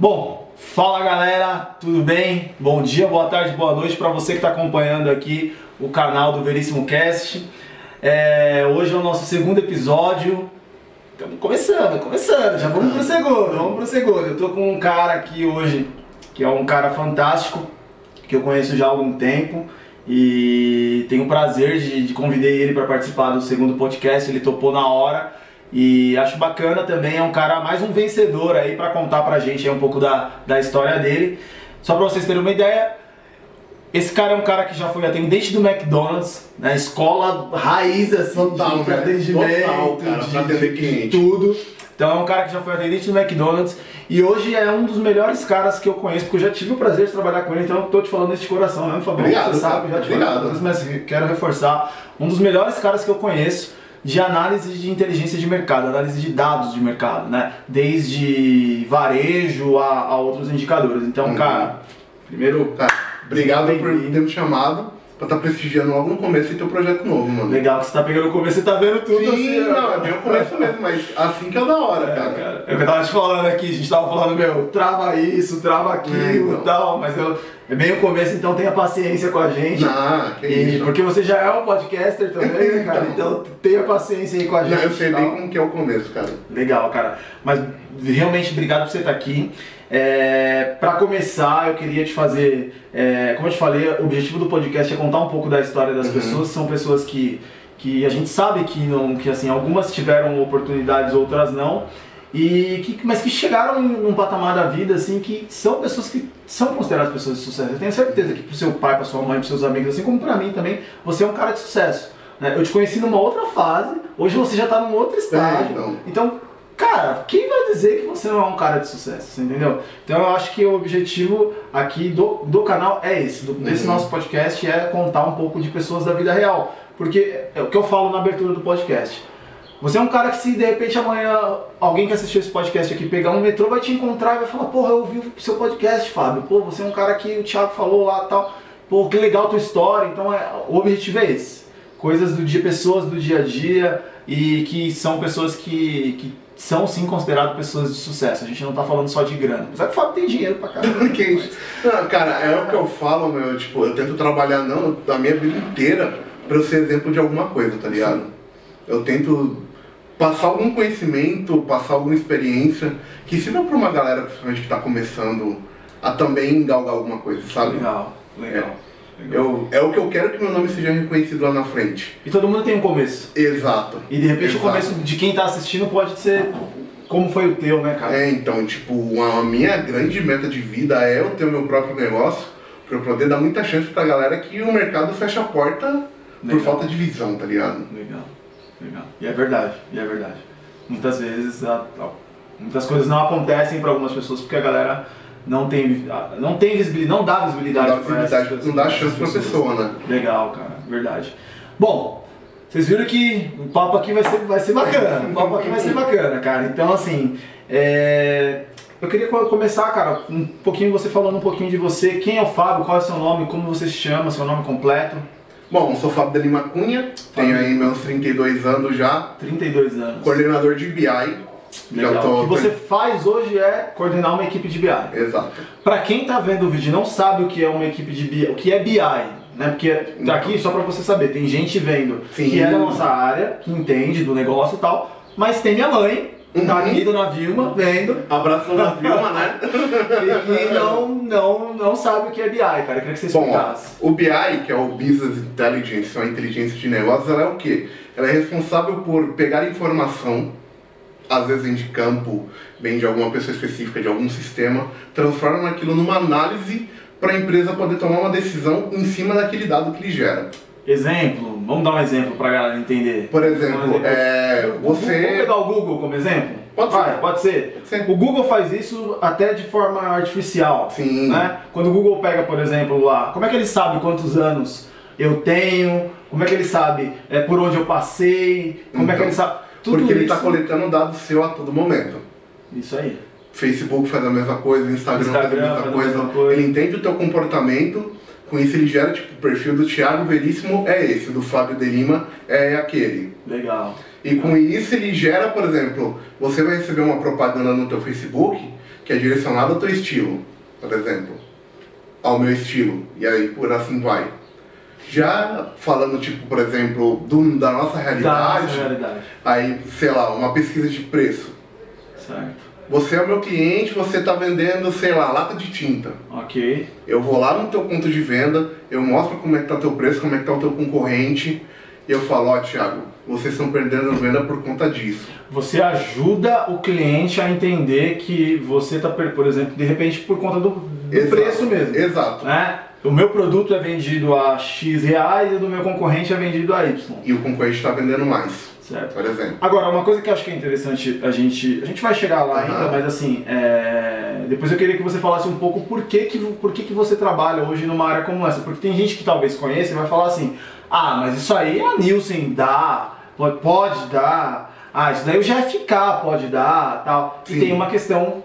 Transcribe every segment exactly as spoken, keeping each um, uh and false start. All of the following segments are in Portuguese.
Bom, fala galera, tudo bem? Bom dia, boa tarde, boa noite para você que está acompanhando aqui o canal do Veríssimo Cast. É, hoje é o nosso segundo episódio. Estamos começando, começando, já vamos pro segundo, vamos pro segundo. Eu tô com um cara aqui hoje que é um cara fantástico, que eu conheço já há algum tempo e tenho o prazer de, de convidar ele para participar do segundo podcast. Ele topou na hora. E acho bacana também, é um cara, mais um vencedor aí para contar pra gente aí um pouco da, da história dele. Só pra vocês terem uma ideia, esse cara é um cara que já foi atendente do McDonald's, na né? Escola raiz assim, total, de atendimento, total, cara, de, pra atender cliente, tudo. Então é um cara que já foi atendente do McDonald's e hoje é um dos melhores caras que eu conheço, porque eu já tive o prazer de trabalhar com ele, então eu tô te falando isso de coração mesmo, Fabrício. Obrigado, você sabe, já te falei, mas quero reforçar, um dos melhores caras que eu conheço de análise de inteligência de mercado, análise de dados de mercado, né? Desde varejo a, a outros indicadores. Então, hum. cara, primeiro... Cara, obrigado por ter me chamado, pra estar tá prestigiando logo no começo do teu projeto novo, mano. Legal, que você tá pegando o começo e tá vendo tudo. Sim, assim, não, é bem o começo mesmo, mas assim que é da hora, é, cara. cara. Eu tava te falando aqui, a gente tava falando, meu, trava isso, trava aquilo e então. tal, mas eu... É bem o começo, então tenha paciência com a gente. Ah, que e, isso. Porque você já é um podcaster também, né, cara? Então tenha paciência aí com a gente. Não, eu sei bem como que é o começo, cara. Legal, cara. Mas realmente obrigado por você estar aqui. É, pra começar, eu queria te fazer... É, como eu te falei, o objetivo do podcast é contar um pouco da história das uhum. pessoas. São pessoas que, que a gente sabe que, não, que assim, algumas tiveram oportunidades, outras não. E que, mas que chegaram num patamar da vida assim que são pessoas que são consideradas pessoas de sucesso. Eu tenho certeza que pro seu pai, pra sua mãe, pros seus amigos, assim como pra mim também, você é um cara de sucesso, né? Eu te conheci numa outra fase, hoje você já tá num outro estágio. É, então. então, cara, quem vai dizer que você não é um cara de sucesso, entendeu? Então eu acho que o objetivo aqui do, do canal é esse, do, desse uhum. nosso podcast, é contar um pouco de pessoas da vida real. Porque é o que eu falo na abertura do podcast. Você é um cara que se de repente amanhã alguém que assistiu esse podcast aqui pegar um metrô vai te encontrar e vai falar, porra, eu ouvi o seu podcast, Fábio, pô, você é um cara que o Thiago falou lá e tal, pô, que legal a tua história, então é, o objetivo é esse, coisas do dia, pessoas do dia a dia e que são pessoas que, que são sim consideradas pessoas de sucesso, a gente não tá falando só de grana, apesar que o Fábio tem dinheiro pra caramba. Não, cara, é o que eu falo, meu, tipo, eu tento trabalhar não, a minha vida inteira pra eu ser exemplo de alguma coisa, tá ligado? Sim. Eu tento passar algum conhecimento, passar alguma experiência que sirva para uma galera, principalmente, que está começando a também galgar alguma coisa, sabe? Legal, legal. É, legal. Eu, é o que eu quero, que meu nome seja reconhecido lá na frente. E todo mundo tem um começo. Exato. E de repente Exato. o começo de quem está assistindo pode ser como foi o teu, né, cara? É, então, tipo, a minha grande meta de vida é eu ter o meu próprio negócio, para eu poder dar muita chance para a galera que o mercado fecha a porta legal. por falta de visão, tá ligado? Legal. Legal. E é verdade, e é verdade. Muitas vezes, a, a, muitas coisas não acontecem para algumas pessoas porque a galera não tem, a, não tem visibilidade, não dá visibilidade, não dá, visibilidade, essas, não essas, dá chance para a pessoa, né? Legal, cara, verdade. Bom, vocês viram que o papo aqui vai ser, vai ser bacana, o papo aqui vai ser bacana, cara. Então, assim, é... eu queria começar, cara, um pouquinho você falando um pouquinho de você, quem é o Fábio, qual é o seu nome, como você se chama, seu nome completo. Bom, sou Fábio de Lima Cunha, Fábio. tenho aí meus trinta e dois anos já. trinta e dois anos. Coordenador de B I. Legal. Já tô... O que você faz hoje é coordenar uma equipe de B I. Exato. Pra quem tá vendo o vídeo e não sabe o que é uma equipe de B I, o que é B I, né? Porque tá aqui só pra você saber, tem gente vendo Sim. que é da nossa área, que entende do negócio e tal, mas tem minha mãe, uhum. tá aqui, dona Vilma, vendo. Abraço, dona Vilma, né? E que não, não, não sabe o que é B I, cara. Eu queria que você explicasse. Bom, o B I, que é o Business Intelligence, ou a inteligência de negócios, ela é o quê? Ela é responsável por pegar informação, às vezes vem de campo, vem de alguma pessoa específica, de algum sistema, transforma aquilo numa análise para a empresa poder tomar uma decisão em cima daquele dado que lhe gera. Exemplo, vamos dar um exemplo pra galera entender. Por exemplo, um exemplo. É, você... Vamos pegar o Google como exemplo? Pode ser. Vai, pode ser. Pode ser. O Google faz isso até de forma artificial. Sim. Né? Quando o Google pega, por exemplo, lá, como é que ele sabe quantos anos eu tenho? Como é que ele sabe é, por onde eu passei? Como então, é que ele sabe... Tudo porque ele está coletando dados seu a todo momento. Isso aí. Facebook faz a mesma coisa, Instagram, Instagram faz a mesma, faz coisa. mesma coisa. Ele entende o teu comportamento. Com isso ele gera, tipo, o perfil do Thiago Veríssimo é esse, do Fábio de Lima é aquele. Legal. E com isso ele gera, por exemplo, você vai receber uma propaganda no teu Facebook que é direcionado ao teu estilo, por exemplo, ao meu estilo, e aí por assim vai. Já falando, tipo, por exemplo, do, da nossa realidade, da nossa realidade, aí, sei lá, uma pesquisa de preço. Certo. Você é o meu cliente, você está vendendo, sei lá, lata de tinta. Ok. Eu vou lá no teu ponto de venda, eu mostro como é que está o teu preço, como é que está o teu concorrente, e eu falo, ó, Thiago, vocês estão perdendo a venda por conta disso. Você ajuda o cliente a entender que você está, por exemplo, de repente, por conta do, do exato, preço mesmo. Exato. Né? O meu produto é vendido a X reais e o do meu concorrente é vendido a Y. E o concorrente está vendendo mais. Certo. Por exemplo. Agora, uma coisa que eu acho que é interessante, a gente, a gente vai chegar lá uhum. ainda, mas assim, é... depois eu queria que você falasse um pouco por que que, por que que você trabalha hoje numa área como essa. Porque tem gente que talvez conheça e vai falar assim, ah, mas isso aí a Nielsen dá, pode, pode dar, ah, isso daí o G F K pode dar, tal. Sim. E tem uma questão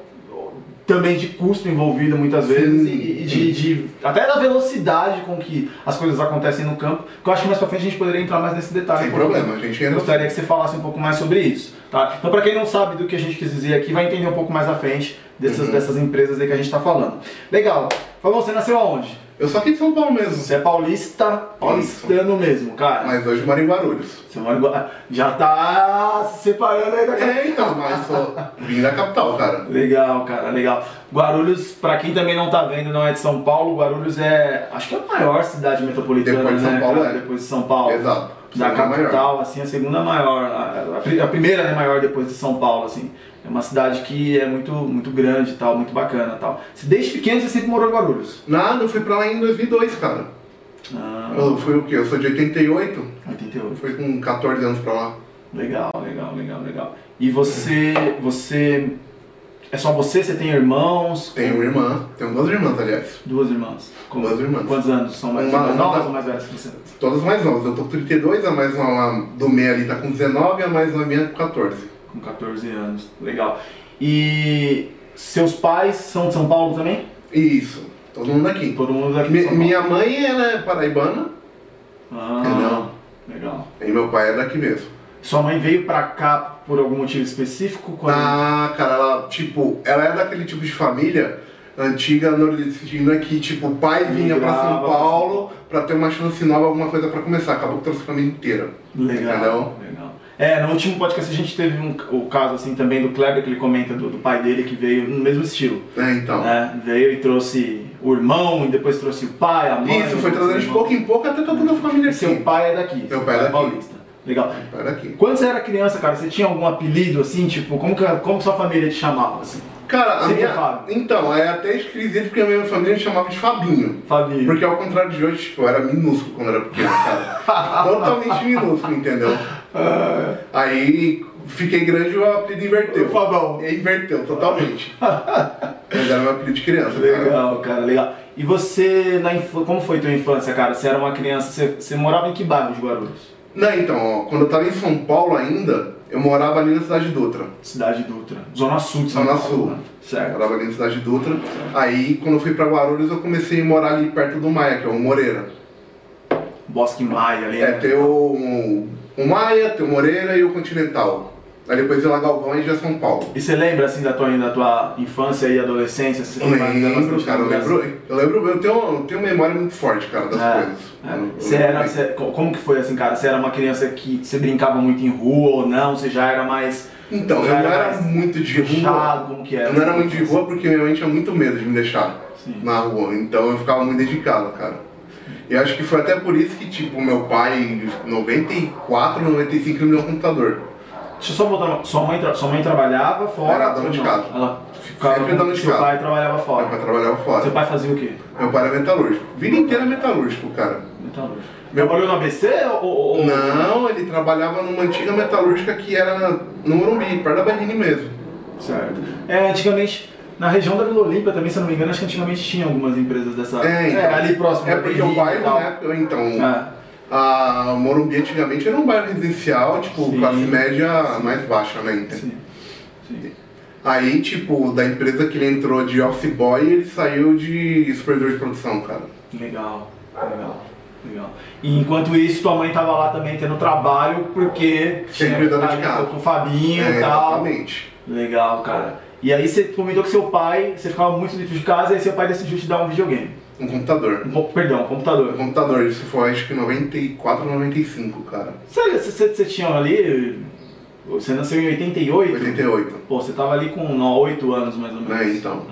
também de custo envolvido muitas vezes, sim, e de, de até da velocidade com que as coisas acontecem no campo, que eu acho que mais pra frente a gente poderia entrar mais nesse detalhe. Sem problema, a gente ainda... Gostaria que você falasse um pouco mais sobre isso, tá? Então, pra quem não sabe do que a gente quis dizer aqui, vai entender um pouco mais à frente dessas, uhum. dessas empresas aí que a gente tá falando. Legal. Fábio, você nasceu aonde? Eu sou aqui de São Paulo mesmo. Você é paulista, paulistano mesmo, cara. Mas hoje mora em Guarulhos. Você mora em Guarulhos. Já tá se separando aí da capital. É, então, mas sou... vim da capital, cara. Legal, cara, legal. Guarulhos, pra quem também não tá vendo, não é de São Paulo, Guarulhos é... acho que é a maior cidade metropolitana, depois de São né, Paulo, cara? É. Depois de São Paulo. Exato. Da capital, maior. Assim, a segunda maior, a, a primeira né, maior depois de São Paulo, assim. É uma cidade que é muito, muito grande e tal, muito bacana e tal. Desde pequeno você sempre morou em Guarulhos? Nada, eu fui pra lá em dois mil e dois, cara. Ah. Eu fui o quê? Eu sou de oitenta e oito. oitenta e oito. Fui com quatorze anos pra lá. Legal, legal, legal, legal. E você, você... é só você? Você tem irmãos? Tenho uma irmã. Tenho duas irmãs, aliás. Duas irmãs. Com duas irmãs. Quantos anos? São mais, uma, mais novas da... ou mais velhas que você? Todas mais novas. Eu tô com trinta e dois, a mais uma do meio ali tá com dezenove, a mais uma minha com quatorze. Com quatorze anos. Legal. E seus pais são de São Paulo também? Isso. Todo mundo aqui. Todo mundo daqui. Mi, minha mãe ela é paraibana. Ah, não. Legal. E meu pai é daqui mesmo. Sua mãe veio pra cá por algum motivo específico? Quando... Ah, cara, ela, tipo, ela é daquele tipo de família antiga nordestina que, tipo, o pai vinha pra São Paulo pra ter uma chance nova, alguma coisa pra começar. Acabou que trouxe a família inteira. Legal, entendeu? Legal. É, no último podcast a gente teve um, o caso, assim, também do Kleber, que ele comenta do, do pai dele que veio no mesmo estilo. É, então. É, veio e trouxe o irmão, e depois trouxe o pai, a mãe. Isso, foi trazendo de pouco em pouco até toda a família aqui. Seu pai é daqui. Seu pai é daqui. Paulista. Legal. Quando você era criança, cara, você tinha algum apelido assim, tipo, como que, como sua família te chamava, assim? Cara, você a minha... Fábio? Então, é até esquisito porque a minha família me chamava de Fabinho. Fabinho. Porque ao contrário de hoje, tipo, eu era minúsculo quando era pequeno, cara. Totalmente minúsculo, entendeu? Ah. Aí, fiquei grande e o apelido inverteu. O Fabão. Inverteu, totalmente. Mas era meu apelido de criança. Legal, cara, cara legal. E você, na inf... como foi tua infância, cara? Você era uma criança, você, você morava em que bairro de Guarulhos? Não, então, ó, quando eu tava em São Paulo ainda, eu morava ali na Cidade Dutra. Cidade Dutra. Zona Sul de São Paulo. Zona Sul. Né? Certo. Eu morava ali na Cidade Dutra. Certo. Aí, quando eu fui pra Guarulhos, eu comecei a morar ali perto do Maia, que é o Moreira. Bosque Maia ali. É, né? Tem o, o Maia, tem o Moreira e o Continental. Aí depois eu lá Galvão e já São Paulo. E você lembra, assim, da tua, da tua infância e adolescência? Você eu lembro, cara, eu lembro, eu lembro, eu tenho, eu tenho memória muito forte, cara, das é, coisas. É. Eu, eu você era, você, como que foi, assim, cara? Você era uma criança que você brincava muito em rua ou não? Você já era mais... Então, eu não era muito de rua. Como que era? Eu não era muito de rua porque minha mãe tinha muito medo de me deixar Sim. na rua. Então eu ficava muito dedicado, cara. E acho que foi até por isso que, tipo, meu pai, em noventa e quatro, noventa e cinco, ele me deu um computador. Deixa eu só voltar, sua mãe, sua mãe trabalhava fora? Era dona de casa. Ela ficava sempre dona de casa. Seu pai trabalhava fora? Meu pai trabalhava fora. Seu pai fazia o quê? Meu pai era metalúrgico. Vida inteira metalúrgico, cara. Metalúrgico. Meu... Trabalhou no A B C ou, ou... Não, ele trabalhava numa antiga metalúrgica que era no Morumbi, perto da Berrini mesmo. Certo. É, antigamente... Na região da Vila Olímpia também, se eu não me engano, acho que antigamente tinha algumas empresas dessa... É, então, é ali próximo. É porque o bairro, né? Então... É. A Morumbi antigamente era um bairro residencial, tipo, Sim. classe média Sim. mais baixa, né? Sim. Sim. Aí, tipo, da empresa que ele entrou de office boy, ele saiu de supervisor de produção, cara. Legal, legal, legal. E enquanto isso, tua mãe tava lá também tendo trabalho, porque... Sempre dando de casa. Com o Fabinho é, e tal. Exatamente. Legal, cara. E aí você comentou que seu pai, você ficava muito dentro de casa e aí seu pai decidiu te dar um videogame. Um computador. Um, perdão, um computador. Um computador, isso foi acho que noventa e quatro, noventa e cinco, cara. Sério, você tinha ali... Você nasceu em oitenta e oito? oitenta e oito. Pô, você tava ali com oito anos mais ou menos. É, então.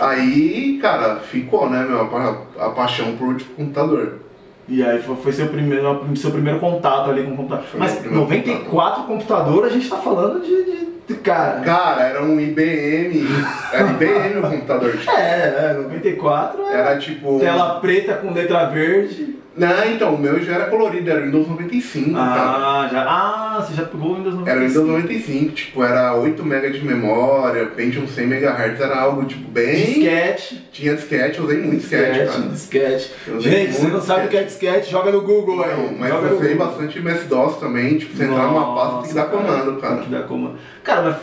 Ah, aí, cara, ficou, né, meu, a, a paixão por tipo, computador. E aí foi, foi seu, primeiro, seu primeiro contato ali com o computador. Foi. Mas noventa e quatro contato. Computador, a gente tá falando de... de... Cara, cara, era um I B M, era I B M o computador, tipo. É, noventa e quatro, era, era tipo... Tela preta com letra verde. Não, então, o meu já era colorido, era o Windows noventa e cinco, ah, cara. Já, ah, você já pegou o Windows noventa e cinco. Era o Windows noventa e cinco, tipo, era oito megas de memória, Pentium cem megahertz, era algo, tipo, bem... Disquete. Tinha disquete, eu usei muito disquete, disquete cara. Disquete, gente, você não disquete. Sabe o que é disquete, joga no Google, não, aí. Mas joga eu usei bastante M S-DOS também, tipo, você entrar numa pasta, tem que dar comando, cara. Tem que dar comando. Cara, mas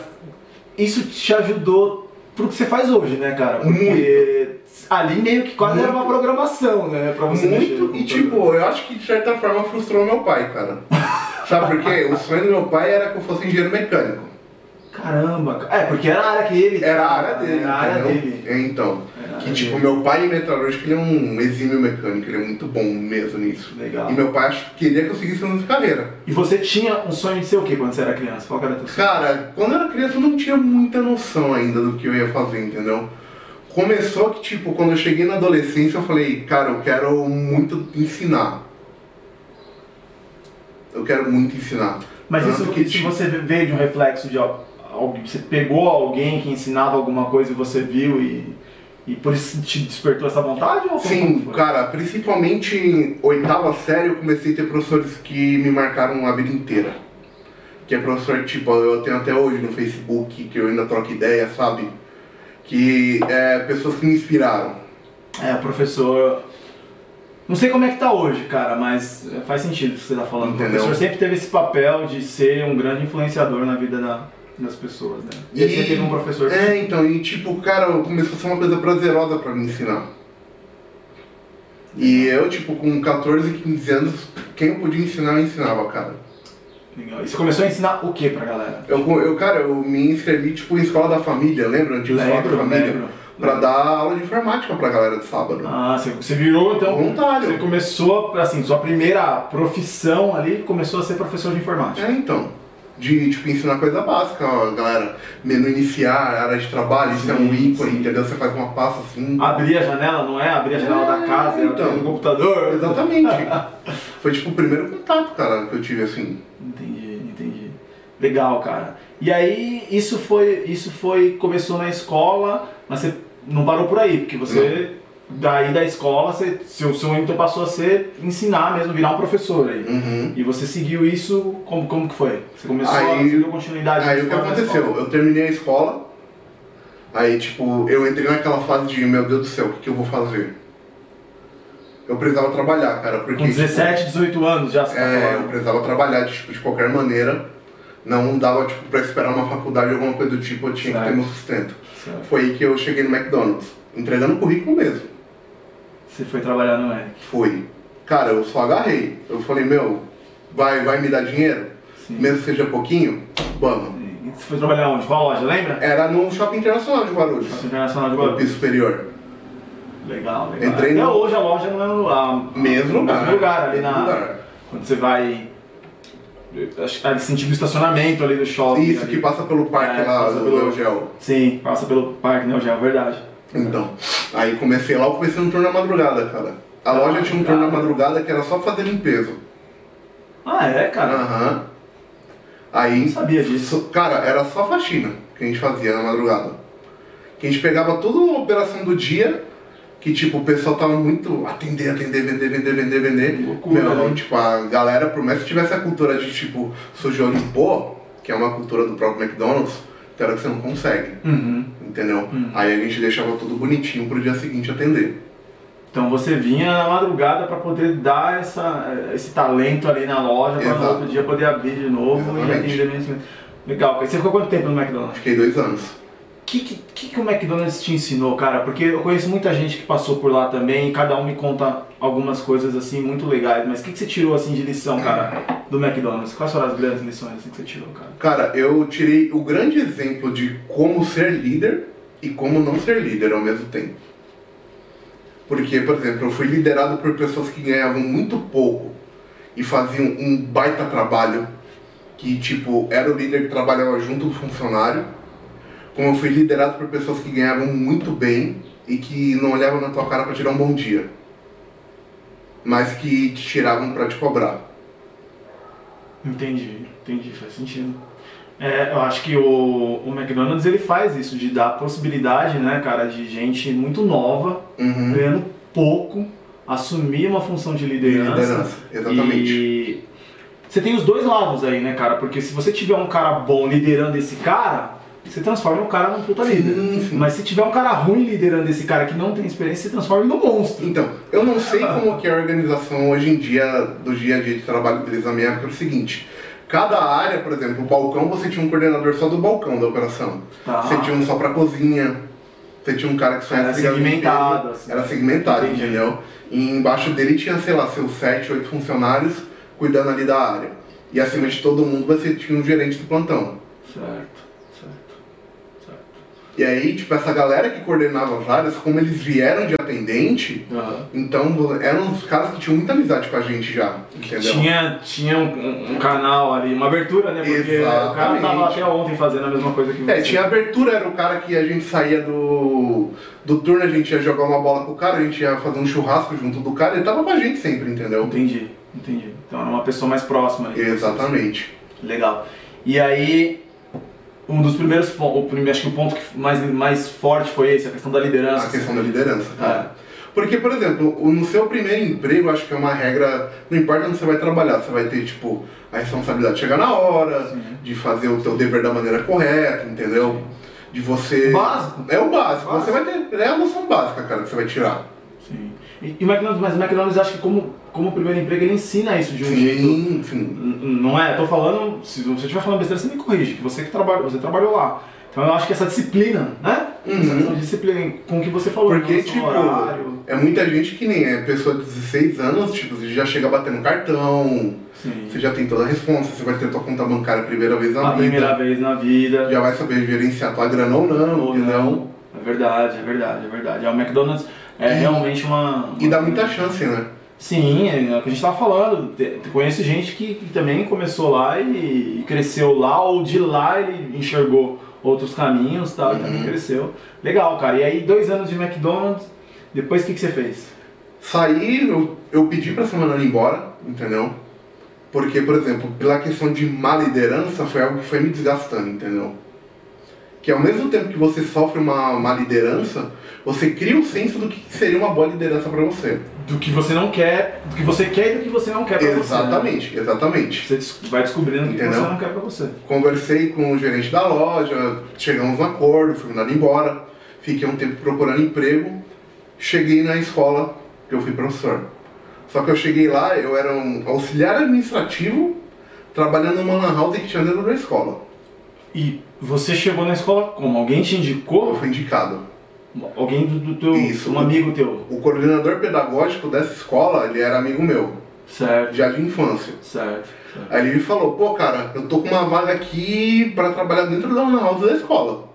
isso te ajudou pro que você faz hoje, né, cara? Porque... Muito. Ali meio que quase muito. Era uma programação, né? Pra você muito, e tipo, eu acho que de certa forma frustrou meu pai, cara. Sabe por quê? O sonho do meu pai era que eu fosse engenheiro mecânico. Caramba, é, porque era a área que ele... Era a área dele, era a área dele. Então, era que tipo, dele. Meu pai é metalúrgico, ele é um exímio mecânico, ele é muito bom mesmo nisso. Legal. E meu pai queria que eu seguisse nessa carreira. E você tinha um sonho de ser o quê quando você era criança? Qual era o teu sonho? Cara, quando eu era criança eu não tinha muita noção ainda do que eu ia fazer, entendeu? Começou que tipo, quando eu cheguei na adolescência eu falei, cara, eu quero muito ensinar. Eu quero muito ensinar. Mas tanto isso que se tipo... você veio de um reflexo de... Você pegou alguém que ensinava alguma coisa e você viu e, e por isso te despertou essa vontade? Ou sim, cara, principalmente em oitava série eu comecei a ter professores que me marcaram a vida inteira. Que é professor tipo, eu tenho até hoje no Facebook, que eu ainda troco ideia, sabe? Que é pessoas que me inspiraram. É, professor... Não sei como é que tá hoje, cara, mas faz sentido o que você tá falando. Entendeu? O professor sempre teve esse papel de ser um grande influenciador na vida da... das pessoas, né? E, e aí você teve um professor... É, então, e tipo, cara, começou a ser uma coisa prazerosa pra me ensinar. E eu, tipo, com quatorze, quinze anos, quem eu podia ensinar, eu ensinava, cara. Legal. E você começou a ensinar o que pra galera? Eu, eu, cara, eu me inscrevi, tipo, em Escola da Família, lembra? De Escola lembro, da Família. Lembro. Pra dar aula de informática pra galera de sábado. Ah, você virou, então... Voluntário. Você começou, assim, sua primeira profissão ali, começou a ser professor de informática. É, então. De tipo, ensinar coisa básica, ó, galera, menu iniciar, área de trabalho, isso é um ícone, entendeu? Você faz uma pasta assim... Abrir a janela, não é? Abrir a janela é, da casa, então, abrir o computador... Exatamente. Foi tipo o primeiro contato, cara, que eu tive assim. Entendi, entendi. Legal, cara. E aí, isso foi, isso foi começou na escola, mas você não parou por aí, porque você... Não. Daí da escola, você, seu sonho então passou a ser ensinar mesmo, virar um professor aí. Uhum. E você seguiu isso, como, como que foi? Você começou aí, você deu continuidade? Aí o que aconteceu? Eu terminei a escola, aí tipo, eu entrei naquela fase de, meu Deus do céu, o que, que eu vou fazer? Eu precisava trabalhar, cara, porque... Com dezessete, dezoito anos já, você tá falando? É, eu precisava trabalhar tipo, de qualquer maneira, não dava tipo, pra esperar uma faculdade ou alguma coisa do tipo, eu tinha certo. Que ter meu sustento. Certo. Foi aí que eu cheguei no McDonald's, entregando o currículo mesmo. Você foi trabalhar no Mac? Foi. Cara, eu só agarrei. Eu falei, meu, vai, vai me dar dinheiro? Sim. Mesmo que seja pouquinho, vamos. Sim. E você foi trabalhar onde? Qual loja, lembra? Era no Shopping Internacional de Guarulhos. Shopping Internacional de Guarulhos. No piso superior. Legal, legal. Entrei Até no... hoje a loja não é no a, mesmo, lugar, mesmo lugar. Ali mesmo na... lugar. Quando você vai... Acho que tá sentindo o estacionamento ali do shopping. Isso, ali. Que passa pelo parque é, lá do Neogel. Sim, passa pelo parque Neogel, verdade. Então, aí comecei lá, eu comecei no turno da madrugada, cara. A ah, loja tinha um turno da madrugada que era só fazer limpeza. Ah, é, cara? Aham. Uhum. Aí... Não sabia disso. Cara, era só faxina que a gente fazia na madrugada. Que a gente pegava toda uma operação do dia, que tipo, o pessoal tava muito atender, atender, vender, vender, vender, vender. Que loucura, Meu, né? Tipo, a galera, por mais que tivesse a cultura de tipo, sujou limpou, que é uma cultura do próprio McDonald's, que era que você não consegue, uhum. entendeu? Uhum. Aí a gente deixava tudo bonitinho pro dia seguinte atender. Então você vinha na madrugada pra poder dar essa, esse talento ali na loja, pra no outro dia poder abrir de novo. Exatamente. E atender. Legal, você ficou quanto tempo no McDonald's? Fiquei dois anos. O que, que, que o McDonald's te ensinou, cara? Porque eu conheço muita gente que passou por lá também, e cada um me conta algumas coisas assim muito legais, mas o que, que você tirou assim de lição, cara? do McDonald's? Quais foram as grandes lições assim, que você tirou, cara? Cara, eu tirei o grande exemplo de como ser líder e como não ser líder ao mesmo tempo. Porque, por exemplo, eu fui liderado por pessoas que ganhavam muito pouco e faziam um baita trabalho, que tipo, era o líder que trabalhava junto do funcionário. Como eu fui liderado por pessoas que ganhavam muito bem e que não olhavam na tua cara pra tirar um bom dia, mas que te tiravam pra te cobrar. Entendi, entendi, faz sentido. É, eu acho que o, o McDonald's ele faz isso, de dar possibilidade, né, cara, de gente muito nova, uhum, ganhando pouco, assumir uma função de liderança. Liderança, exatamente. E você tem os dois lados aí, né, cara, porque se você tiver um cara bom liderando esse cara, você transforma o cara num puta líder. Sim. Mas se tiver um cara ruim liderando esse cara que não tem experiência, você transforma num monstro. Então, eu não sei como que é a organização hoje em dia, do dia a dia de trabalho deles na minha época, é o seguinte. Cada área, por exemplo, o balcão, você tinha um coordenador só do balcão da operação. Tá. Você tinha um só pra cozinha, você tinha um cara que só era segmentado. Assim. Era segmentado, entendi, entendeu? E embaixo dele tinha, sei lá, seus sete, oito funcionários cuidando ali da área. E acima de todo mundo você tinha um gerente do plantão. Certo. E aí, tipo, essa galera que coordenava as áreas, como eles vieram de atendente, uhum, então eram os caras que tinham muita amizade com a gente já, entendeu? Tinha, tinha um, um canal ali, uma abertura, né? Porque exatamente, o cara tava até ontem fazendo a mesma coisa que você. É, tinha abertura, era o cara que a gente saía do, do turno, a gente ia jogar uma bola com o cara, a gente ia fazer um churrasco junto do cara, ele tava com a gente sempre, entendeu? Entendi, entendi. Então era uma pessoa mais próxima ali. Exatamente. Legal. E aí... Um dos primeiros pontos, acho que o ponto mais, mais forte foi esse, a questão da liderança. A questão da liderança, tá? É. Porque, por exemplo, no seu primeiro emprego, acho que é uma regra, não importa onde você vai trabalhar, você vai ter, tipo, a responsabilidade de chegar na hora, sim, de fazer o seu dever da maneira correta, entendeu? Sim. De você... O básico. É o básico, básico. Você vai ter, é a noção básica, cara, que você vai tirar. Sim. E, e o McDonald's, mas o McDonald's acho que como, como primeiro emprego ele ensina isso de um jeito. Sim, sim. Não é? Tô falando, se você estiver falando besteira, você me corrige, que você que trabalha, você trabalhou lá. Então eu acho que essa disciplina, né? Uhum. Essa questão de disciplina com o que você falou. Porque, tipo, horário. É muita gente que nem é pessoa de dezesseis anos, tipo, você já chega batendo cartão, sim, você já tem toda a responsa, você vai ter tua conta bancária a primeira vez na a vida. Primeira vez na vida. Já vai saber gerenciar tua grana ou não, ou entendeu? Não. É verdade, é verdade, é verdade. É o McDonald's. É realmente uma, uma... E dá muita chance, né? Sim, é o que a gente tava falando. Conheço gente que, que também começou lá e, e cresceu lá, ou de lá ele enxergou outros caminhos, tá? Uhum. E também cresceu. Legal, cara. E aí, dois anos de McDonald's, depois o que, que você fez? Saí, eu, eu pedi pra semana ir embora, entendeu? Porque, por exemplo, pela questão de má liderança, foi algo que foi me desgastando, entendeu? Que ao mesmo tempo que você sofre uma má liderança, você cria um senso do que seria uma boa liderança pra você. Do que você não quer, do que você quer e do que você não quer pra exatamente, você. Exatamente, né? exatamente. Você vai descobrindo o que você não quer pra você. Conversei com o gerente da loja, chegamos no acordo, fui mandado embora, fiquei um tempo procurando emprego, cheguei na escola, que eu fui professor. Só que eu cheguei lá, eu era um auxiliar administrativo, trabalhando numa lan house que tinha dentro da escola. E você chegou na escola como? Alguém te indicou? Eu fui indicado. Alguém do, do teu... Isso. Um amigo teu? O coordenador pedagógico dessa escola, ele era amigo meu. Certo. Já de infância. Certo. certo. Aí ele me falou, pô cara, eu tô com uma vaga aqui pra trabalhar dentro da lan house da escola.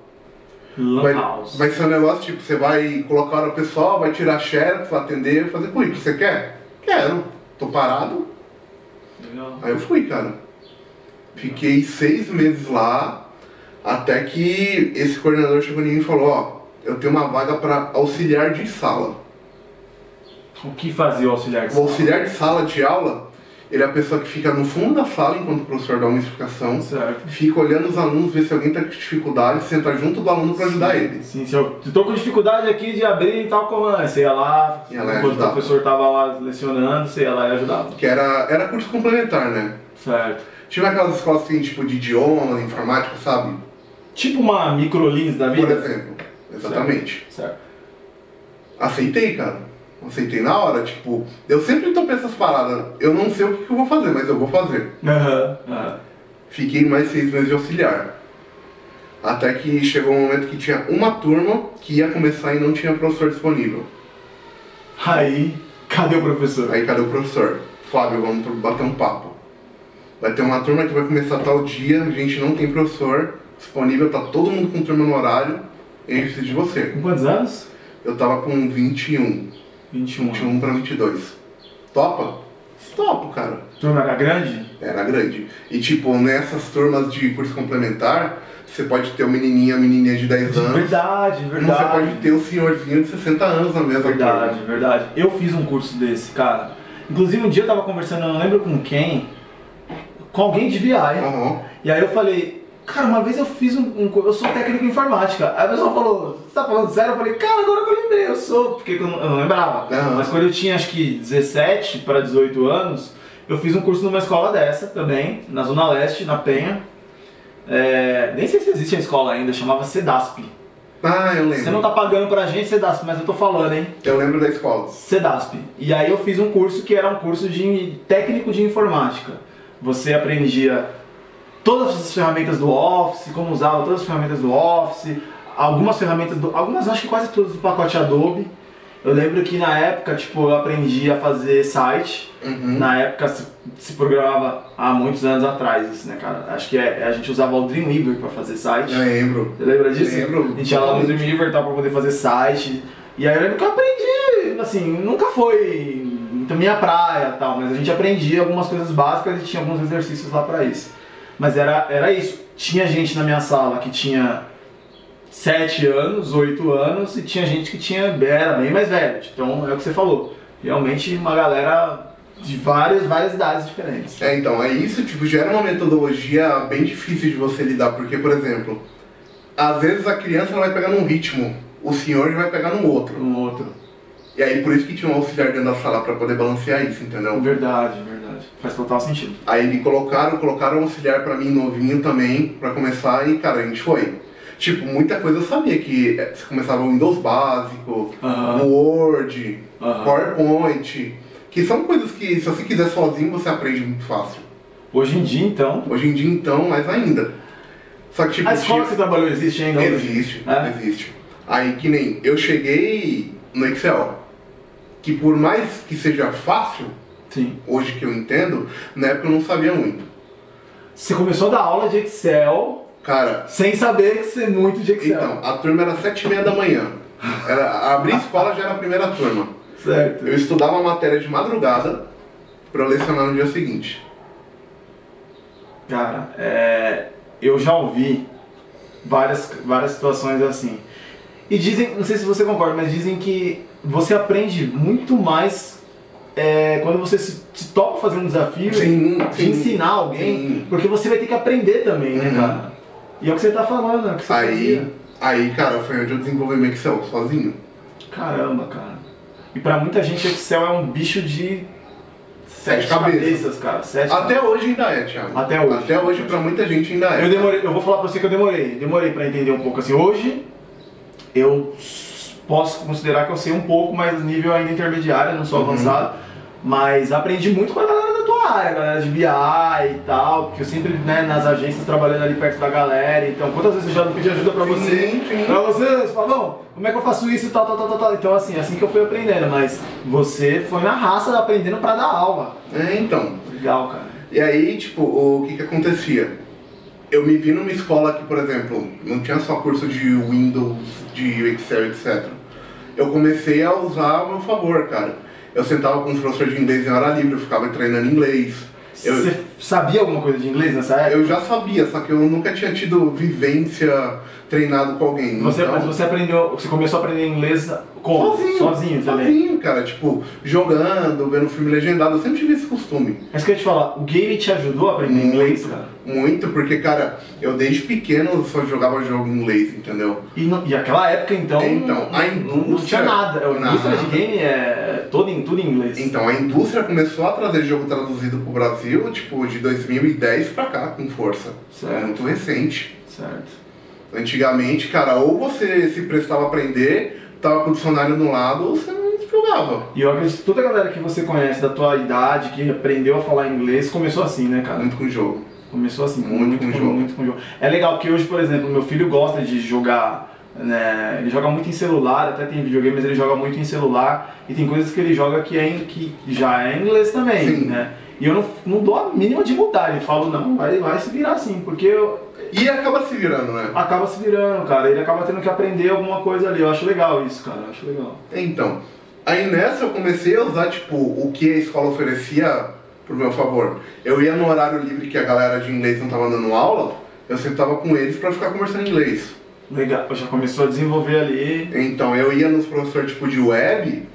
Lan house. Vai ser um negócio tipo, você vai colocar hora pessoal, vai tirar xerox, vai atender, fazer currículo. Você quer? Quero. Tô parado. Legal. Aí eu fui, cara. Fiquei seis meses lá, até que esse coordenador chegou em mim e falou, ó, eu tenho uma vaga para auxiliar de sala. O que fazia o auxiliar de sala? O auxiliar de sala de aula, ele é a pessoa que fica no fundo da sala enquanto o professor dá uma explicação, certo, fica olhando os alunos, vê se alguém tá com dificuldade, senta junto do aluno para ajudar ele. Sim, se eu tô com dificuldade aqui de abrir e tal comando, você ia lá, ia lá enquanto ajudava. O professor tava lá lecionando, você ia lá e ajudava. Que era, era curso complementar, né? Certo. Tinha aquelas escolas que tem tipo de idioma, informática, sabe? Tipo uma microlins da vida? Por exemplo, exatamente. Certo. certo. Aceitei, cara. Aceitei na hora, tipo... Eu sempre topei essas paradas. Eu não sei o que eu vou fazer, mas eu vou fazer. Aham, uhum, aham. Uhum. Fiquei mais seis meses de auxiliar. Até que chegou um momento que tinha uma turma que ia começar e não tinha professor disponível. Aí, cadê o professor? Aí, cadê o professor? Fábio, vamos bater um papo. vai ter uma turma que vai começar tal dia, a gente não tem professor disponível, tá todo mundo com turma no horário, e a gente precisa de você. Com quantos anos? Eu tava com vinte e um. vinte e um. vinte e um pra vinte e dois. Topa? Topo, cara. Turma era grande? Era grande. E tipo, nessas turmas de curso complementar, você pode ter o menininho e a menininha de dez anos. Verdade, verdade. Você pode ter o senhorzinho de sessenta anos na mesma turma. Verdade, verdade. Eu fiz um curso desse, cara. Inclusive, um dia eu tava conversando, eu não lembro com quem, com alguém de B I. Uhum. E aí eu falei, cara, uma vez eu fiz um, um eu sou técnico em informática. Aí a pessoa falou, você tá falando sério? Eu falei, cara, agora que eu lembrei, eu sou, porque eu não, eu não lembrava. Uhum. Mas quando eu tinha, acho que dezessete para dezoito anos, eu fiz um curso numa escola dessa também, na Zona Leste, na Penha. É, nem sei se existe a escola ainda, chamava SEDASP. Ah, eu lembro. Você não tá pagando pra gente, SEDASP, mas eu tô falando, hein? Eu lembro da escola. SEDASP. E aí eu fiz um curso que era um curso de técnico de informática. Você aprendia todas as ferramentas do Office, como usava todas as ferramentas do Office, algumas ferramentas do... algumas, acho que quase todas do pacote Adobe. Eu lembro que na época, tipo, eu aprendi a fazer site. Uhum. Na época se, se programava há muitos anos atrás isso, né, cara? Acho que é, a gente usava o Dreamweaver pra fazer site. Eu lembro. Você lembra disso? Eu lembro. A gente ia lá no Dreamweaver tá, pra poder fazer site. E aí eu lembro que eu aprendi, assim, nunca foi então, minha praia e tal, mas a gente aprendia algumas coisas básicas e tinha alguns exercícios lá pra isso. Mas era, era isso. Tinha gente na minha sala que tinha sete anos, oito anos, e tinha gente que tinha, era bem mais velho. Então é o que você falou, realmente uma galera de várias, várias idades diferentes. É, então, é isso, tipo, gera uma metodologia bem difícil de você lidar, porque, por exemplo, às vezes a criança vai pegar num ritmo, o senhor vai pegar num outro. Um outro. E aí por isso que tinha um auxiliar dentro da sala pra poder balancear isso, entendeu? Verdade, verdade. Faz total sentido. Aí me colocaram, colocaram um auxiliar pra mim novinho também, pra começar, e cara, a gente foi. Tipo, muita coisa eu sabia, que você começava o Windows básico, uhum. Word, uhum. PowerPoint, que são coisas que se você quiser sozinho você aprende muito fácil. Hoje em dia então? Hoje em dia então, mais ainda. Só que tipo... A escola tipo, que você trabalhou existe ainda? Existe, é? Existe. Aí que nem, eu cheguei no Excel, que por mais que seja fácil, sim, hoje que eu entendo, na época eu não sabia muito. Você começou a dar aula de Excel... Cara, sem saber que você é muito de Excel. Então, a turma era sete e meia da manhã. Era, abri a escola, já era a primeira turma. Certo. Eu estudava a matéria de madrugada pra lecionar no dia seguinte. Cara, é, eu já ouvi várias, várias situações assim. E dizem, não sei se você concorda, mas dizem que você aprende muito mais é, quando você se, se topa fazer um desafio, sim, de sim, ensinar alguém, sim. Porque você vai ter que aprender também, uhum. Né, cara? E é o que você tá falando, é o que você aí, fazia. Aí, cara, foi onde eu desenvolvi meu Excel, sozinho. Caramba, cara. E pra muita gente, Excel é um bicho de sete, sete cabeças. cabeças, cara. Sete Até cabeças. hoje ainda é, Thiago. Até hoje. Até hoje, pra muita gente ainda é. Eu demorei, eu vou falar pra você que eu demorei. Demorei pra entender um pouco, assim. Hoje, eu posso considerar que eu sei um pouco, mas nível ainda intermediário, não sou avançado. Uhum. Mas aprendi muito com a galera da tua área, a galera de B I e tal, porque eu sempre, né, nas agências trabalhando ali perto da galera, então quantas vezes eu já não pedi ajuda pra você, sim, sim. pra você, Fabão, como é que eu faço isso e tal, tal, tal, tal, então assim, assim que eu fui aprendendo, mas você foi na raça aprendendo pra dar aula. É, então. Legal, cara. E aí, tipo, o que que acontecia? Eu me vi numa escola que, por exemplo, não tinha só curso de Windows, de Excel, et cetera. Eu comecei a usar ao meu favor, cara. Eu sentava com os professores de inglês em hora livre, eu ficava treinando inglês. Você eu... sabia alguma coisa de inglês nessa época? Eu já sabia, só que eu nunca tinha tido vivência, treinado com alguém. Você, então... Mas você aprendeu, você começou a aprender inglês como? Sozinho. Sozinho também? Sozinho, cara. Tipo, jogando, vendo filme legendado, eu sempre tive esse costume. Mas que eu ia te falar, o game te ajudou a aprender muito, inglês, cara? Muito, porque, cara, eu desde pequeno só jogava jogo em inglês, entendeu? E, no, e aquela época, então, então a indústria, não tinha nada. A indústria nada. de game é todo em, tudo em inglês. Então, a indústria começou a trazer jogo traduzido pro Brasil, tipo, de dois mil e dez pra cá, com força. Certo. É muito recente. Certo. Antigamente, cara, ou você se prestava a aprender, tava com o dicionário no lado, ou você não jogava. E eu acredito que toda a galera que você conhece da tua idade, que aprendeu a falar inglês, começou assim, né, cara? Muito com o jogo. Começou assim, muito, muito, com, jogo. muito com jogo. É legal que hoje, por exemplo, meu filho gosta de jogar, né, ele joga muito em celular, até tem videogame, mas ele joga muito em celular, e tem coisas que ele joga que, é em, que já é em inglês também, sim, né? E eu não, não dou a mínima de mudar, ele fala, não, vai, vai se virar assim, porque eu... E acaba se virando, né? Acaba se virando, cara, ele acaba tendo que aprender alguma coisa ali, eu acho legal isso, cara, eu acho legal. Então, aí nessa eu comecei a usar, tipo, o que a escola oferecia pro meu favor. Eu ia no horário livre que a galera de inglês não tava dando aula, eu sempre tava com eles pra ficar conversando inglês. Legal, já começou a desenvolver ali. Então, eu ia nos professores, tipo, de web,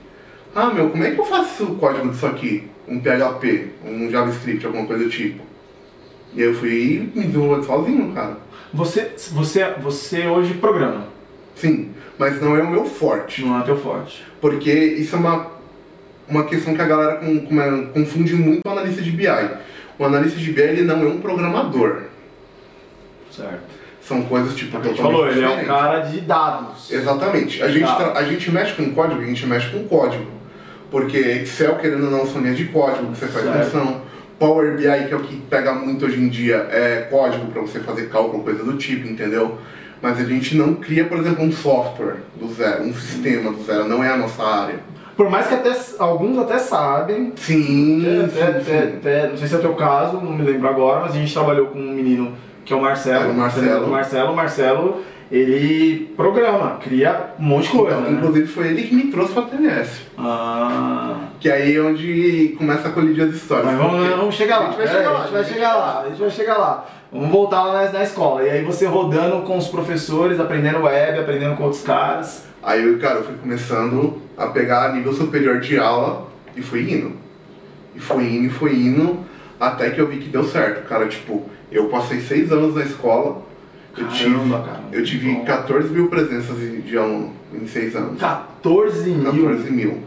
ah, meu, como é que eu faço o código disso aqui? Um P H P, um JavaScript, alguma coisa do tipo. E aí eu fui me desenvolvendo sozinho, cara. Você, você, você hoje programa? Sim, mas não é o meu forte. Não é o teu forte. Porque isso é uma, uma questão que a galera com, com uma, confunde muito o analista de B I. O analista de B I, ele não é um programador. Certo. São coisas tipo... A gente falou, ele é um cara de dados. Exatamente. A gente, tra- a gente mexe com código, a gente mexe com código. Porque Excel, querendo ou não, são linhas de código que você faz função. Power B I, que é o que pega muito hoje em dia, é código para você fazer cálculo, coisa do tipo, entendeu? Mas a gente não cria, por exemplo, um software do zero, um sistema do zero, não é a nossa área. Por mais que até, alguns até sabem. Sim, é, sim, até, sim. Até, até, não sei se é o teu caso, não me lembro agora, mas a gente trabalhou com um menino que é o Marcelo. É o Marcelo. O Marcelo, Marcelo, ele programa, cria um monte de coisa, então, né? Inclusive foi ele que me trouxe para a T M S. Ah. Que aí é onde começa a colidir as histórias. Mas vamos, vamos chegar lá. A gente vai, é, chegar, lá, a gente vai chegar lá, a gente vai chegar lá. Vamos voltar lá na, na escola. E aí você rodando com os professores, aprendendo web, aprendendo com outros caras. Aí eu, cara, eu fui começando a pegar nível superior de aula e fui indo. E fui indo, e fui indo, até que eu vi que deu certo, cara, tipo... Eu passei seis anos na escola. Caramba, eu tive, cara, eu tive catorze mil presenças de aluno em seis anos. catorze mil? catorze mil.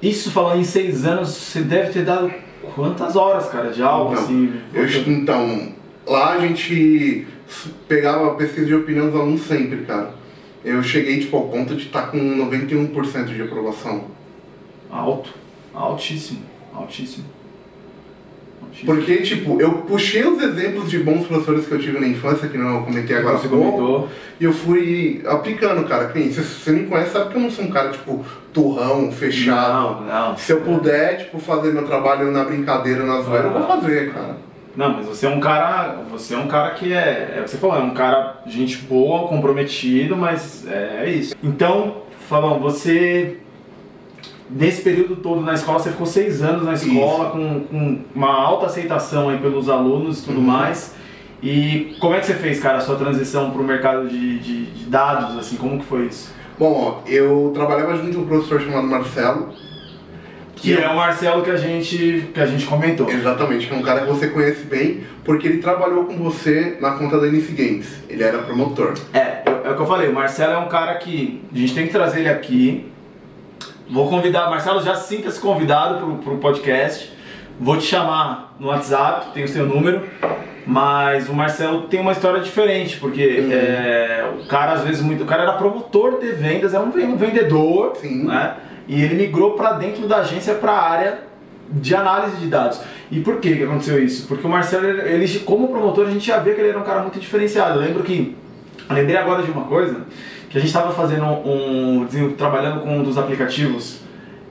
Isso falando em seis anos, você deve ter dado quantas horas, cara, de aula? Então, assim, eu, então lá a gente pegava a pesquisa de opinião dos alunos sempre, cara. Eu cheguei tipo, ao ponto de estar com noventa e um por cento de aprovação. Alto, altíssimo, altíssimo. Porque, tipo, eu puxei os exemplos de bons professores que eu tive na infância, que não eu comentei agora há pouco, e eu fui aplicando, cara. Quem, se você me conhece, sabe que eu não sou um cara, tipo, turrão, fechado. Não, não. Se eu puder, tipo, fazer meu trabalho na brincadeira, na zoeira, eu vou fazer, cara. Não, mas você é um cara, você é um cara que é, é o que você falou, é um cara, gente boa, comprometido, mas é isso. Então, Fabão, você... Nesse período todo na escola, você ficou seis anos na escola, com, com uma alta aceitação aí pelos alunos e tudo uhum. mais. E como é que você fez, cara, a sua transição para o mercado de, de, de dados, assim, como que foi isso? Bom, ó, eu trabalhava junto de um professor chamado Marcelo. Que, que é o Marcelo que a, gente, que a gente comentou. Exatamente, que é um cara que você conhece bem, porque ele trabalhou com você na conta da N C Games, ele era promotor. É, é o que eu falei, o Marcelo é um cara que a gente tem que trazer ele aqui. Vou convidar, Marcelo, já sinta-se convidado pro, pro podcast. Vou te chamar no WhatsApp, tem o seu número. Mas o Marcelo tem uma história diferente, porque uhum. é, o cara às vezes muito. O cara era promotor de vendas, era um, um vendedor, sim. né? E ele migrou para dentro da agência para a área de análise de dados. E por que que aconteceu isso? Porque o Marcelo, ele, como promotor, a gente já vê que ele era um cara muito diferenciado. Eu lembro que. Lembrei agora de uma coisa. Que a gente estava fazendo um, um, trabalhando com um dos aplicativos,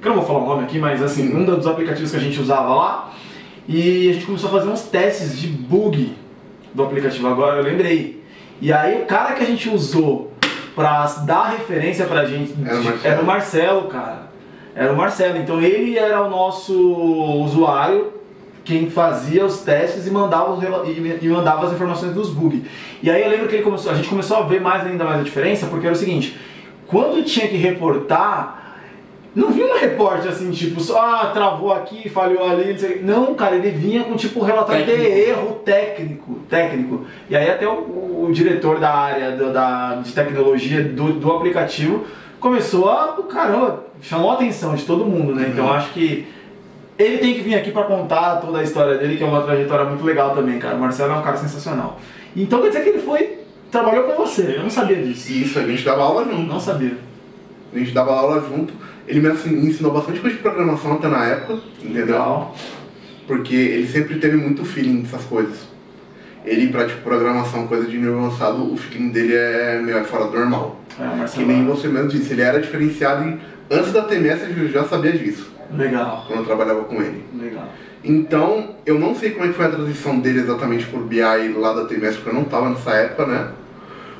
que eu não vou falar o nome aqui, mas assim, um dos aplicativos que a gente usava lá, e a gente começou a fazer uns testes de bug do aplicativo, agora eu lembrei. E aí o cara que a gente usou pra dar referência pra gente era o Marcelo, era o Marcelo cara. Era o Marcelo, então ele era o nosso usuário, quem fazia os testes e mandava, e mandava as informações dos bugs. E aí eu lembro que ele começou, a gente começou a ver mais ainda mais a diferença, porque era o seguinte, quando tinha que reportar, não vinha um reporte assim, tipo, só ah, travou aqui, falhou ali, não sei o que. Não, cara, ele vinha com tipo um relatório de erro técnico, técnico. E aí até o, o diretor da área do, da, de tecnologia do, do aplicativo começou a, caramba, chamou a atenção de todo mundo, né? Uhum. Então eu acho que ele tem que vir aqui pra contar toda a história dele, que é uma trajetória muito legal também, cara. O Marcelo é um cara sensacional. Então quer dizer que ele foi, trabalhou com você, eu não sabia disso. Isso, a gente dava aula junto. Não sabia. A gente dava aula junto. Ele me ensinou bastante coisa de programação até na época, entendeu? Legal. Porque ele sempre teve muito feeling dessas coisas. Ele pra tipo, programação, coisa de nível avançado, o feeling dele é meio fora do normal. É, o Marcelo. Que nem você mesmo disse, ele era diferenciado e antes da T M S ele já sabia disso. Legal. Quando eu trabalhava com ele. Legal. Então, eu não sei como é que foi a transição dele exatamente por B I lá da T M S, porque eu não tava nessa época, né?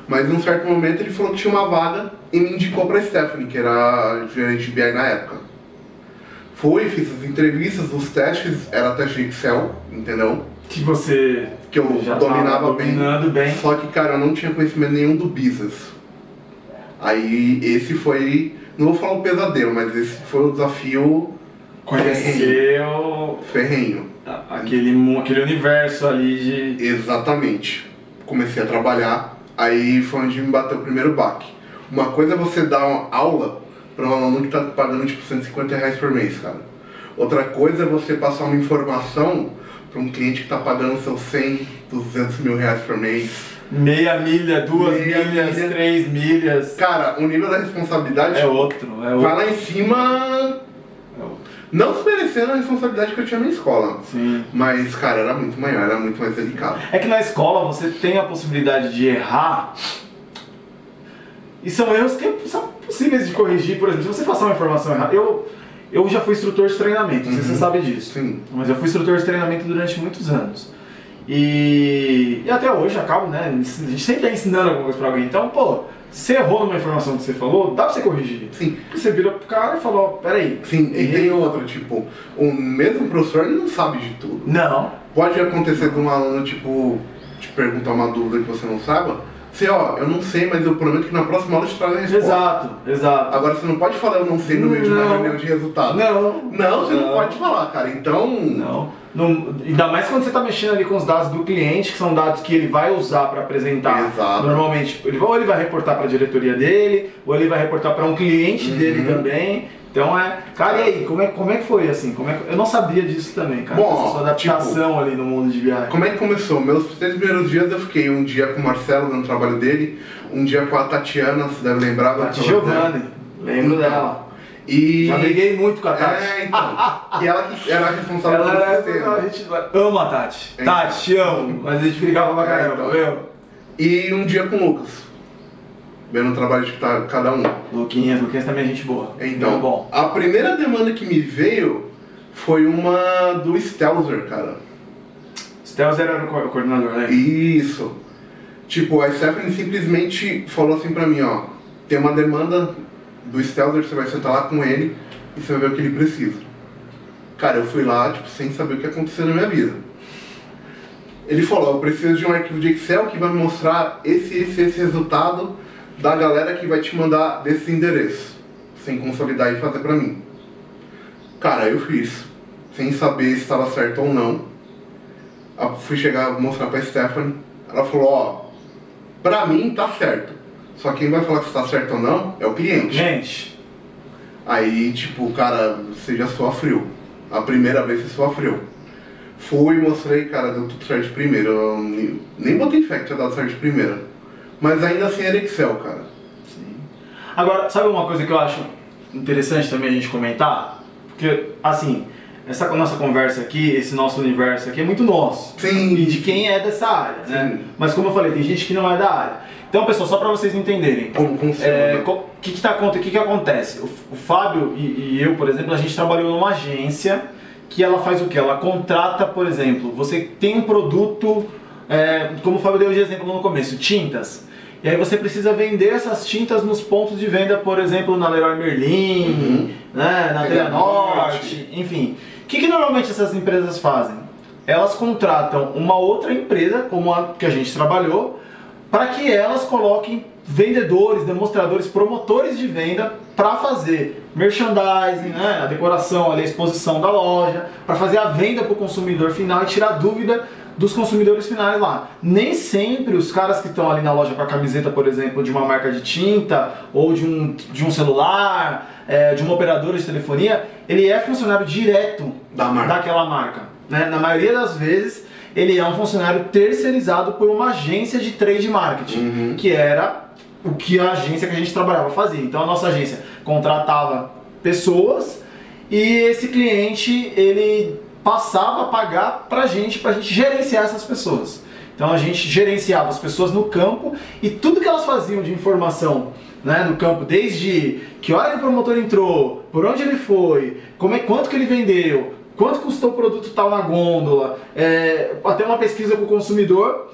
Mas em um certo momento ele falou que tinha uma vaga e me indicou pra Stephanie, que era gerente de B I na época. Foi, fiz as entrevistas, os testes, era teste de Excel, entendeu? Que você que eu já dominava bem, bem, só que, cara, eu não tinha conhecimento nenhum do business. Aí esse foi, não vou falar um pesadelo, mas esse foi o desafio... Conhecer o... Ferrenho. Aquele, aquele universo ali de... Exatamente. Comecei a trabalhar, aí foi onde me bateu o primeiro baque. Uma coisa é você dar uma aula para um aluno que tá pagando tipo cento e cinquenta reais por mês, cara. Outra coisa é você passar uma informação para um cliente que tá pagando seus cem, duzentos mil reais por mês. Meia milha, duas Meia milhas, milha. três milhas. Cara, o nível da responsabilidade... É outro, é outro. Vai lá em cima... Não desmerecendo a responsabilidade que eu tinha na escola. Sim. Mas, cara, era muito maior, era muito mais delicado. É que na escola você tem a possibilidade de errar. E são erros que são possíveis de corrigir. Por exemplo, se você passar uma informação errada... Eu, eu já fui instrutor de treinamento, não sei se você sabe disso. Sim. Mas eu fui instrutor de treinamento durante muitos anos. E, e até hoje acabo, né? A gente sempre está ensinando alguma coisa pra alguém. Então, pô... Você errou numa informação que você falou, dá pra você corrigir. Sim. E você vira pro cara e fala, ó, peraí. Sim, e tem outra, tipo, o mesmo professor não sabe de tudo. Não. Pode acontecer com um aluno, tipo, te perguntar uma dúvida que você não saiba. Você, ó, eu não sei, mas eu prometo que na próxima aula eu te trago a resposta. Exato, exato. Agora você não pode falar eu não sei no meio de uma reunião de resultado. Não. Não, você não pode falar, cara, então... Não. Não, ainda mais quando você está mexendo ali com os dados do cliente, que são dados que ele vai usar para apresentar. Exato. Normalmente, ele, ou ele vai reportar para a diretoria dele, ou ele vai reportar para um cliente uhum. dele também. Então é... Cara, e aí, como é, como é que foi assim? Como é que, eu não sabia disso também, cara. Bom, essa sua adaptação tipo, ali no mundo de viagem. Como é que começou? Meus três primeiros dias eu fiquei um dia com o Marcelo no trabalho dele, um dia com a Tatiana, se deve lembrar. Tati Giovanni, lembro então. dela. E... Já briguei muito com a Tati. É, então. E ela que era responsável ela pelo era sistema. A gente ama a Tati. É, Tati, te amo. Mas a gente brigava pra caramba, tá vendo? E um dia com o Lucas. Vendo o trabalho de cada um. Luquinhas, Luquinhas também é gente boa. Então, muito bom. A primeira demanda que me veio foi uma do Stelzer, cara. Stelzer era o coordenador, né? Isso. Tipo, a Stephanie simplesmente falou assim pra mim, ó. Tem uma demanda... do Stelzer, você vai sentar lá com ele e você vai ver o que ele precisa. Cara, eu fui lá, tipo, sem saber o que aconteceu na minha vida. Ele falou, eu preciso de um arquivo de Excel que vai me mostrar esse, esse, esse resultado da galera que vai te mandar desse endereço, sem consolidar e fazer pra mim. Cara, eu fiz, sem saber se estava certo ou não. Eu fui chegar, mostrar pra Stephanie, ela falou, ó, pra mim tá certo. Só quem vai falar que está certo ou não é o cliente. Gente. Aí, tipo, cara, você já soa frio. A primeira vez você soa frio. Fui, mostrei, cara, deu tudo certo de primeira. Eu nem, nem botei fé que tinha dado certo de primeira. Mas ainda assim era Excel, cara. Sim. Agora, sabe uma coisa que eu acho interessante também a gente comentar? Porque, assim, essa nossa conversa aqui, esse nosso universo aqui é muito nosso. Sim. E de quem é dessa área, né? Sim. Mas como eu falei, tem gente que não é da área. Então, pessoal, só para vocês entenderem, é, o que, que, tá, que, que acontece? O, o Fábio e, e eu, por exemplo, a gente trabalhou numa agência que ela faz o quê? Ela contrata, por exemplo, você tem um produto, é, como o Fábio deu de exemplo no começo, tintas. E aí você precisa vender essas tintas nos pontos de venda, por exemplo, na Leroy Merlin, uhum. né, na Telenorte, enfim. O que, que normalmente essas empresas fazem? Elas contratam uma outra empresa, como a que a gente trabalhou, para que elas coloquem vendedores, demonstradores, promotores de venda para fazer merchandising, né, a decoração, a exposição da loja, para fazer a venda para o consumidor final e tirar dúvida dos consumidores finais lá. Nem sempre os caras que estão ali na loja com a camiseta, por exemplo, de uma marca de tinta ou de um, de um celular, é, de uma operadora de telefonia, ele é funcionário direto da marca. daquela marca. Né? Na maioria das vezes, ele é um funcionário terceirizado por uma agência de trade marketing, uhum. que era o que a agência que a gente trabalhava fazia. Então a nossa agência contratava pessoas e esse cliente ele passava a pagar pra gente, pra gente gerenciar essas pessoas. Então a gente gerenciava as pessoas no campo e tudo que elas faziam de informação, né, no campo, desde que hora que o promotor entrou, por onde ele foi, como é, quanto que ele vendeu, Quanto custou o produto tal na gôndola, é, até uma pesquisa com o consumidor.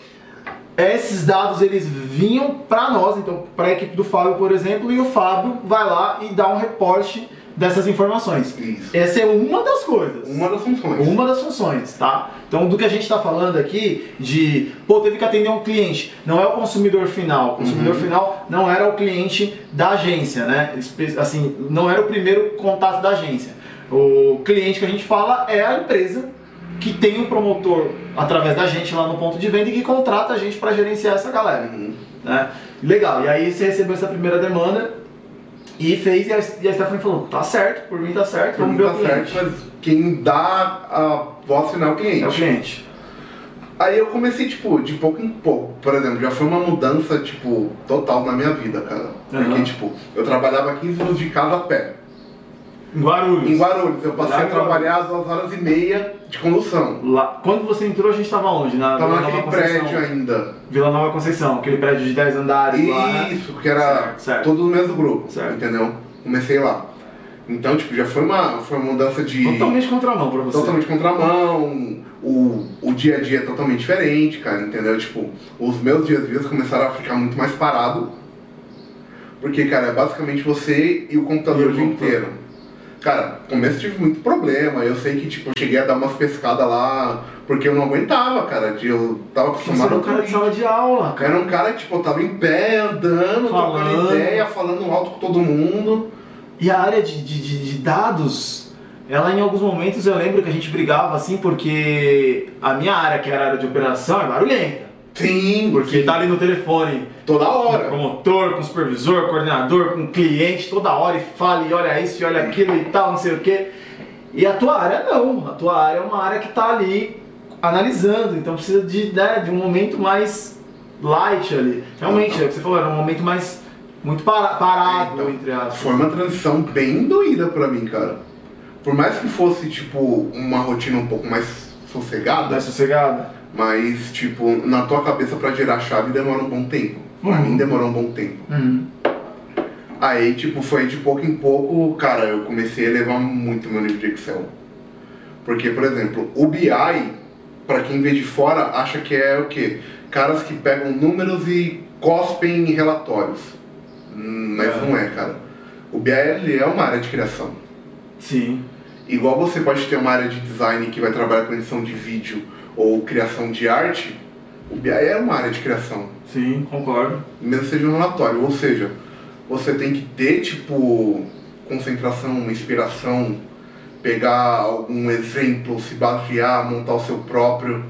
Esses dados eles vinham para nós, então para a equipe do Fábio, por exemplo, e o Fábio vai lá e dá um reporte dessas informações. Isso. Essa é uma das coisas. Uma das funções. Uma das funções, tá? Então do que a gente está falando aqui de, pô, teve que atender um cliente, não é o consumidor final. O consumidor uhum. final não era o cliente da agência, né? Assim, não era o primeiro contato da agência. O cliente que a gente fala é a empresa que tem um promotor através da gente lá no ponto de venda e que contrata a gente para gerenciar essa galera. Uhum. Né? Legal, e aí você recebeu essa primeira demanda e fez, e a, e a Stephanie falou, tá certo, por mim tá certo, por vamos ver tá o cliente. Certo, mas quem dá a voz final é o cliente. É o cliente. Aí eu comecei, tipo, de pouco em pouco, por exemplo, já foi uma mudança, tipo, total na minha vida, cara. Uhum. Porque, tipo, eu trabalhava quinze minutos de casa a pé. Em Guarulhos. Em Guarulhos, eu passei lá a trabalhar às duas horas e meia de condução. Lá. Quando você entrou, a gente estava onde? Na tava Vila naquele Nova prédio ainda. Vila Nova Conceição, aquele prédio de dez andares isso, lá. Isso, né? Que era certo, todo o mesmo grupo, certo, entendeu? Comecei lá. Então, tipo, já foi uma, foi uma mudança de... Totalmente contramão pra você. Totalmente contramão, o, o dia a dia é totalmente diferente, cara, entendeu? Tipo, os meus dias a dias começaram a ficar muito mais parado. Porque, cara, é basicamente você e o computador e o dia inteiro. Cara, no começo tive muito problema, eu sei que tipo, eu cheguei a dar umas pescadas lá, porque eu não aguentava, cara, eu tava acostumado... Você era um cara de sala de aula, cara. Era um cara, tipo, eu tava em pé, andando, trocando ideia, falando alto com todo mundo. E a área de, de, de, de dados, ela em alguns momentos eu lembro que a gente brigava assim, porque a minha área, que era a área de operação, é barulhenta. Sim, porque sim, tá ali no telefone toda hora, com o promotor, com o supervisor, coordenador, com o cliente, toda hora e fala e olha isso e olha aquilo e tal, não sei o quê. E a tua área não, a tua área é uma área que tá ali analisando, então precisa de, né, de um momento mais light ali. Realmente, então, é o que você falou, era um momento mais muito para, parado, então, entre aspas. Foi uma transição bem doída pra mim, cara. Por mais que fosse tipo uma rotina um pouco mais sossegada. Mais sossegada. Mas, tipo, na tua cabeça pra girar a chave demora um bom tempo. Pra uhum. mim demorou um bom tempo. Uhum. Aí, tipo, foi de pouco em pouco, cara, eu comecei a elevar muito meu nível de Excel. Porque, por exemplo, o B I, pra quem vê de fora, acha que é o quê? Caras que pegam números e cospem em relatórios. Mas é. não é, cara. O B I é uma área de criação. Sim. Igual você pode ter uma área de design que vai trabalhar com edição de vídeo ou criação de arte, o B I é uma área de criação. Sim, concordo. Mesmo seja um relatório, ou seja, você tem que ter, tipo, concentração, inspiração, pegar algum exemplo, se basear, montar o seu próprio,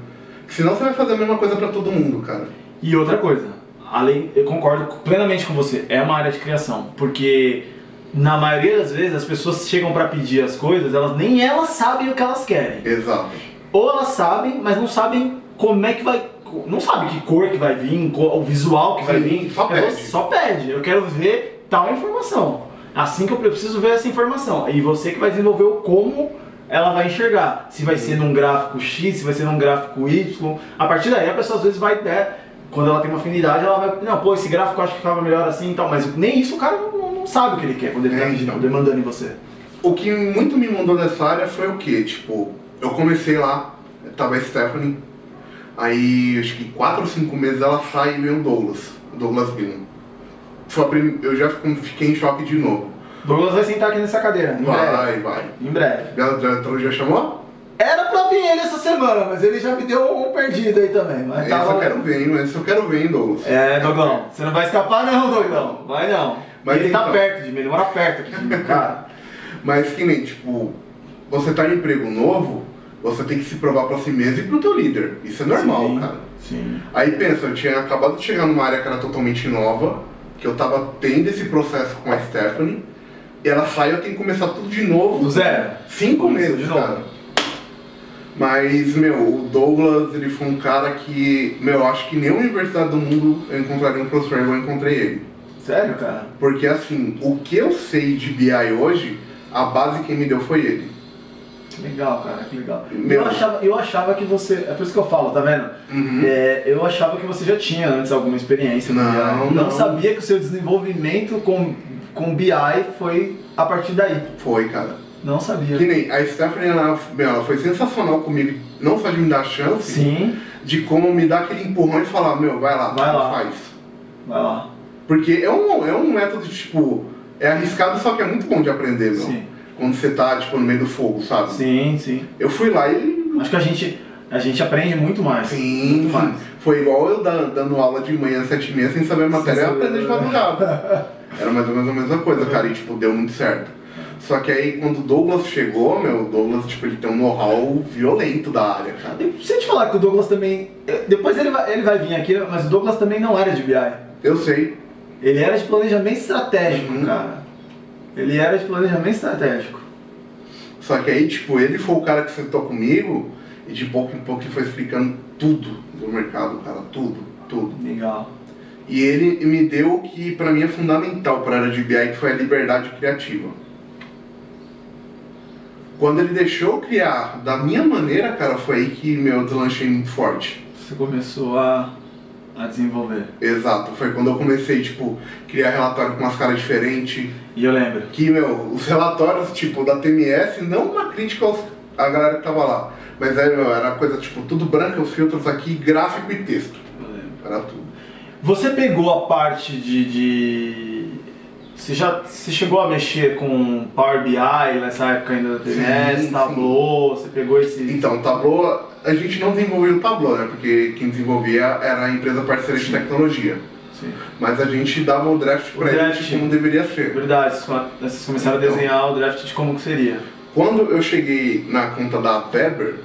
senão você vai fazer a mesma coisa pra todo mundo, cara. E outra coisa, além, eu concordo plenamente com você, é uma área de criação, porque na maioria das vezes as pessoas chegam pra pedir as coisas, elas nem elas sabem o que elas querem. Exato. Ou elas sabem, mas não sabem como é que vai... Não sabem que cor que vai vir, o visual que vai vir. Só pede. Só pede. Eu quero ver tal informação. Assim que eu preciso ver essa informação. E você que vai desenvolver o como ela vai enxergar. Se vai ser num gráfico X, se vai ser num gráfico Y. A partir daí a pessoa às vezes vai... Né, quando ela tem uma afinidade, ela vai... Não, pô, esse gráfico eu acho que ficava melhor assim e tal. Mas nem isso o cara não, não sabe o que ele quer quando ele é, tá então. demandando em você. O que muito me mandou nessa área foi o quê? Tipo... Eu comecei lá, tava a Stephanie, aí acho que quatro ou cinco meses ela sai e veio o Douglas, o Douglas Bilham. Prim... Eu já fiquei em choque de novo. Douglas vai sentar aqui nessa cadeira, em vai, breve. Vai, vai. Em breve. Já, já, já chamou? Era pra vir ele essa semana, mas ele já me deu um perdido aí também. Mas esse tava... eu quero ver, hein, esse eu quero ver, hein, Douglas. É, Dougão, você não vai escapar não, Dougão, vai não. Mas ele então... tá perto de mim, ele mora perto aqui de mim, cara. Mas que nem, tipo, você tá em emprego novo, você tem que se provar pra si mesmo e pro teu líder. Isso é normal, sim, cara. Sim. Aí pensa, eu tinha acabado de chegar numa área que era totalmente nova, que eu tava tendo esse processo com a Stephanie, e ela sai e eu tenho que começar tudo de novo. Do zero? Cinco meses, de cara. Novo. Mas, meu, o Douglas, ele foi um cara que, meu, eu acho que nem a universidade do mundo eu encontraria um professor igual eu encontrei ele. Sério, cara? Porque, assim, o que eu sei de B I hoje, a base que me deu foi ele. Legal, cara, que legal. Eu achava, eu achava que você... É por isso que eu falo, tá vendo? Uhum. É, eu achava que você já tinha antes alguma experiência no B I. Não, não sabia que o seu desenvolvimento com, com B I foi a partir daí. Foi, cara. Não sabia. Que nem a Stephanie, ela, ela foi sensacional comigo, não só de me dar a chance, sim, de como me dar aquele empurrão e falar, meu, vai lá, vai lá, faz. Vai lá. Porque é um, é um método, tipo, é arriscado, só que é muito bom de aprender, meu. Sim. Quando você tá, tipo, no meio do fogo, sabe? Sim, sim. Eu fui lá e... Acho que a gente, a gente aprende muito mais. Sim, muito mais. Foi igual eu dando aula de manhã às sete e meia sem saber a matéria, eu aprendi de madrugada. Era mais ou menos a mesma coisa, cara, e, tipo, deu muito certo. Só que aí, quando o Douglas chegou, meu, o Douglas, tipo, ele tem um know-how violento da área, cara. E se eu te falar que o Douglas também... Depois ele vai, ele vai vir aqui, mas o Douglas também não era de B I. Eu sei. Ele era de planejamento estratégico, uhum, cara. Ele era de planejamento estratégico. Só que aí, tipo, ele foi o cara que sentou comigo e de pouco em pouco ele foi explicando tudo do mercado, cara. Tudo, tudo. Legal. E ele me deu o que, pra mim, é fundamental pra área de B I, que foi a liberdade criativa. Quando ele deixou eu criar da minha maneira, cara, foi aí que, meu, eu deslanchei muito forte. Você começou a, a desenvolver. Exato, foi quando eu comecei, tipo, criar relatório com umas caras diferentes. E eu lembro. Que, meu, os relatórios, tipo, da T M S, não uma crítica aos, à galera que tava lá. Mas aí, meu, era coisa, tipo, tudo branca, os filtros aqui, gráfico e texto. Eu lembro. Era tudo. Você pegou a parte de... de... Você já você chegou a mexer com Power B I nessa época ainda da T M S, Tableau, sim, você pegou esse... Então, Tableau, a gente não desenvolveu o Tableau, né? Porque quem desenvolvia era a empresa parceira, sim, de tecnologia. Sim. Mas a gente dava o draft para eles como deveria ser. Verdade, vocês começaram então, a desenhar o draft de como que seria. Quando eu cheguei na conta da Weber,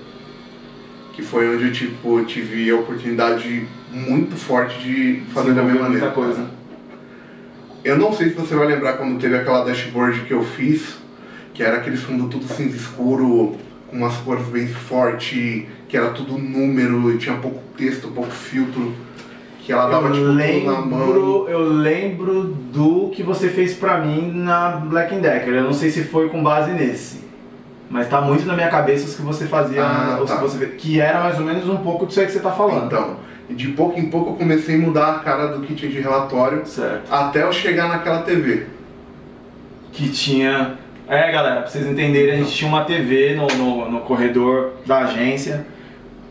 que foi onde eu tipo, tive a oportunidade muito forte de fazer da minha maneira. Eu não sei se você vai lembrar quando teve aquela dashboard que eu fiz, que era aquele fundo tudo cinza escuro, com umas cores bem fortes, que era tudo número e tinha pouco texto, pouco filtro, que ela dava eu tipo lembro, tudo na mão. Eu lembro do que você fez pra mim na Black and Decker, eu não sei se foi com base nesse, mas tá muito na minha cabeça os que você fazia, ah, os tá. que, você, que era mais ou menos um pouco disso aí que você tá falando. Então. E de pouco em pouco eu comecei a mudar a cara do que tinha de relatório, certo, até eu chegar naquela T V. Que tinha... É, galera, pra vocês entenderem, a gente tinha uma T V no, no, no corredor da agência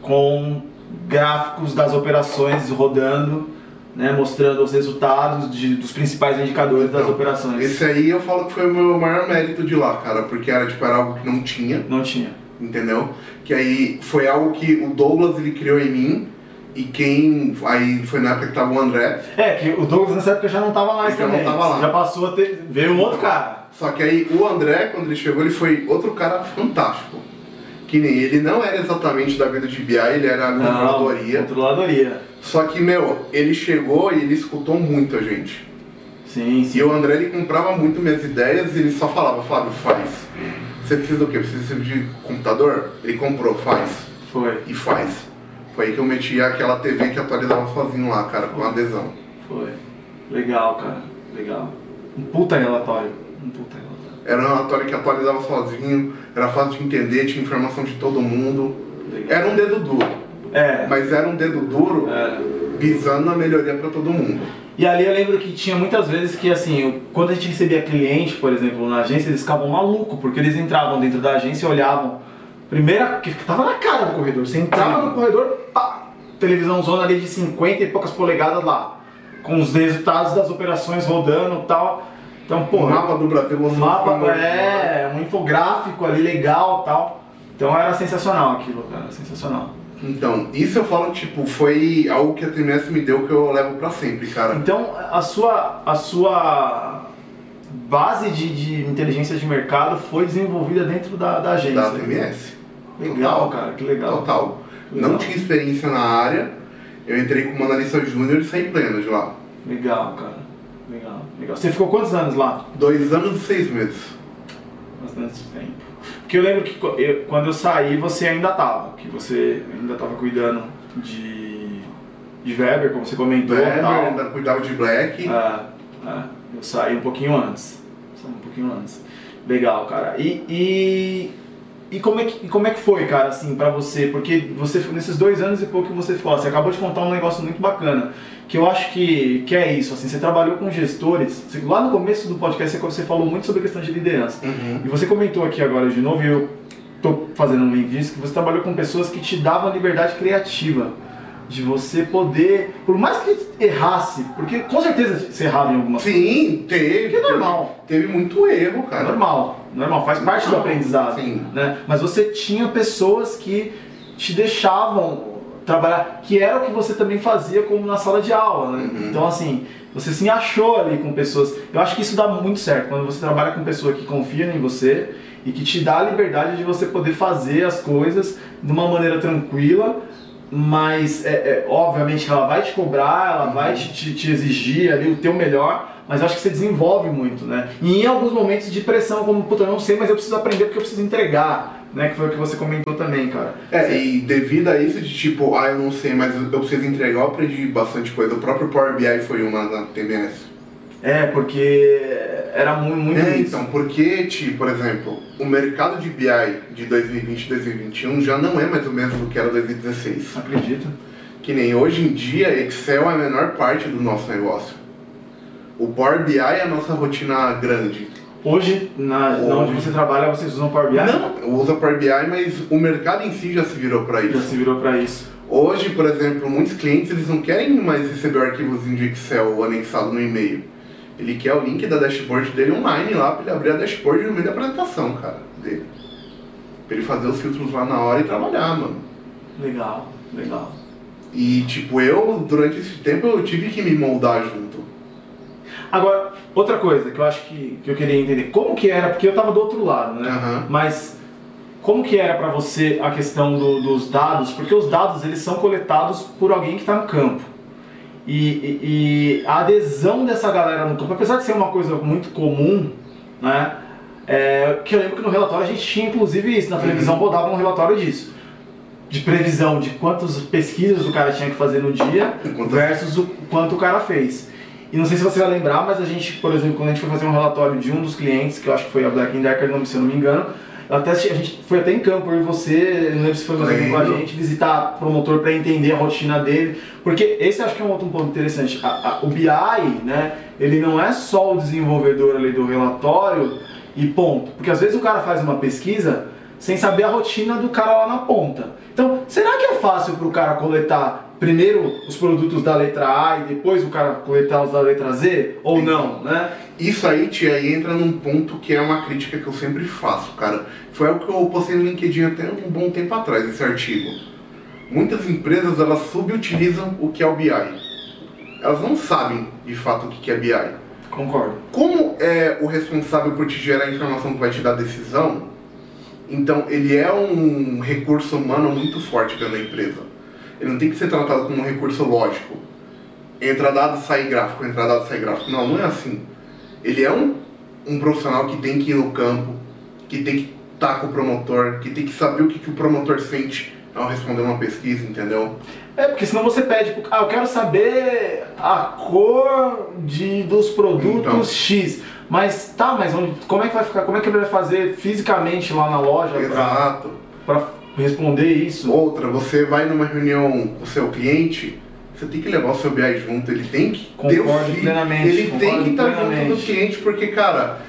com gráficos das operações rodando, né, mostrando os resultados de, dos principais indicadores então, das operações. Esse aí eu falo que foi o meu maior mérito de lá, cara, porque era tipo, era algo que não tinha. Não tinha. Entendeu? Que aí foi algo que o Douglas ele criou em mim. E quem, aí foi na época que tava o André. É, que o Douglas nessa época já não tava mais também. Já não tava lá. Já passou a ter, veio um outro cara. Só que aí o André, quando ele chegou, ele foi outro cara fantástico. Que nem ele não era exatamente da vida de B I, ele era controladoria. Controladoria. Só que, meu, ele chegou e ele escutou muito a gente. Sim, sim. E o André, ele comprava muito minhas ideias e ele só falava, Fábio, faz. Você precisa do quê? Precisa de computador? Ele comprou, faz. Foi. E faz. Foi aí que eu meti aquela T V que atualizava sozinho lá, cara, com adesão. Foi. Legal, cara. Legal. Um puta relatório. Um puta relatório. Era um relatório que atualizava sozinho, era fácil de entender, tinha informação de todo mundo. Legal. Era um dedo duro. É. Mas era um dedo duro visando a melhoria pra todo mundo. E ali eu lembro que tinha muitas vezes que, assim, quando a gente recebia cliente, por exemplo, na agência, eles ficavam malucos, porque eles entravam dentro da agência e olhavam. Primeira, que tava na cara do corredor, você entrava no corredor, pá, televisão zona ali de cinquenta e poucas polegadas lá, com os resultados das operações rodando e tal, então porra, um mapa do Brasil, um mapa, é, um infográfico ali legal e tal, então era sensacional aquilo, cara, sensacional. Então, isso eu falo, tipo, foi algo que a T M S me deu que eu levo pra sempre, cara. Então, a sua, a sua... base de, de inteligência de mercado foi desenvolvida dentro da, da agência. Da T M S. Legal, total, cara, que legal. Total. Legal. Não tinha experiência na área, eu entrei como analista júnior e saí pleno de lá. Legal, cara. Legal, legal. Você ficou quantos anos lá? Dois anos e seis meses. Bastante tempo. Porque eu lembro que eu, quando eu saí você ainda tava, que você ainda tava cuidando de, de Weber, como você comentou. Weber, tal. Ainda cuidava de Black. É, é. Eu saí um pouquinho antes, saí um pouquinho antes. Legal, cara. E, e, e, como, é que, e como é que foi, cara, assim, pra você? Porque você, nesses dois anos e pouco que você ficou, você acabou de contar um negócio muito bacana, que eu acho que, que é isso, assim, você trabalhou com gestores, você, lá no começo do podcast você, você falou muito sobre a questão de liderança, uhum. e você comentou aqui agora de novo, e eu estou fazendo um link disso, que você trabalhou com pessoas que te davam liberdade criativa, de você poder, por mais que errasse, porque com certeza você errava em alguma coisa. Sim, teve. Que é normal. Teve, teve muito erro, cara. Normal, normal, faz parte normal. do aprendizado. Sim. Né? Mas você tinha pessoas que te deixavam trabalhar, que era o que você também fazia como na sala de aula, né? Uhum. Então assim, você se achou ali com pessoas. Eu acho que isso dá muito certo, quando você trabalha com pessoa que confia em você e que te dá a liberdade de você poder fazer as coisas de uma maneira tranquila, mas é, é, obviamente ela vai te cobrar, ela uhum. vai te, te exigir ali o teu melhor, mas eu acho que você desenvolve muito, né? E em alguns momentos de pressão, como, puta, eu não sei, mas eu preciso aprender porque eu preciso entregar, né? Que foi o que você comentou também, cara. É, você... e devido a isso de tipo, ah, eu não sei, mas eu preciso entregar, eu aprendi bastante coisa. O próprio Power B I foi uma na T M S. É, porque era muito, muito é, isso. Então, porque, tipo, por exemplo, o mercado de B I de dois mil e vinte e dois mil e vinte e um já não é mais o mesmo do que era dois mil e dezesseis. Acredito. Que nem hoje em dia, Excel é a menor parte do nosso negócio. O Power B I é a nossa rotina grande. Hoje, na, hoje. onde você trabalha, vocês usam Power B I? Não, usa Power B I, mas o mercado em si já se virou para isso. Já se virou para isso. Hoje, por exemplo, muitos clientes eles não querem mais receber o arquivozinho de Excel anexado no e-mail. Ele quer o link da dashboard dele online lá, pra ele abrir a dashboard no meio da apresentação, cara, dele. Pra ele fazer os filtros lá na hora e trabalhar, mano. Legal, legal. E, tipo, eu, durante esse tempo, eu tive que me moldar junto. Agora, outra coisa que eu acho que, que eu queria entender, como que era, porque eu tava do outro lado, né? Uhum. Mas, como que era pra você a questão do, dos dados? Porque os dados, eles são coletados por alguém que tá no campo. E, e, e a adesão dessa galera no campo, apesar de ser uma coisa muito comum, né, é, que eu lembro que no relatório a gente tinha inclusive isso, na televisão rodava um relatório disso, de previsão de quantas pesquisas o cara tinha que fazer no dia versus o quanto o cara fez. E não sei se você vai lembrar, mas a gente, por exemplo, quando a gente foi fazer um relatório de um dos clientes, que eu acho que foi a Black and Decker, se eu não me engano, até, a gente foi até em campo, eu e você, não lembro se foi você com a gente, visitar o promotor para entender a rotina dele, porque esse acho que é um outro ponto interessante, a, a, o B I, né, ele não é só o desenvolvedor ali do relatório e ponto, porque às vezes o cara faz uma pesquisa sem saber a rotina do cara lá na ponta, então será que é fácil para o cara coletar primeiro os produtos da letra A e depois o cara coletar os da letra Z ou não, né? Isso aí, tia, aí entra num ponto que é uma crítica que eu sempre faço, cara. Foi o que eu postei no LinkedIn até um bom tempo atrás, esse artigo. Muitas empresas, elas subutilizam o que é o B I. Elas não sabem, de fato, o que é B I. Concordo. Como é o responsável por te gerar a informação que vai te dar a decisão, então ele é um recurso humano muito forte dentro da empresa. Ele não tem que ser tratado como um recurso lógico. Entra dado, sai gráfico, entra dado, sai gráfico. Não, não é assim. Ele é um, um profissional que tem que ir no campo, que tem que estar com o promotor, que tem que saber o que, que o promotor sente ao responder uma pesquisa, entendeu? É, porque senão você pede, pro... ah, eu quero saber a cor de, dos produtos então. X, mas tá, mas onde, como é que vai ficar, como é que ele vai fazer fisicamente lá na loja? Exato. Pra, pra responder isso? Outra, você vai numa reunião com o seu cliente, você tem que levar o seu B I junto, ele tem que concordo ter plenamente, ele tem que estar junto do cliente, porque, cara,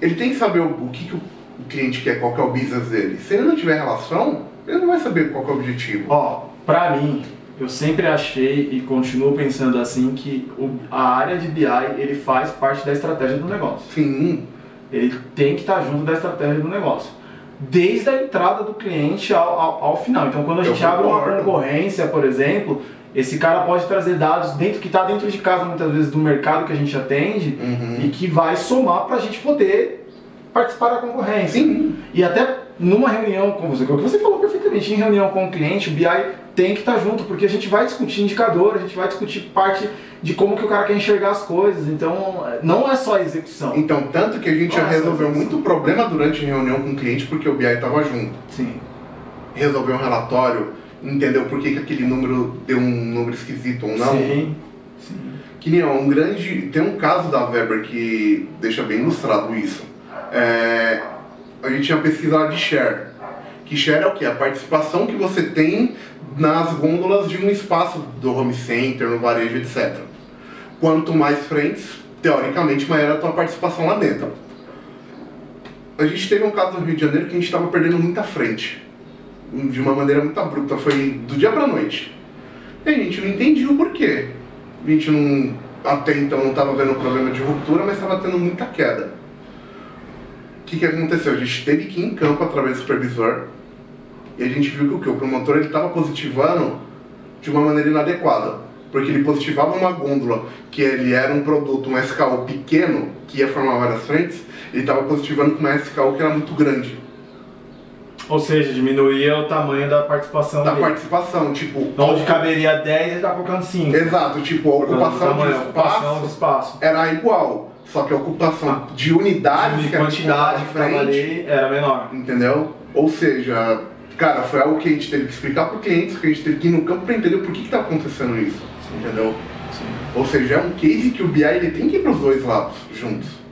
ele tem que saber o, o que, que o cliente quer, qual que é o business dele. Se ele não tiver relação, ele não vai saber qual que é o objetivo. Ó, pra mim, eu sempre achei e continuo pensando assim, que o, a área de B I, ele faz parte da estratégia do negócio. Sim. Ele tem que estar junto da estratégia do negócio. Desde a entrada do cliente ao, ao, ao final. Então, quando a gente eu abre concordo. uma concorrência, por exemplo... Esse cara pode trazer dados dentro, que está dentro de casa, muitas vezes, do mercado que a gente atende uhum. e que vai somar para a gente poder participar da concorrência. Sim. E até numa reunião com você, que você falou perfeitamente, em reunião com o cliente, o B I tem que estar tá junto, porque a gente vai discutir indicador, a gente vai discutir parte de como que o cara quer enxergar as coisas. Então, não é só a execução. Então, tanto que a gente Nossa, já resolveu muito problema durante a reunião com o cliente, porque o B I estava junto. Sim. Resolveu um relatório... Entendeu por que, que aquele número deu um número esquisito ou não? Sim, sim. Que nem um grande... Tem um caso da Weber que deixa bem ilustrado isso. É, a gente tinha pesquisa de share. que gera o quê? A participação que você tem nas gôndolas de um espaço do home center, no varejo, etcétera. Quanto mais frentes, teoricamente, maior a tua participação lá dentro. A gente teve um caso no Rio de Janeiro que a gente estava perdendo muita frente, de uma maneira muito abrupta, foi do dia para a noite. E a gente não entendia o porquê. A gente não, até então não estava vendo problema de ruptura, mas estava tendo muita queda. O que, que aconteceu? A gente teve que ir em campo através do supervisor e a gente viu que o, que? o promotor estava positivando de uma maneira inadequada. Porque ele positivava uma gôndola, que ele era um produto, um S K U pequeno, que ia formar várias frentes, ele estava positivando com uma S K U que era muito grande. Ou seja, diminuía o tamanho da participação da dele. participação, tipo... Onde caberia dez, ele estava colocando cinco. Exato, tipo, a ocupação, tamanho, de espaço, ocupação de espaço era igual, só que a ocupação ah, de unidades, que era quantidade que ali era menor. Entendeu? Ou seja, cara, foi algo que a gente teve que explicar para o cliente, que a gente teve que ir no campo para entender por que está acontecendo isso. Sim. Entendeu? Sim. Ou seja, é um case que o B I ele tem que ir para os dois lados, juntos.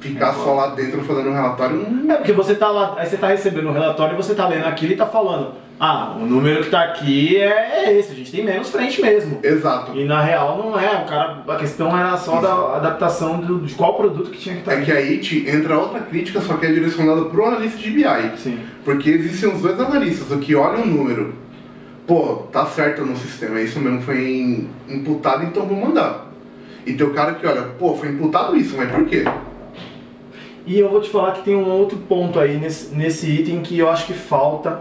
Ficar só lá dentro fazendo um relatório não... É porque você tá lá, aí você tá recebendo um relatório e você tá lendo aquilo e tá falando: ah, o número que tá aqui é, é esse, a gente tem menos frente mesmo. Exato. E na real não é, o cara, a questão era só isso, da adaptação do, de qual produto que tinha que estar. É aqui. Que aí te entra outra crítica, só que é direcionada pro analista de B I. Sim. Porque existem os dois analistas, o que olha o número. Pô, tá certo no sistema, isso mesmo foi imputado, então vou mandar. E tem o cara que olha: pô, foi imputado isso, mas por quê? E eu vou te falar que tem um outro ponto aí nesse, nesse item que eu acho que falta.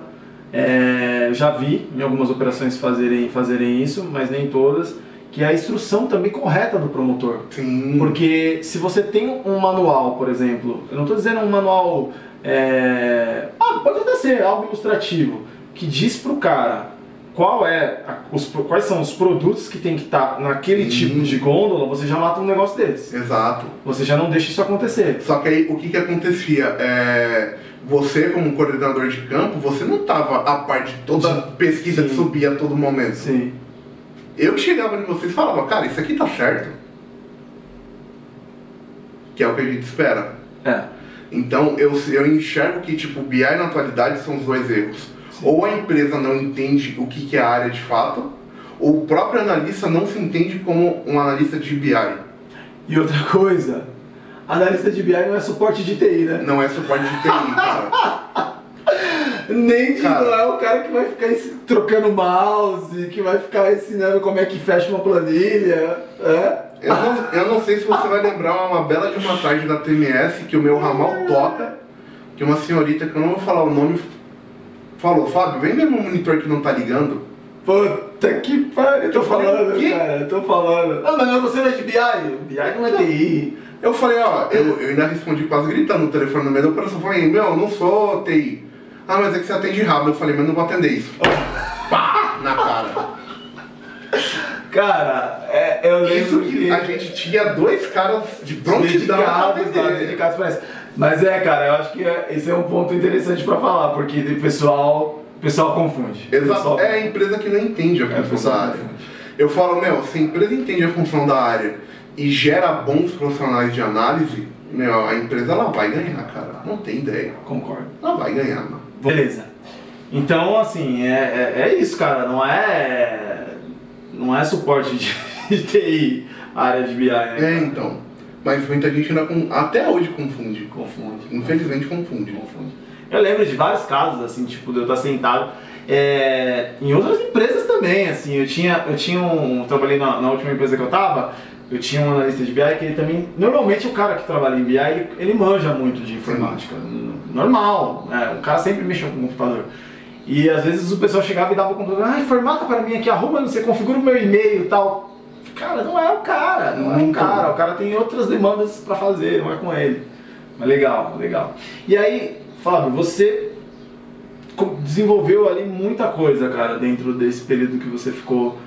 É, já vi em algumas operações fazerem, fazerem isso, mas nem todas, que é a instrução também correta do promotor. Sim. Porque se você tem um manual, por exemplo, eu não estou dizendo um manual, é, ah, pode até ser algo ilustrativo, que diz para o cara qual é a, os, quais são os produtos que tem que estar tá naquele hum. tipo de gôndola, você já mata um negócio desse. Exato. Você já não deixa isso acontecer. Só que aí, o que que acontecia? É, você, como coordenador de campo, você não estava a parte de toda a pesquisa. Sim. Que subia a todo momento. Sim. Eu chegava em vocês e falava: cara, isso aqui tá certo. Que é o que a gente espera. É. Então, eu, eu enxergo que, tipo, B I na atualidade são os dois erros. Ou a empresa não entende o que é a área de fato, ou o próprio analista não se entende como um analista de B I. E outra coisa, analista de B I não é suporte de T I, né? Não é suporte de T I, cara. Nem de cara. Não é o cara que vai ficar trocando mouse, que vai ficar ensinando como é que fecha uma planilha. É? Eu, não, eu não sei se você vai lembrar uma bela de uma tarde da T M S que o meu ramal toca, que uma senhorita, que eu não vou falar o nome, falou: Fábio, vem ver meu monitor que não tá ligando. Puta que pariu, eu tô falando, falei, cara, eu tô falando. Ah, mas você não é de B I? B I não é T I. Eu falei, ó, eu, eu ainda respondi quase gritando no telefone no meio da operação, falei: meu, eu não sou T I. Ah, mas é que você atende rabo. Eu falei: mas não vou atender isso. Pá, na cara. Cara, é, eu lembro isso que, que a gente tinha dois caras de prontidão dedicados pra isso. Mas é, cara, eu acho que esse é um ponto interessante pra falar, porque o pessoal, pessoal confunde. Exato, pessoal... é a empresa que não entende a função é, da área. Confunde. Eu falo: meu, se a empresa entende a função da área e gera bons profissionais de análise, meu, a empresa ela vai ganhar, cara. Não tem ideia. Concordo. Ela vai ganhar, mano. Beleza. Então, assim, é, é, é isso, cara. Não é, não é suporte de, de T I, área de B I, né? É, então. Mas muita gente ainda até hoje confunde. Confunde. Infelizmente confunde. confunde. Eu lembro de vários casos, assim, tipo, de eu estar sentado. É, em outras empresas também, assim, eu tinha. Eu tinha um. Trabalhei na, na última empresa que eu tava, eu tinha um analista de B I que ele também. Normalmente o cara que trabalha em B I, ele, ele manja muito de informática. Sim. Normal. Né? O cara sempre mexeu com o computador. E às vezes o pessoal chegava e dava o computador: ah, formata para mim aqui, arruma, você configura o meu e-mail e tal. Cara, não é o cara, não é o cara, o cara tem outras demandas pra fazer, não é com ele. Mas legal, legal. E aí, Fábio, você desenvolveu ali muita coisa, cara, dentro desse período que você ficou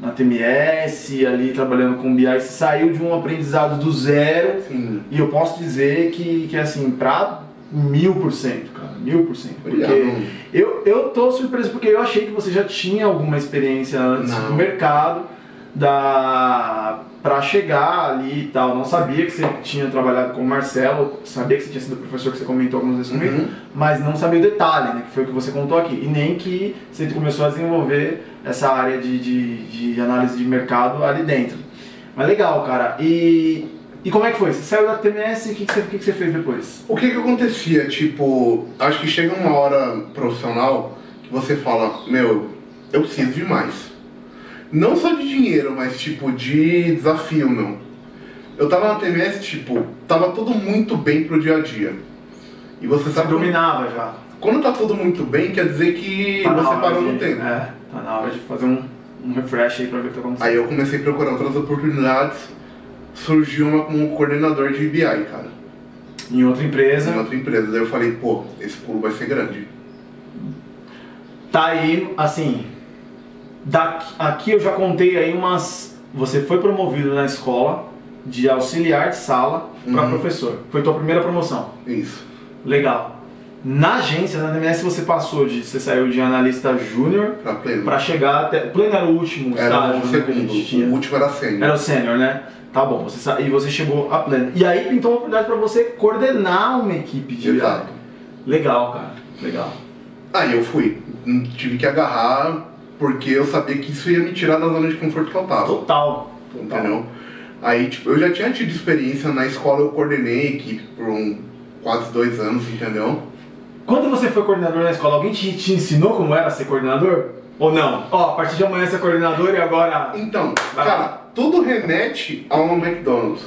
na T M S, ali trabalhando com B I, você saiu de um aprendizado do zero. Sim. E eu posso dizer que, que assim, pra mil por cento, cara, mil por cento. Porque eu, eu tô surpreso, porque eu achei que você já tinha alguma experiência antes no mercado. Da para chegar ali e tal. Não sabia que você tinha trabalhado com o Marcelo, sabia que você tinha sido professor, que você comentou algumas vezes comigo, uhum. mas não sabia o detalhe, né, que foi o que você contou aqui. E nem que você começou a desenvolver essa área de, de, de análise de mercado ali dentro. Mas legal, cara. E, e como é que foi? Você saiu da T M S e o que, que, que, que você fez depois? O que que acontecia? Tipo, acho que chega uma hora profissional que você fala, meu, eu preciso de mais. Não só de dinheiro, mas tipo de desafio, meu. Eu tava na T M S, tipo, tava tudo muito bem pro dia a dia. E você sabe. Você dominava como... já. Quando tá tudo muito bem, quer dizer que tá você parou no tempo. É, tá na hora de fazer um, um refresh aí pra ver o que tá acontecendo. Aí eu comecei a procurar outras oportunidades, surgiu uma como um coordenador de B I, cara. Em outra empresa? Em outra empresa. Daí eu falei, pô, esse pulo vai ser grande. Tá aí, assim. Daqui, aqui eu já contei aí umas... Você foi promovido na escola de auxiliar de sala para uhum. professor. Foi tua primeira promoção. Isso. Legal. Na agência, na T M S, você passou de... Você saiu de analista júnior para pleno. Para chegar até... Pleno era o último era estágio. Era o segundo. Né, que a gente tinha. O último era sênior. Era o sênior, né? Tá bom. Você sa... E você chegou a pleno. E aí pintou uma oportunidade para você coordenar uma equipe de... Exato. Legal, cara. Legal. Aí eu fui. Tive que agarrar... Porque eu sabia que isso ia me tirar da zona de conforto que eu tava. Total. Total. Entendeu? Aí, tipo, eu já tinha tido experiência na escola, eu coordenei a equipe por um, quase dois anos, entendeu? Quando você foi coordenador na escola, alguém te, te ensinou como era ser coordenador? Ou não? Ó, a partir de amanhã você é coordenador e agora... Então, vai, cara, lá. Tudo remete ao McDonald's.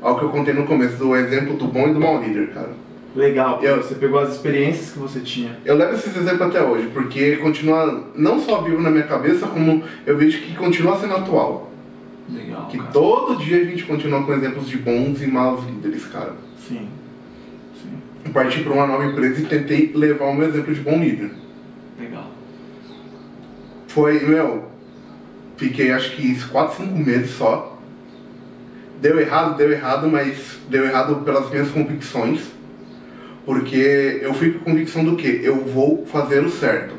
Ao que eu contei no começo, do exemplo do bom e do mau líder, cara. Legal, eu, você pegou as experiências que você tinha. Eu levo esses exemplos até hoje, porque continua não só vivo na minha cabeça, como eu vejo que continua sendo atual. Legal, que cara. Todo dia a gente continua com exemplos de bons e maus líderes, cara. Sim, sim. Eu parti para uma nova empresa e tentei levar o meu exemplo de bom líder. Legal. Foi, meu, fiquei acho que quatro, cinco meses só. Deu errado, deu errado, mas deu errado pelas minhas convicções. Porque eu fui com convicção do quê? Eu vou fazer o certo.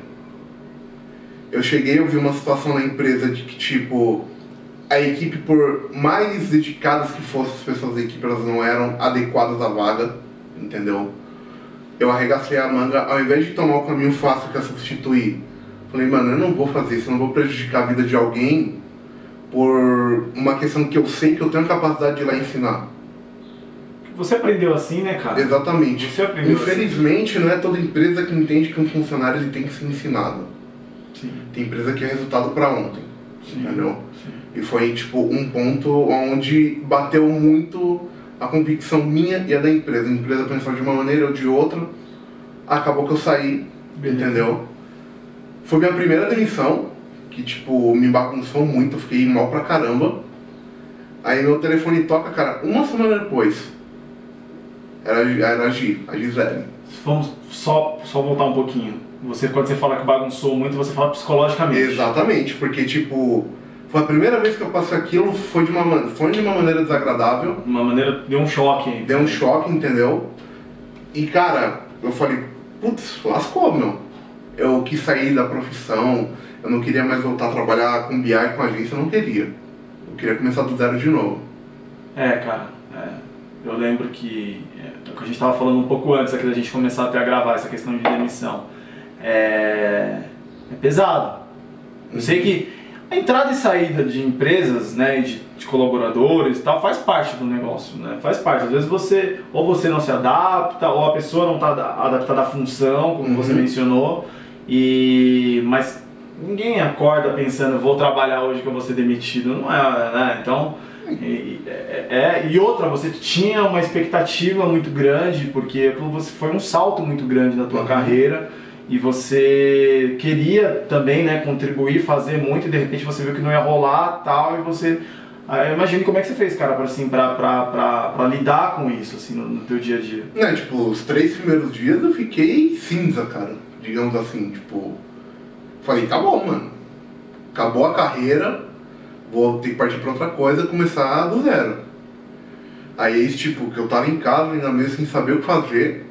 Eu cheguei, eu vi uma situação na empresa de que, tipo, a equipe, por mais dedicadas que fossem as pessoas da equipe, elas não eram adequadas à vaga, entendeu? Eu arregacei a manga, ao invés de tomar o caminho fácil que é substituir, falei, mano, eu não vou fazer isso, eu não vou prejudicar a vida de alguém por uma questão que eu sei que eu tenho a capacidade de ir lá ensinar. Você aprendeu assim, né, cara? Exatamente. Você aprendeu Infelizmente, assim. Não é toda empresa que entende que um funcionário ele tem que ser ensinado. Sim. Tem empresa que é resultado pra ontem, Sim. entendeu? Sim. E foi, tipo, um ponto onde bateu muito a convicção minha e a da empresa. A empresa pensou de uma maneira ou de outra, acabou que eu saí, Beleza. Entendeu? Foi minha primeira demissão, que, tipo, me bagunçou muito, eu fiquei mal pra caramba. Aí meu telefone toca, cara, uma semana depois. Era, era a Gi, a Gisele. Vamos só, só voltar um pouquinho. Você, quando você fala que bagunçou muito, você fala psicologicamente. Exatamente, porque tipo, foi a primeira vez que eu passei aquilo, foi de uma, foi de uma maneira desagradável. Uma maneira, deu um choque. Deu um choque, entendeu? E cara, eu falei, putz, lascou, meu. Eu quis sair da profissão, eu não queria mais voltar a trabalhar com B I, com agência, eu não queria. Eu queria começar do zero de novo. É, cara, é. Eu lembro que, é, que a gente estava falando um pouco antes aqui da gente começar até a gravar essa questão de demissão. É, é pesado. Eu sei que a entrada e saída de empresas, né, de, de colaboradores e tal, faz parte do negócio, né? Faz parte. Às vezes você, ou você não se adapta, ou a pessoa não está adaptada à função, como uhum. você mencionou. E, mas ninguém acorda pensando, vou trabalhar hoje que eu vou ser demitido. Não é, né? Então... E, é, é, e outra, você tinha uma expectativa muito grande, porque você foi um salto muito grande na tua uhum. carreira e você queria também, né, contribuir, fazer muito, e de repente você viu que não ia rolar tal, e você... Eu imagino como é que você fez, cara, pra, assim, pra, pra, pra, pra lidar com isso, assim, no, no teu dia a dia. Não, tipo, os três primeiros dias eu fiquei cinza, cara, digamos assim, tipo... Falei, tá bom, mano, acabou a carreira... Vou ter que partir pra outra coisa, começar do zero. Aí, tipo, que eu tava em casa, ainda mesmo sem saber o que fazer,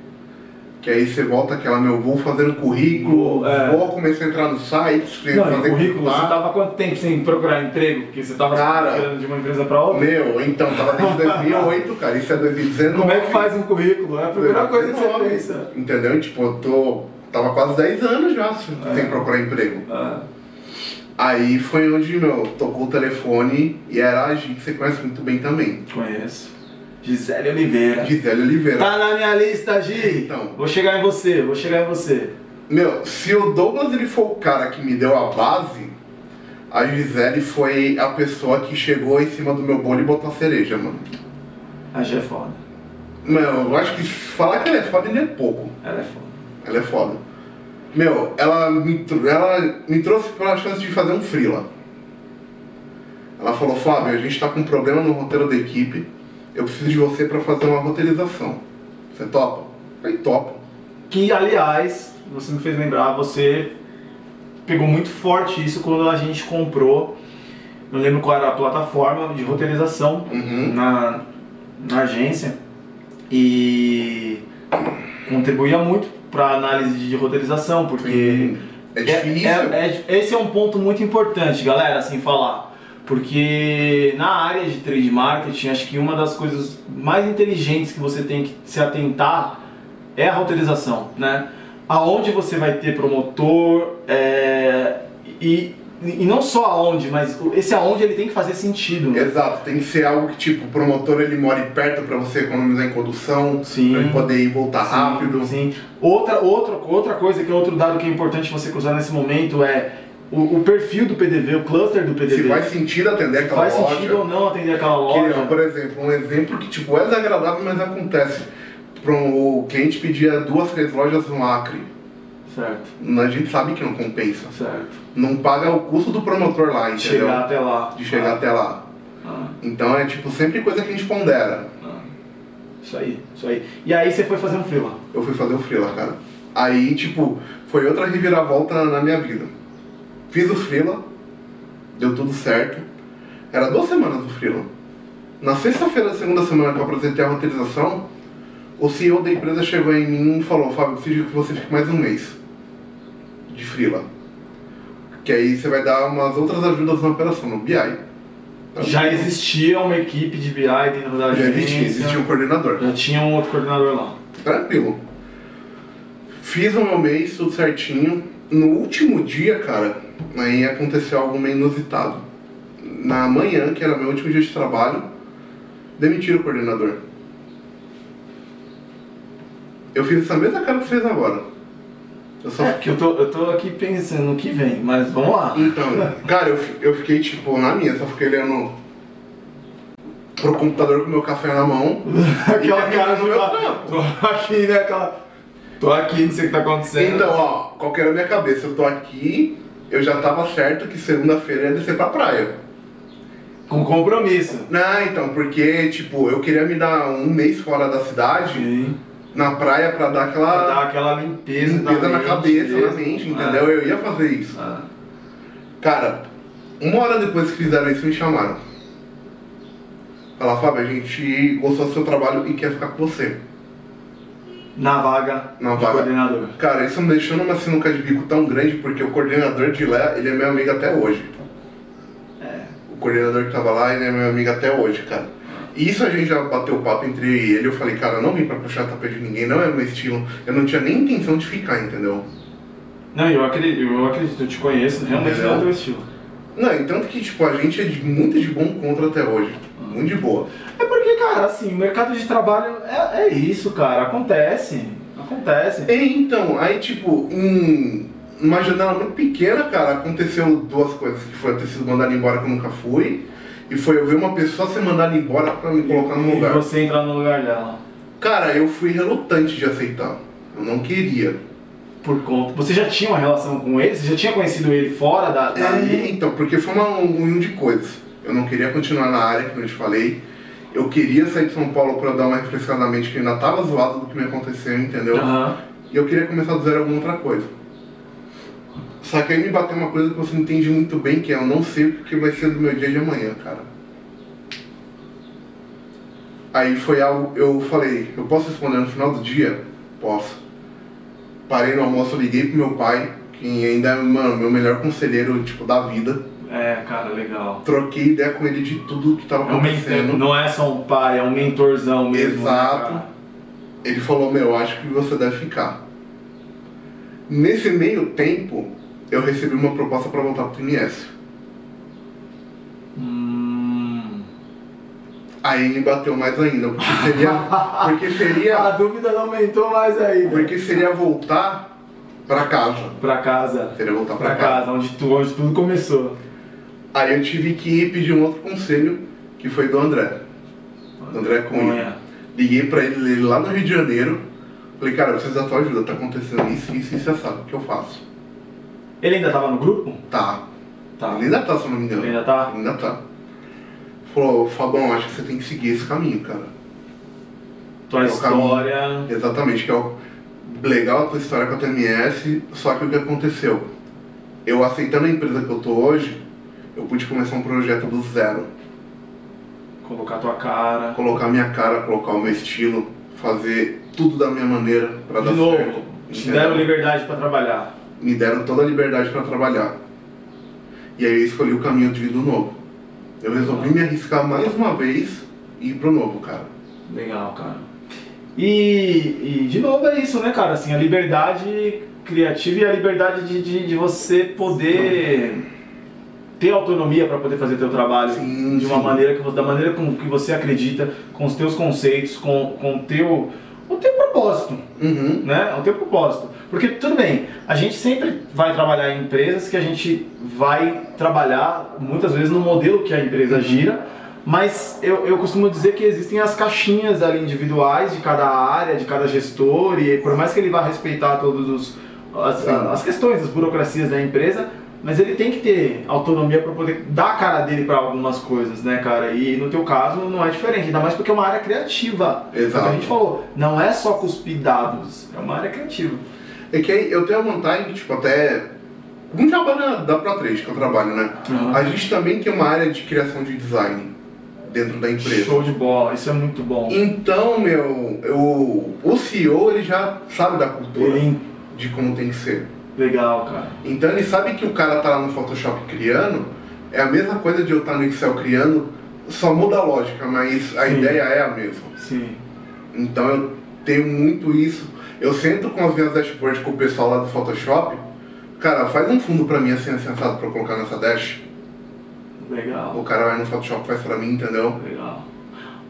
Que aí você volta aquela, meu, vou fazer um currículo, é. ou comecei a entrar no site, não, fazer currículo lá. Você tava quanto tempo sem procurar emprego? Porque você tava procurando de uma empresa para outra? Meu, então, tava desde dois mil e oito, cara, isso é dois mil e dezenove. Como é que faz um currículo? É a primeira coisa que você pensa. Entendeu? Tipo, eu tô, tava quase dez anos já assim, é. sem procurar emprego. É. Aí foi onde, meu, tocou o telefone e era a gente que você conhece muito bem também. Conheço. Gisele Oliveira. Gisele Oliveira. Tá na minha lista, Gi. Então. Vou chegar em você, vou chegar em você. Meu, se o Douglas ele foi o cara que me deu a base, a Gisele foi a pessoa que chegou em cima do meu bolo e botou a cereja, mano. A Gi é foda. Meu, eu acho que falar que ela é foda ainda é pouco. Ela é foda. Ela é foda. Meu, ela me, ela me trouxe pela chance de fazer um freela. Ela falou, Fábio, a gente tá com um problema no roteiro da equipe. Eu preciso de você para fazer uma roteirização. Você topa? Aí topa. Que, aliás, você me fez lembrar, você pegou muito forte isso quando a gente comprou, não lembro qual era a plataforma de roteirização uhum. na, na agência, e contribuía muito para análise de roteirização, porque é, é difícil. É, é, é, esse é um ponto muito importante, galera, assim, falar. Porque na área de trade marketing, acho que uma das coisas mais inteligentes que você tem que se atentar é a roteirização, né? Aonde você vai ter promotor, é... e, e não só aonde, mas esse aonde ele tem que fazer sentido, né? Exato, tem que ser algo que tipo, o promotor ele mora perto para você economizar em condução, sim, pra ele poder ir e voltar sim, rápido. Sim. Outra, outra, outra coisa, que é outro dado que é importante você cruzar nesse momento é O, o perfil do P D V, o cluster do P D V. Se faz sentido atender aquela loja. Se faz sentido ou não atender aquela loja. Que, por exemplo, um exemplo que tipo, é desagradável, mas acontece. O cliente pedia duas, três lojas no Acre. Certo. A gente sabe que não compensa. Certo. Não paga o custo do promotor lá, entendeu? De chegar até lá. De chegar ah. até lá. Ah. Então é tipo sempre coisa que a gente pondera. Ah. Isso aí, isso aí. E aí você foi fazer um freela? Eu fui fazer um freela, cara. Aí, tipo, foi outra reviravolta na minha vida. Fiz o freela, deu tudo certo, era duas semanas o freela. Na sexta-feira da segunda semana que eu apresentei a roteirização, o C E O da empresa chegou em mim e falou, Fábio, eu preciso que você fique mais um mês de freela. Que aí você vai dar umas outras ajudas na operação, no B I. Já existia uma equipe de B I dentro da agência? Já existia, existia um coordenador. Já tinha um outro coordenador lá. Tranquilo. Fiz o meu mês, tudo certinho. No último dia, cara, aí aconteceu algo meio inusitado. Na manhã, que era meu último dia de trabalho, demitiram o coordenador. Eu fiz essa mesma cara que você fez agora. Eu só... É, porque eu tô, eu tô aqui pensando no que vem, mas vamos lá. Então, cara, eu, eu fiquei tipo na minha, só fiquei olhando pro computador com meu café na mão. Aquela cara do meu trampo. Aqui, né, aquela... Tô aqui, não sei o que tá acontecendo. Então, ó, qual que era a minha cabeça? Eu tô aqui, eu já tava certo que segunda-feira ia descer pra praia. Com compromisso. Não, então, porque, tipo, eu queria me dar um mês fora da cidade, sim, na praia pra dar aquela... Pra dar aquela limpeza, limpeza da na mente, cabeça, mesmo. na mente, entendeu? Ah. Eu ia fazer isso. Ah. Cara, uma hora depois que fizeram isso, me chamaram. Falaram, Fábio, a gente gostou do seu trabalho e quer ficar com você. Na vaga Na do vaga. coordenador. Cara, isso me deixou numa sinuca de bico tão grande, porque o coordenador de lá, ele é meu amigo até hoje. É. O coordenador que tava lá, ele é meu amigo até hoje, cara. E isso a gente já bateu o papo entre eu e ele. Eu falei, cara, eu não vim pra puxar a tapete de ninguém, não é meu estilo. Eu não tinha nem intenção de ficar, entendeu? Não, eu acredito, eu, acredito, eu te conheço, realmente não é teu estilo. Não, e tanto que, tipo, a gente é de, muito de bom contra até hoje. Muito de boa. É porque, cara, assim, o mercado de trabalho é, é isso, cara. Acontece. Acontece. Então, aí, tipo, em uma janela muito pequena, cara, aconteceu duas coisas. Que foi eu ter sido mandado embora, que eu nunca fui. E foi eu ver uma pessoa ser mandada embora pra me colocar no lugar. E você entrar no lugar dela. Cara, eu fui relutante de aceitar. Eu não queria. Por conta... Você já tinha uma relação com ele? Você já tinha conhecido ele fora da... da... É, então, porque foi uma união de coisas. Eu não queria continuar na área, como eu te falei. Eu queria sair de São Paulo pra dar uma refrescada na mente, que ainda tava zoado do que me aconteceu, entendeu? Uhum. E eu queria começar do zero alguma outra coisa. Só que aí me bateu uma coisa que você não entende muito bem, que é eu não sei o que vai ser do meu dia de amanhã, cara. Aí foi algo... Eu falei, eu posso responder no final do dia? Posso. parei no almoço, liguei pro meu pai, que ainda é, mano, meu melhor conselheiro, tipo, da vida. É, cara, legal. Troquei ideia com ele de tudo que tava acontecendo. Não é só um pai, é um mentorzão mesmo. Exato. Né, ele falou, meu, acho que você deve ficar. Nesse meio tempo, eu recebi uma proposta pra voltar pro T M S. Hum. Aí me bateu mais ainda, porque seria... porque seria... A dúvida não aumentou mais ainda. Porque seria voltar... Pra casa. Pra casa. Seria voltar pra, pra casa. casa. Onde, tu, onde tudo começou. Aí eu tive que pedir um outro conselho, que foi do André. Do André Cunha. Cunha. Liguei pra ele, ele lá no Rio de Janeiro. Falei, cara, eu preciso da tua ajuda, tá acontecendo isso, isso, isso, sabe o que eu faço. Ele ainda tava no grupo? Tá. tá. Ele ainda tá, se eu não me engano. Ele ainda tá? Ele ainda tá. Falou, Fabão, acho que você tem que seguir esse caminho, cara. Tua é história... Caminho. Exatamente, que é o... Legal a tua história com a T M S, só que o que aconteceu? Eu aceitando a empresa que eu tô hoje, eu pude começar um projeto do zero. Colocar tua cara. Colocar minha cara, colocar o meu estilo, fazer tudo da minha maneira pra dar certo. De novo, te deram liberdade pra trabalhar. Me deram toda a liberdade pra trabalhar. E aí eu escolhi o caminho de ir do novo. Eu resolvi me arriscar mais uma vez e ir pro novo, cara. Legal, cara. E, e de novo é isso, né, cara? Assim, a liberdade criativa e a liberdade de, de, de você poder sim. ter autonomia para poder fazer teu trabalho sim, de uma sim. maneira que da maneira com que você acredita, com os teus conceitos, com, com teu, o teu propósito, uhum. né? O teu propósito. Porque tudo bem, a gente sempre vai trabalhar em empresas que a gente vai trabalhar muitas vezes no modelo que a empresa gira. Mas eu, eu costumo dizer que existem as caixinhas ali individuais de cada área, de cada gestor, e por mais que ele vá respeitar todas as, as questões, as burocracias da empresa, mas ele tem que ter autonomia para poder dar a cara dele para algumas coisas, né, cara? E no teu caso não é diferente, ainda mais porque é uma área criativa. Exato. Como a gente falou, não é só cuspir dados, é uma área criativa. É que eu tenho a vantagem, tipo, até... Um trabalho da Pro três que eu trabalho, né? Uhum. A gente também tem uma área de criação de design dentro da empresa. Show de bola, isso é muito bom. Então, meu, eu, o C E O, ele já sabe da cultura, ele... de como tem que ser. Legal, cara. Então ele sabe que o cara tá lá no Photoshop criando, é a mesma coisa de eu estar no Excel criando, só muda a lógica, mas a Sim. ideia é a mesma. Sim. Então eu tenho muito isso. Eu sento com as minhas dashboards com o pessoal lá do Photoshop, cara, faz um fundo pra mim assim, sensado pra eu colocar nessa dash. Legal. O cara vai no Photoshop, faz pra mim, entendeu? Legal.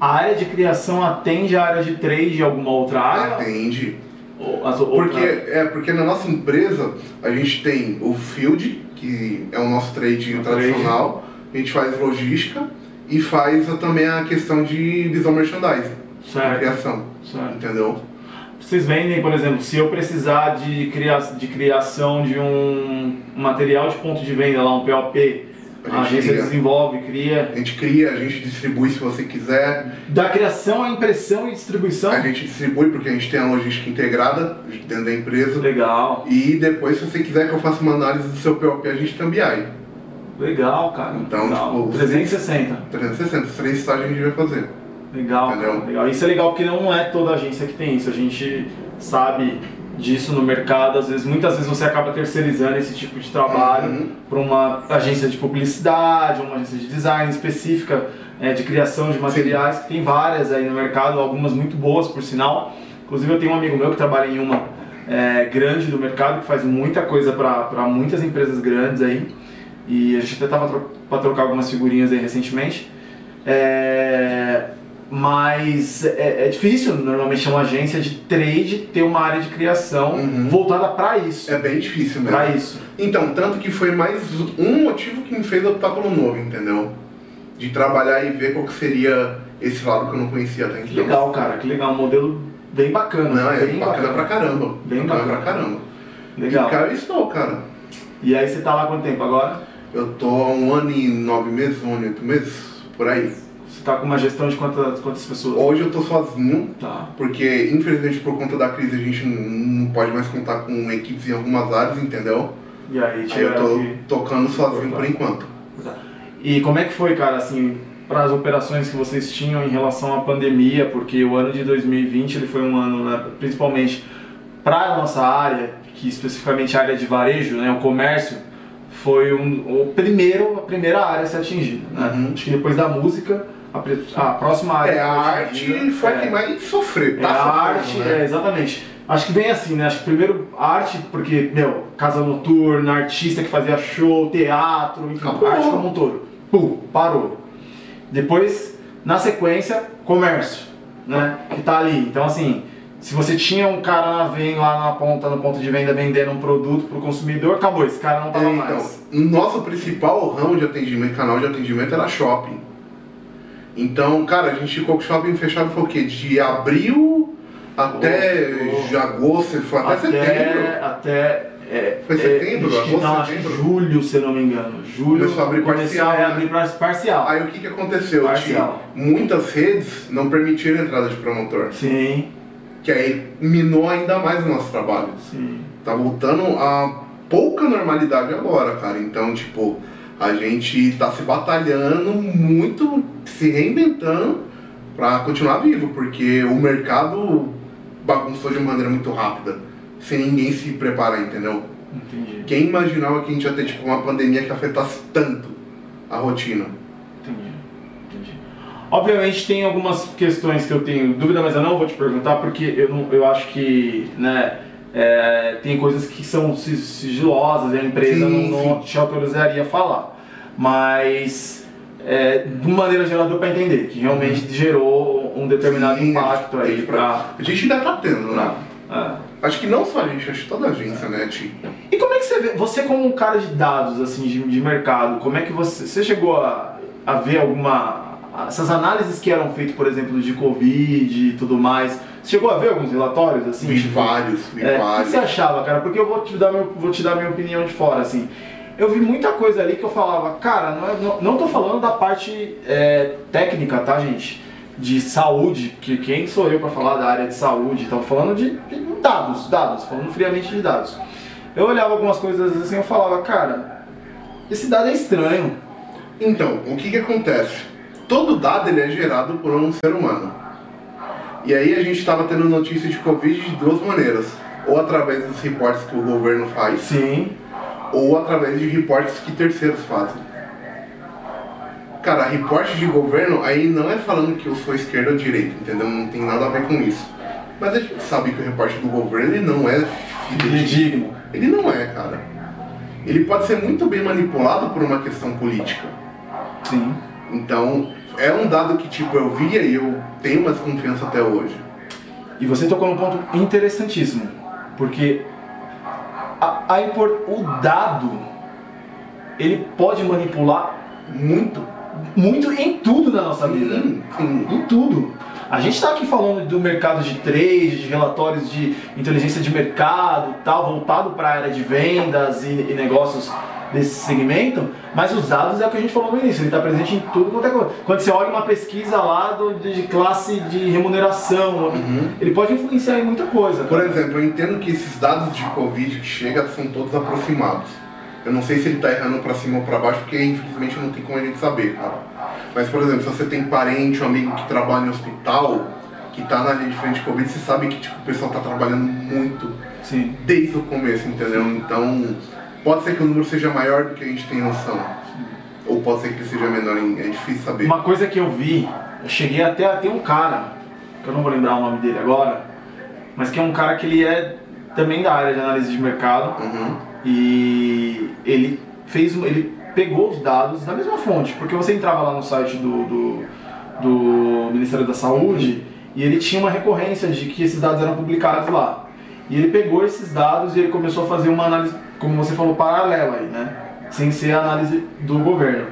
A área de criação atende a área de trade de alguma outra área? Atende. Ou as outras? Porque, é, porque na nossa empresa a gente tem o field, que é o nosso trade o tradicional, trade. A gente faz logística e faz também a questão de visual merchandising. Certo. Criação. Certo. Entendeu? Vocês vendem, por exemplo, se eu precisar de, cria de criação de um material de ponto de venda, lá um P O P. A, a agência cria. desenvolve, cria... A gente cria, a gente distribui se você quiser. Da criação à impressão e distribuição? A gente distribui porque a gente tem a logística integrada dentro da empresa. Legal. E depois, se você quiser que eu faça uma análise do seu P O P, a gente também aí. Legal, cara. Então, legal. Tipo... trezentos e sessenta. trezentos e sessenta, os três estágios a gente vai fazer. Legal, legal. Isso é legal porque não é toda agência que tem isso. A gente sabe... disso no mercado, às vezes, muitas vezes você acaba terceirizando esse tipo de trabalho uhum. para uma agência de publicidade, uma agência de design específica, é, de criação de materiais, que tem várias aí no mercado, algumas muito boas, por sinal. Inclusive eu tenho um amigo meu que trabalha em uma é, grande do mercado, que faz muita coisa para muitas empresas grandes aí, e a gente até estava tro para trocar algumas figurinhas aí recentemente. É... Mas é, é difícil, normalmente uma agência de trade ter uma área de criação uhum. voltada pra isso. É bem difícil mesmo. Pra isso. Então, tanto que foi mais um motivo que me fez optar pelo novo, entendeu? De trabalhar e ver qual que seria esse lado que eu não conhecia até então. Que legal, cara, que legal, um modelo bem bacana. Não, é bem bacana, bacana pra caramba. Bem bacana, bacana pra caramba. Legal. E cara, eu estou, cara. E aí você tá lá há quanto tempo agora? Eu tô há um ano e nove meses, um ano e oito meses, por aí. Você tá com uma gestão de quantas, quantas pessoas? Hoje eu tô sozinho, tá. Porque infelizmente por conta da crise a gente não pode mais contar com equipes em algumas áreas, entendeu? E aí, aí eu tô que... tocando sozinho tá. por enquanto. Tá. E como é que foi, cara, assim, para as operações que vocês tinham em relação à pandemia? Porque o ano de dois mil e vinte ele foi um ano, né, principalmente para a nossa área, que especificamente a área de varejo, né, o comércio, foi um, o primeiro, a primeira área a ser atingida. Né? Uhum. Acho que depois da música, a, a próxima área... É, a arte foi a que mais sofreu. Tá é, a arte, né? É, exatamente. Acho que vem assim, né? Acho que primeiro arte, porque, meu, casa noturna, artista que fazia show, teatro, enfim, ah, arte como um todo. Pum, parou. Depois, na sequência, comércio, né? Que tá ali. Então, assim, se você tinha um cara na venda, lá na ponta, no ponto de venda, vendendo um produto pro consumidor, acabou, esse cara não tava é, então, mais. Nosso principal ramo de atendimento, canal de atendimento era shopping. Então, cara, a gente ficou com o shopping fechado, foi o quê? De abril... Até oh, oh. agosto, foi até, até setembro. Até. É, foi setembro? É, agosto, não, setembro? Julho, se não me engano. Julho. Começou a abrir parcial. A abrir parcial. Aí o que, que aconteceu? Parcial. Muitas redes não permitiram a entrada de promotor. Sim. Que aí minou ainda mais o nosso trabalho. Sim. Tá voltando a pouca normalidade agora, cara. Então, tipo, a gente tá se batalhando muito, se reinventando pra continuar vivo, porque o mercado bagunçou de uma maneira muito rápida, sem ninguém se preparar, entendeu? Entendi. Quem imaginava que a gente ia ter tipo, uma pandemia que afetasse tanto a rotina? Entendi, entendi. Obviamente tem algumas questões que eu tenho dúvida, mas eu não vou te perguntar, porque eu, não, eu acho que né, é, tem coisas que são sigilosas, a empresa sim, não, não sim. te autorizaria a falar, mas... É, de uma maneira geral deu pra entender, que realmente uhum. gerou um determinado sim, impacto aí pra... A gente ainda tá tendo, né? Ah, é. Acho que não só a gente, acho que toda a agência, é. né, tipo... E como é que você vê, você como um cara de dados, assim, de, de mercado, como é que você... Você chegou a, a ver alguma... Essas análises que eram feitas, por exemplo, de Covid e tudo mais, você chegou a ver alguns relatórios, assim? Vi vários, vi é, vários. O que você achava, cara? Porque eu vou te dar, meu, vou te dar minha opinião de fora, assim... Eu vi muita coisa ali que eu falava, cara, não, é, não, não tô falando da parte é, técnica, tá, gente? De saúde, que quem sou eu pra falar da área de saúde, tava falando de, de dados, dados, falando friamente de dados. Eu olhava algumas coisas assim e eu falava, cara, esse dado é estranho. Então, o que que acontece? Todo dado ele é gerado por um ser humano. E aí a gente tava tendo notícias de Covid de duas maneiras. Ou através dos reportes que o governo faz. Sim. Ou através de reportes que terceiros fazem. Cara, reporte de governo aí não é falando que eu sou esquerda ou direita, entendeu? Não tem nada a ver com isso. Mas a gente sabe que o reporte do governo ele não é fidedigno. Ele não é, cara. Ele pode ser muito bem manipulado por uma questão política. Sim. Então, é um dado que tipo eu via e eu tenho uma desconfiança até hoje. E você tocou num ponto interessantíssimo, porque... A, a import... O dado, ele pode manipular muito, muito em tudo na nossa vida, sim, sim. em tudo. A gente está aqui falando do mercado de trade, de relatórios de inteligência de mercado, tal, voltado para a área de vendas e, e negócios desse segmento, mas os dados é o que a gente falou no início, ele está presente em tudo quanto é coisa. Quando você olha uma pesquisa lá do, de classe de remuneração, uhum. ele pode influenciar em muita coisa. Por exemplo, eu entendo que esses dados de Covid que chegam são todos aproximados. Eu não sei se ele está errando para cima ou para baixo, porque infelizmente não tem como a gente saber, cara. Mas, por exemplo, se você tem parente ou amigo que trabalha em hospital, que está na linha de frente de Covid, você sabe que tipo, o pessoal está trabalhando muito Sim. desde o começo, entendeu? Sim. Então... Pode ser que o número seja maior do que a gente tem noção, ou pode ser que seja menor, é difícil saber. Uma coisa que eu vi, eu cheguei até a ter um cara, que eu não vou lembrar o nome dele agora, mas que é um cara que ele é também da área de análise de mercado, uhum. e ele, fez, ele pegou os dados da mesma fonte, porque você entrava lá no site do, do, do Ministério da Saúde, uhum. e ele tinha uma recorrência de que esses dados eram publicados lá. E ele pegou esses dados e ele começou a fazer uma análise, como você falou, paralela aí, né? Sem ser a análise do governo.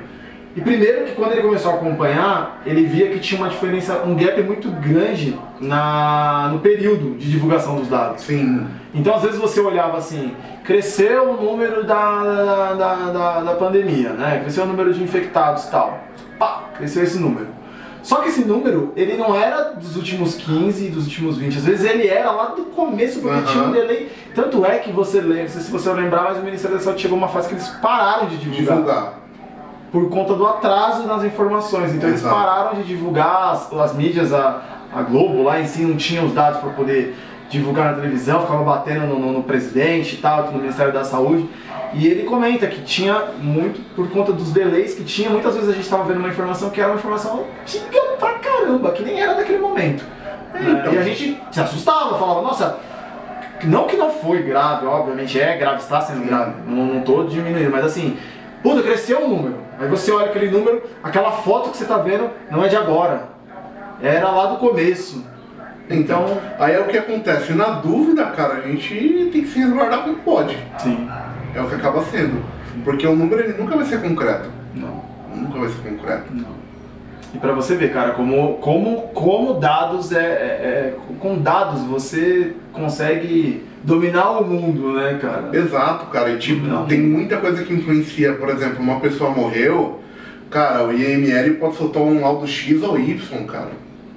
E primeiro que quando ele começou a acompanhar, ele via que tinha uma diferença, um gap muito grande na, no período de divulgação dos dados. Sim. Então às vezes você olhava assim, cresceu o número da, da, da, da pandemia, né? Cresceu o número de infectados e tal. Pá, cresceu esse número. Só que esse número, ele não era dos últimos quinze, dos últimos vinte, às vezes ele era lá do começo, porque uhum. tinha um delay. Tanto é que você lembra, se você lembrar, mas o Ministério da Saúde chegou uma fase que eles pararam de divulgar. divulgar. Por conta do atraso nas informações. Então Exato. eles pararam de divulgar as, as mídias, a, a Globo lá em si não tinha os dados para poder divulgar na televisão, ficava batendo no, no, no presidente e tal, no Ministério da Saúde. E ele comenta que tinha muito, por conta dos delays que tinha, muitas vezes a gente estava vendo uma informação que era uma informação antiga pra caramba, que nem era daquele momento. É, então. E a gente se assustava, falava, nossa, não que não foi grave, obviamente é grave, está sendo grave, não, não tô diminuindo, mas assim, puta, cresceu o número. Aí você olha aquele número, aquela foto que você tá vendo não é de agora, era lá do começo. Então, então aí é o que acontece, na dúvida, cara, a gente tem que se resguardar como pode. Sim. É o que acaba sendo. Porque o número ele nunca vai ser concreto. Não. Nunca vai ser concreto. Não. E pra você ver, cara, como, como, como dados é, é, é. Com dados você consegue dominar o mundo, né, cara? Exato, cara. E tipo, não. Tem muita coisa que influencia. Por exemplo, uma pessoa morreu, cara, o I M L pode soltar um laudo X ou Y, cara.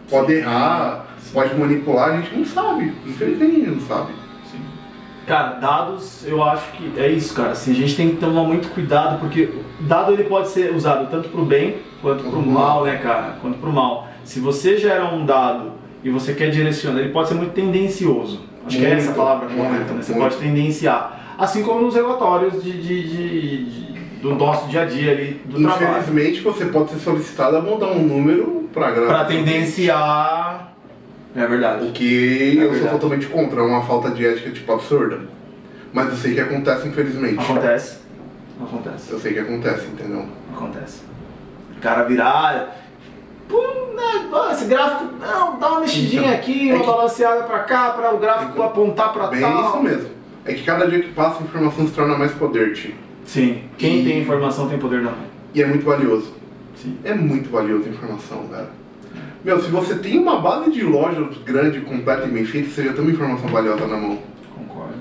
Pode Sim. errar, Sim. pode manipular, a gente não sabe. Infelizmente não sabe. Cara, dados, eu acho que é isso, cara, assim, a gente tem que tomar muito cuidado, porque dado ele pode ser usado tanto pro bem quanto pro mal, né, cara, quanto pro mal. Se você gera um dado e você quer direcionar, ele pode ser muito tendencioso, acho muito, que é essa a palavra correta, né, você muito. Pode tendenciar, assim como nos relatórios de, de, de, de, do nosso dia a dia ali, do Infelizmente, trabalho. Infelizmente, você pode ser solicitado a mudar um número pra gravar. Pra tendenciar... É verdade. O que é eu verdade. Sou totalmente contra, é uma falta de ética tipo absurda. Mas eu sei que acontece, infelizmente. Acontece. Acontece. Eu sei que acontece, entendeu? Acontece. O cara virar... Pô, né, esse gráfico... Não, dá uma mexidinha então, aqui, é uma que... balanceada pra cá, pra o gráfico então, apontar pra bem tal. É isso mesmo. É que cada dia que passa, a informação se torna mais poder, Ti. Sim. Quem e... tem informação tem poder, não. E é muito valioso. Sim. É muito valioso a informação, cara. Meu, se você tem uma base de loja grande, completa e bem feita, você já tem uma informação valiosa na mão. Concordo.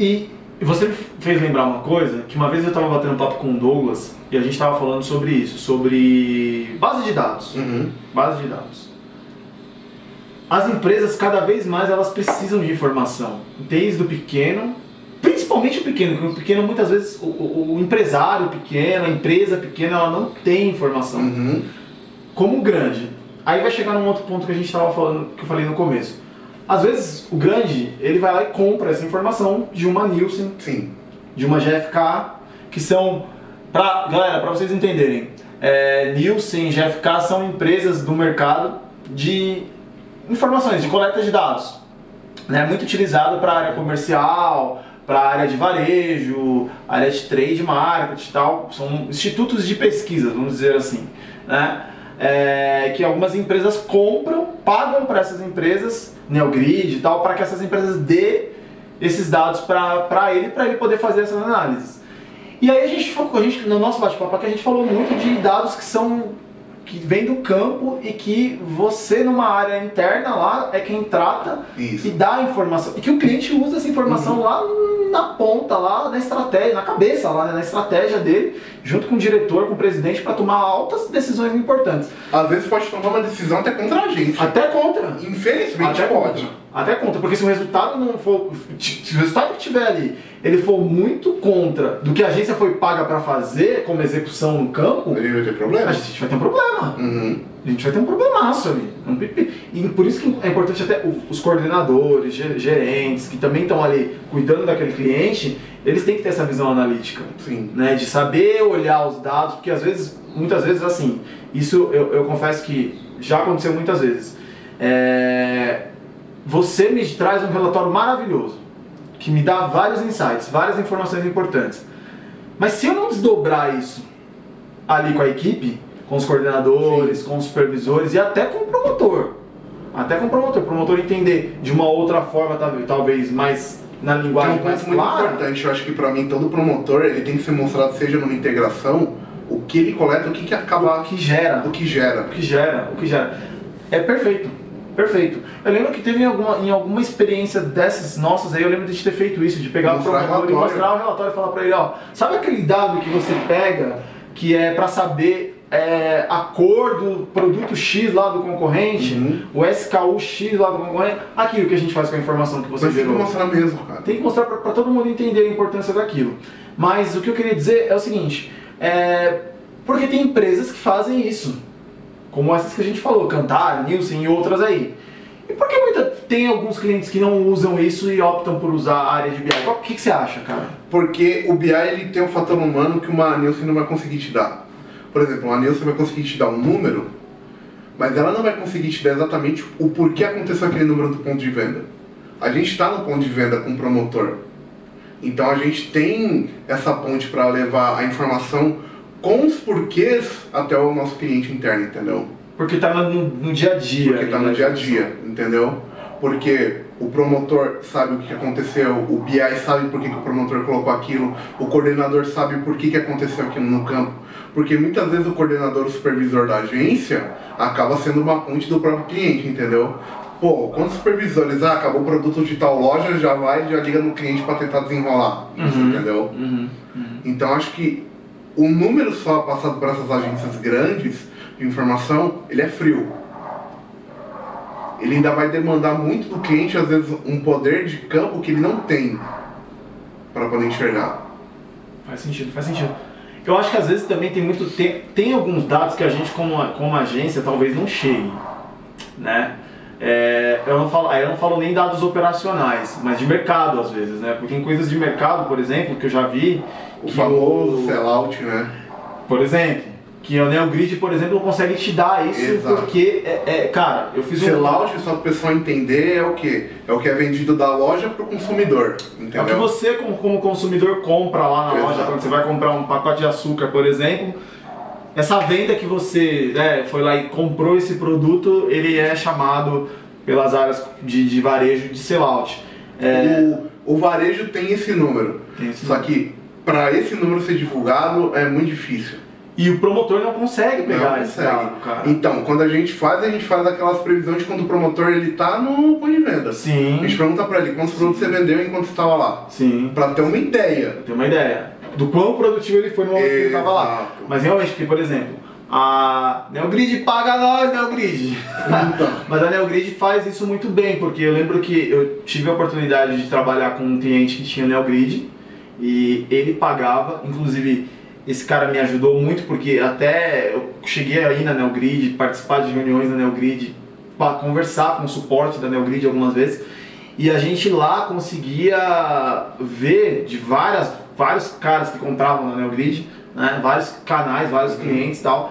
E você me fez lembrar uma coisa, que uma vez eu estava batendo papo com o Douglas e a gente estava falando sobre isso, sobre base de dados. Uhum. Base de dados. As empresas, cada vez mais, elas precisam de informação, desde o pequeno, principalmente o pequeno, porque o pequeno, muitas vezes, o, o, o empresário pequeno, a empresa pequena, ela não tem informação. Uhum. Como o grande. Aí vai chegar num outro ponto que a gente estava falando, que eu falei no começo. Às vezes, o grande, ele vai lá e compra essa informação de uma Nielsen, Sim. de uma G F K, que são, pra, galera, para vocês entenderem, é, Nielsen e G F K são empresas do mercado de informações, de coleta de dados. Né? Muito utilizado para área comercial, para área de varejo, área de trade, marketing e tal. São institutos de pesquisa, vamos dizer assim, né? É, que algumas empresas compram, pagam para essas empresas, Neogrid e tal, para que essas empresas dê esses dados para ele, para ele poder fazer essas análises. E aí a gente focou, a gente, no nosso bate-papo aqui, a gente falou muito de dados que são, que vêm do campo e que você numa área interna lá é quem trata Isso. e dá a informação. E que o cliente usa essa informação Uhum. lá na ponta, lá na estratégia, na cabeça, lá né, na estratégia dele, junto com o diretor, com o presidente, para tomar altas decisões importantes. Às vezes pode tomar uma decisão até contra a gente. Até contra. Infelizmente até pode. Contra. Até contra, porque se o resultado não for, se o resultado que tiver ali, ele for muito contra do que a agência foi paga para fazer como execução no campo, ele vai ter problema. A gente vai ter um problema. Uhum. A gente vai ter um problemaço ali. E por isso que é importante até os coordenadores, gerentes, que também estão ali cuidando daquele cliente, eles têm que ter essa visão analítica. Sim. Né? De saber olhar os dados, porque às vezes, muitas vezes assim, isso eu, eu confesso que já aconteceu muitas vezes. É, você me traz um relatório maravilhoso, que me dá vários insights, várias informações importantes. Mas se eu não desdobrar isso ali com a equipe, com os coordenadores, Sim. com os supervisores e até com o promotor. Até com o promotor. O promotor entender de uma outra forma, talvez mais na linguagem mais clara. É um ponto muito importante. Eu acho que para mim, todo promotor ele tem que ser mostrado, seja numa integração, o que ele coleta, o que, que acaba... O que gera. O que gera. O que gera. O que gera. É perfeito. Perfeito. Eu lembro que teve em alguma, em alguma experiência dessas nossas aí, eu lembro de ter feito isso, de pegar mostrar o promotor e mostrar o relatório e falar para ele, ó, sabe aquele dado que você pega que é para saber... É, a cor do produto X lá do concorrente, uhum. o S K U X lá do concorrente, aquilo que a gente faz com a informação que você gerou. Tem que mostrar mesmo, cara. Tem que mostrar pra, pra todo mundo entender a importância daquilo. Mas o que eu queria dizer é o seguinte, é, porque tem empresas que fazem isso, como essas que a gente falou, Cantar, Nielsen e outras aí. E por que muita... tem alguns clientes que não usam isso e optam por usar a área de B I? O que, que você acha, cara? Porque o B I ele tem um fator humano que uma Nielsen não vai conseguir te dar. Por exemplo, uma Nielsen vai conseguir te dar um número, mas ela não vai conseguir te dar exatamente o porquê aconteceu aquele número do ponto de venda. A gente está no ponto de venda com o promotor. Então a gente tem essa ponte para levar a informação com os porquês até o nosso cliente interno, entendeu? Porque está no, no dia a dia. Porque está no dia a dia, entendeu? Porque o promotor sabe o que aconteceu, o B I sabe por que, que o promotor colocou aquilo, o coordenador sabe por que, que aconteceu aquilo no campo. Porque muitas vezes o coordenador, o supervisor da agência, acaba sendo uma ponte do próprio cliente, entendeu? Pô, quando supervisores, ah, acabou o produto de tal loja, já vai, já liga no cliente para tentar desenrolar, uhum, entendeu? Uhum, uhum. Então acho que o número só passado por essas agências grandes de informação, ele é frio. Ele ainda vai demandar muito do cliente, às vezes, um poder de campo que ele não tem para poder enxergar. Faz sentido, faz sentido. Eu acho que às vezes também tem muito tem, tem alguns dados que a gente, como, como agência, talvez não chegue, né? É, eu, não falo, eu não falo nem dados operacionais, mas de mercado, às vezes, né? Porque tem coisas de mercado, por exemplo, que eu já vi... O famoso sellout, né? Por exemplo... Que o Neogrid, por exemplo, consegue te dar isso. Exato. Porque, é, é, cara, eu fiz um... Sellout, só para o pessoal entender, é o quê? É o que é vendido da loja para o consumidor, entendeu? É o que você, como, como consumidor, compra lá na... Exato. Loja, quando você vai comprar um pacote de açúcar, por exemplo. Essa venda que você, né, foi lá e comprou esse produto, ele é chamado pelas áreas de, de varejo de sellout. É... O, o varejo tem esse número, tem esse só número. Que para esse número ser divulgado é muito difícil. E o promotor não consegue pegar não esse consegue. Dado, cara. Então, quando a gente faz, a gente faz aquelas previsões de quando o promotor ele tá no ponto de venda. Sim. A gente pergunta para ele quantos produtos você vendeu enquanto você estava lá. Sim. Para ter uma ideia. Pra ter uma ideia do quão produtivo ele foi no momento que ele estava lá. Mas realmente, porque, por exemplo, a Neogrid paga nós, Neogrid. Então. Mas a Neogrid faz isso muito bem, porque eu lembro que eu tive a oportunidade de trabalhar com um cliente que tinha Neogrid e ele pagava, inclusive... Esse cara me ajudou muito, porque até eu cheguei aí na Neogrid, participar de reuniões na Neogrid, conversar com o suporte da Neogrid algumas vezes, e a gente lá conseguia ver de várias, vários caras que compravam na Neogrid, né, vários canais, vários clientes e tal,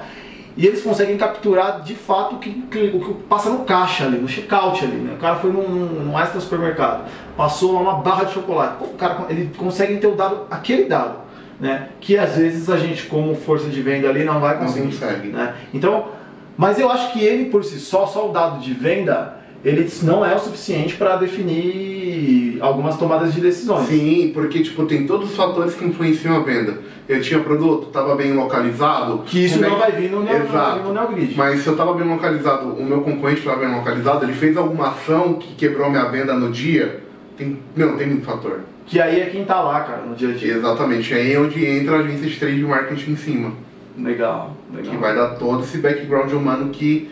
e eles conseguem capturar de fato o que, o que passa no caixa ali, no checkout ali, né? O cara foi num, num extra supermercado, passou lá uma barra de chocolate, pô, o cara, ele consegue ter o dado, aquele dado. Né? Que às vezes a gente, como força de venda ali, não vai conseguir, né? Então, mas eu acho que ele por si só, só o dado de venda, ele não é o suficiente para definir algumas tomadas de decisões. Sim, porque tipo, tem todos os fatores que influenciam a venda. Eu tinha produto, estava bem localizado. Que isso não vai vir no Neogrid. Mas se eu estava bem localizado, o meu concorrente estava bem localizado, ele fez alguma ação que quebrou minha venda no dia, tem, não, tem muito fator. Que aí é quem tá lá, cara, no dia a dia. Exatamente, aí é onde entra a agência de trade marketing em cima. Legal, legal. Que vai dar todo esse background humano que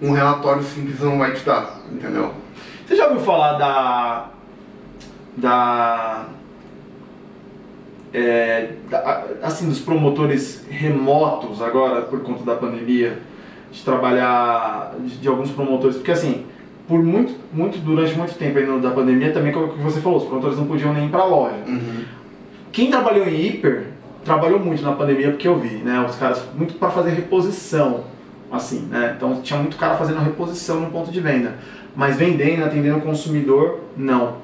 um relatório simples não vai te dar, entendeu? Você já ouviu falar da... Da... É, da assim, dos promotores remotos agora, por conta da pandemia, de trabalhar, de, de alguns promotores, porque assim... Por muito, muito, durante muito tempo aí da pandemia, também como você falou, os promotores não podiam nem ir pra loja. Uhum. Quem trabalhou em hiper, trabalhou muito na pandemia, porque eu vi, né? Os caras, muito pra fazer reposição, assim, né? Então tinha muito cara fazendo reposição no ponto de venda. Mas vendendo, atendendo o consumidor, não.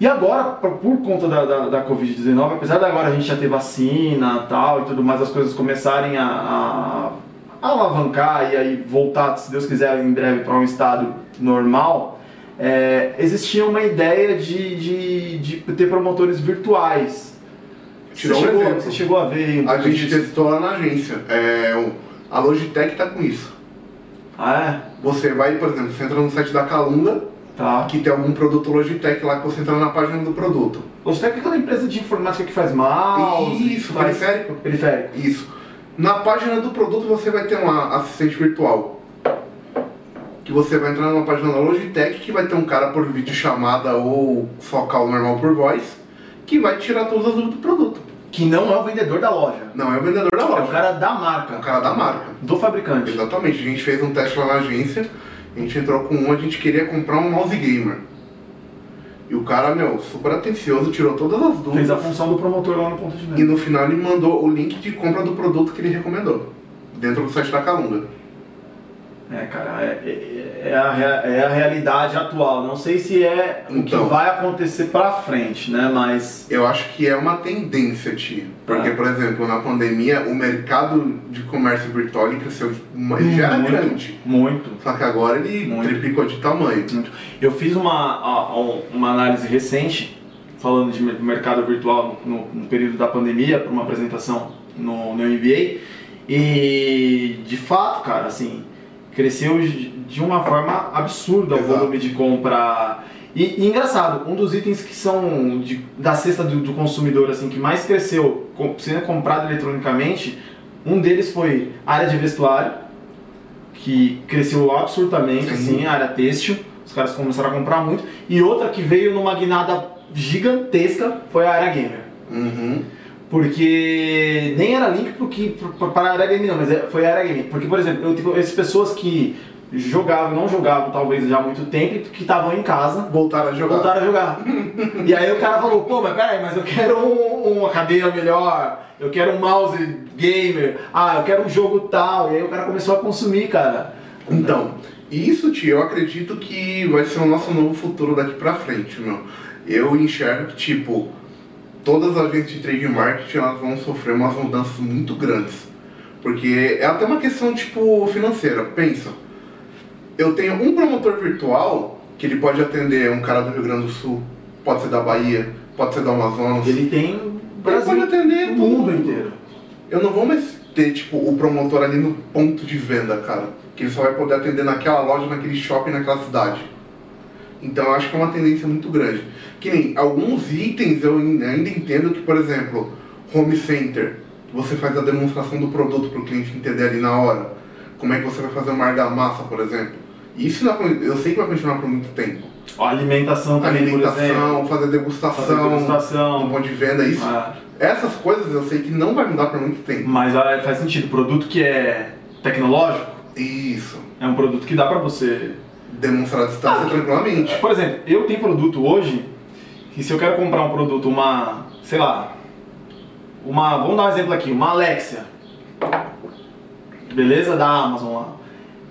E agora, por conta da, da, da covid dezenove, apesar de agora a gente já ter vacina e tal e tudo mais, as coisas começarem a... a alavancar e aí voltar, se Deus quiser, em breve para um estado normal, é, existia uma ideia de, de, de ter promotores virtuais. Tirou você, um chegou, você chegou a ver? A gente testou lá na agência. É, a Logitech está com isso. Ah, é? Você vai, por exemplo, você entra no site da Calunga, tá, que tem algum produto Logitech lá que você entra na página do produto. Logitech é aquela empresa de informática que faz mouse. Isso, faz... periférico. Periférico. Isso. Na página do produto você vai ter um assistente virtual, que você vai entrar numa página da Logitech, que vai ter um cara por videochamada ou focal normal por voz, que vai tirar todas as dúvidas do produto. Que não é o vendedor da loja. Não é o vendedor da loja. É o cara da marca. É o cara da marca. Do fabricante. Exatamente. A gente fez um teste lá na agência, A gente entrou com um, a gente queria comprar um mouse gamer. E o cara, meu, super atencioso, tirou todas as dúvidas. Fez a função do promotor lá no ponto de venda. E no final ele mandou o link de compra do produto que ele recomendou, dentro do site da Calunga. É, cara, é, é, a, é a realidade atual. Não sei se é então, o que vai acontecer pra frente, né, mas... Eu acho que é uma tendência, tio. Porque, é. por exemplo, na pandemia, o mercado de comércio virtual ele cresceu, ele já era muito, grande. Muito. Só que agora ele muito. triplicou de tamanho. Muito. Eu fiz uma, uma análise recente, falando de mercado virtual no, no período da pandemia, para uma apresentação no, no M B A. E, de fato, cara, assim... Cresceu de uma forma absurda. Exato. O volume de compra. E, e engraçado, um dos itens que são de, da cesta do, do consumidor assim, que mais cresceu sendo comprado eletronicamente, um deles foi a área de vestuário, que cresceu absurdamente, assim, a área têxtil, os caras começaram a comprar muito. E outra que veio numa guinada gigantesca foi a área gamer. Uhum. Porque nem era link para a área game, não, mas foi a área game. Porque, por exemplo, eu tive essas pessoas que jogavam, não jogavam talvez já há muito tempo, que estavam em casa. Voltaram a jogar. Voltaram a jogar. E aí o cara falou: pô, mas peraí, mas eu quero um, uma cadeira melhor, eu quero um mouse gamer, ah, eu quero um jogo tal. E aí o cara começou a consumir, cara. Então, isso, tio, eu acredito que vai ser o nosso novo futuro daqui pra frente, meu. Eu enxergo que, tipo, todas as agências de trade marketing elas vão sofrer umas mudanças muito grandes. Porque é até uma questão tipo financeira. Pensa, eu tenho um promotor virtual que ele pode atender um cara do Rio Grande do Sul, pode ser da Bahia, pode ser do Amazonas. Ele tem Brasil, ele pode atender o mundo inteiro. Eu não vou mais ter tipo o promotor ali no ponto de venda, cara, que ele só vai poder atender naquela loja, naquele shopping, naquela cidade. Então eu acho que é uma tendência muito grande. Que nem alguns itens eu ainda entendo que, por exemplo, home center, você faz a demonstração do produto para o cliente entender ali na hora. Como é que você vai fazer uma argamassa, por exemplo. Isso não, eu sei que vai continuar por muito tempo. A alimentação também, alimentação, por exemplo. Fazer degustação, fazer degustação, um ponto de venda, isso. Ah. Essas coisas eu sei que não vai mudar por muito tempo. Mas ah, faz sentido, produto que é tecnológico. Isso. É um produto que dá para você... demonstrar a distância ah, tranquilamente. Por exemplo, eu tenho produto hoje que se eu quero comprar um produto, uma, sei lá, uma, vamos dar um exemplo aqui, uma Alexa, beleza, da Amazon lá.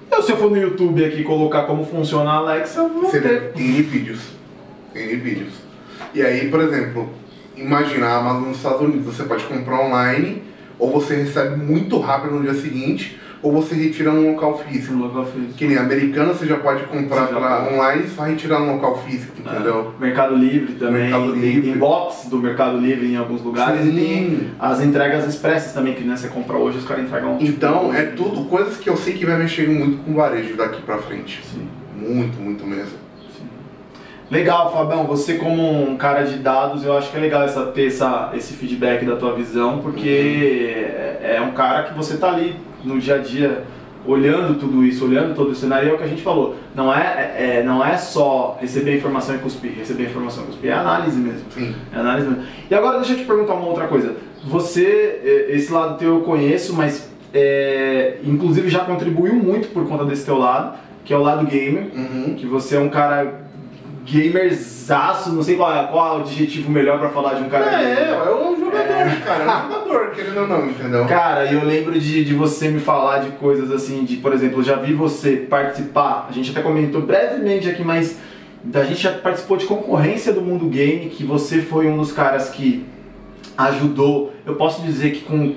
Eu, se eu for no YouTube aqui colocar como funciona a Alexa, eu vou ter... Tem vídeos, tem vídeos. E aí, por exemplo, imagina a Amazon nos Estados Unidos, você pode comprar online, ou você recebe muito rápido no dia seguinte, ou você retira no local físico. Local físico. Que nem americano, você já pode comprar já pra pode. online e só retirar no local físico, entendeu? É. Mercado Livre também, Mercado Livre. Tem box do Mercado Livre em alguns lugares. Sim. E tem as entregas expressas também, que né, você compra hoje, os caras entregam. Então, tipo, é tudo coisas que eu sei que vai mexer muito com o varejo daqui pra frente. Sim. Muito, muito mesmo. Sim. Legal, Fabão, você como um cara de dados, eu acho que é legal essa, ter essa, esse feedback da tua visão, porque uhum. é, é um cara que você tá ali no dia a dia, olhando tudo isso, olhando todo o cenário, é o que a gente falou. Não é, é, não é só receber informação e cuspir, receber informação e cuspir, é análise mesmo. Sim. É análise mesmo. E agora deixa eu te perguntar uma outra coisa. Você, esse lado teu eu conheço, mas é, inclusive já contribuiu muito por conta desse teu lado, que é o lado gamer, uhum. que você é um cara gamerzaço, não sei qual é qual é o adjetivo melhor pra falar de um cara... É, é, é um jogador, é. cara, é um jogador, querendo ou não, entendeu? Cara, eu lembro de, de você me falar de coisas assim, de, por exemplo, eu já vi você participar, a gente até comentou brevemente aqui, mas a gente já participou de concorrência do mundo game, que você foi um dos caras que ajudou, eu posso dizer que com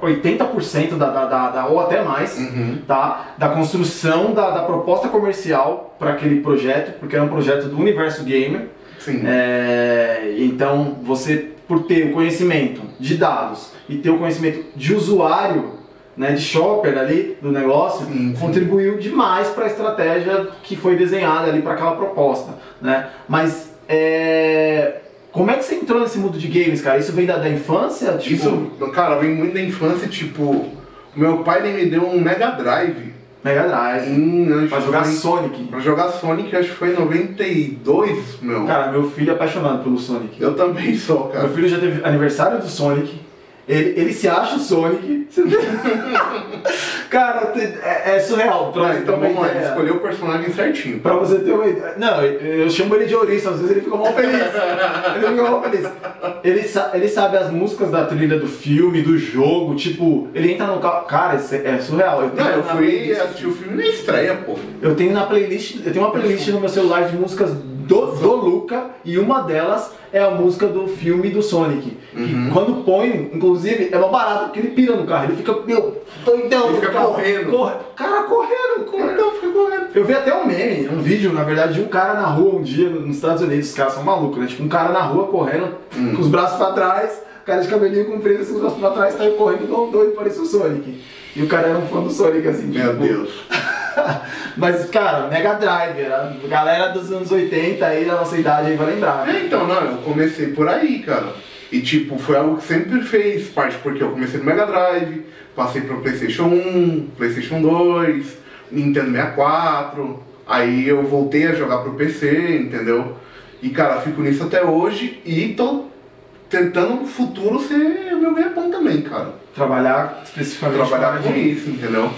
oitenta por cento da, da, da, da, ou até mais, uhum. tá? Da construção da, da proposta comercial para aquele projeto, porque era um projeto do universo gamer. Sim. É, então, você, por ter o conhecimento de dados e ter o conhecimento de usuário, né, de shopper ali do negócio, sim, sim. contribuiu demais para a estratégia que foi desenhada ali para aquela proposta, né? Mas, é... como é que você entrou nesse mundo de games, cara? Isso vem da, da infância? Tipo... Isso, cara, vem muito da infância, tipo... Meu pai, ele me deu um Mega Drive. Mega Drive. Em, pra jogar foi, Sonic. Pra jogar Sonic, acho que foi em noventa e dois, meu. Cara, meu filho é apaixonado pelo Sonic. Eu também sou, cara. Meu filho já teve aniversário do Sonic. Ele, ele se acha o Sonic. Cara, é, é surreal. Mas, então vamos lá, ele escolheu o personagem certinho. Pra você ter uma ideia. Não, eu chamo ele de ouriço, às vezes ele fica mal feliz. Ele fica mal feliz. Ele, sa ele sabe as músicas da trilha do filme, do jogo, tipo, ele entra no carro. Cara, é surreal. Eu tenho, não, eu fui assistir o filme na estreia, pô. Eu tenho na playlist. Eu tenho uma playlist no meu celular de músicas do, do Luca, e uma delas é a música do filme do Sonic. Uhum. Que quando põe, inclusive, é uma barata, porque ele pira no carro, ele fica, meu, então, ele fica cara, correndo. Corre, cara, correndo, corre, então, fica correndo. Eu vi até um meme, um vídeo, na verdade, de um cara na rua um dia, nos Estados Unidos, os caras são malucos, né? Tipo, um cara na rua correndo, uhum, com os braços pra trás, cara de cabelinho comprido, com os braços pra trás, tá correndo igual um doido, parece o Sonic. E o cara era um fã do Sonic, assim, meu tipo, Deus. Mas, cara, Mega Drive, a galera dos anos oitenta aí, da nossa idade aí vai lembrar. É, então, não, eu comecei por aí, cara. E tipo, foi algo que sempre fez parte, porque eu comecei no Mega Drive, passei pro PlayStation um, PlayStation dois, Nintendo sessenta e quatro, aí eu voltei a jogar pro P C, entendeu? E cara, fico nisso até hoje e tô tentando no futuro ser meu ganha-pão também, cara. Trabalhar especificamente Trabalhar com isso, entendeu?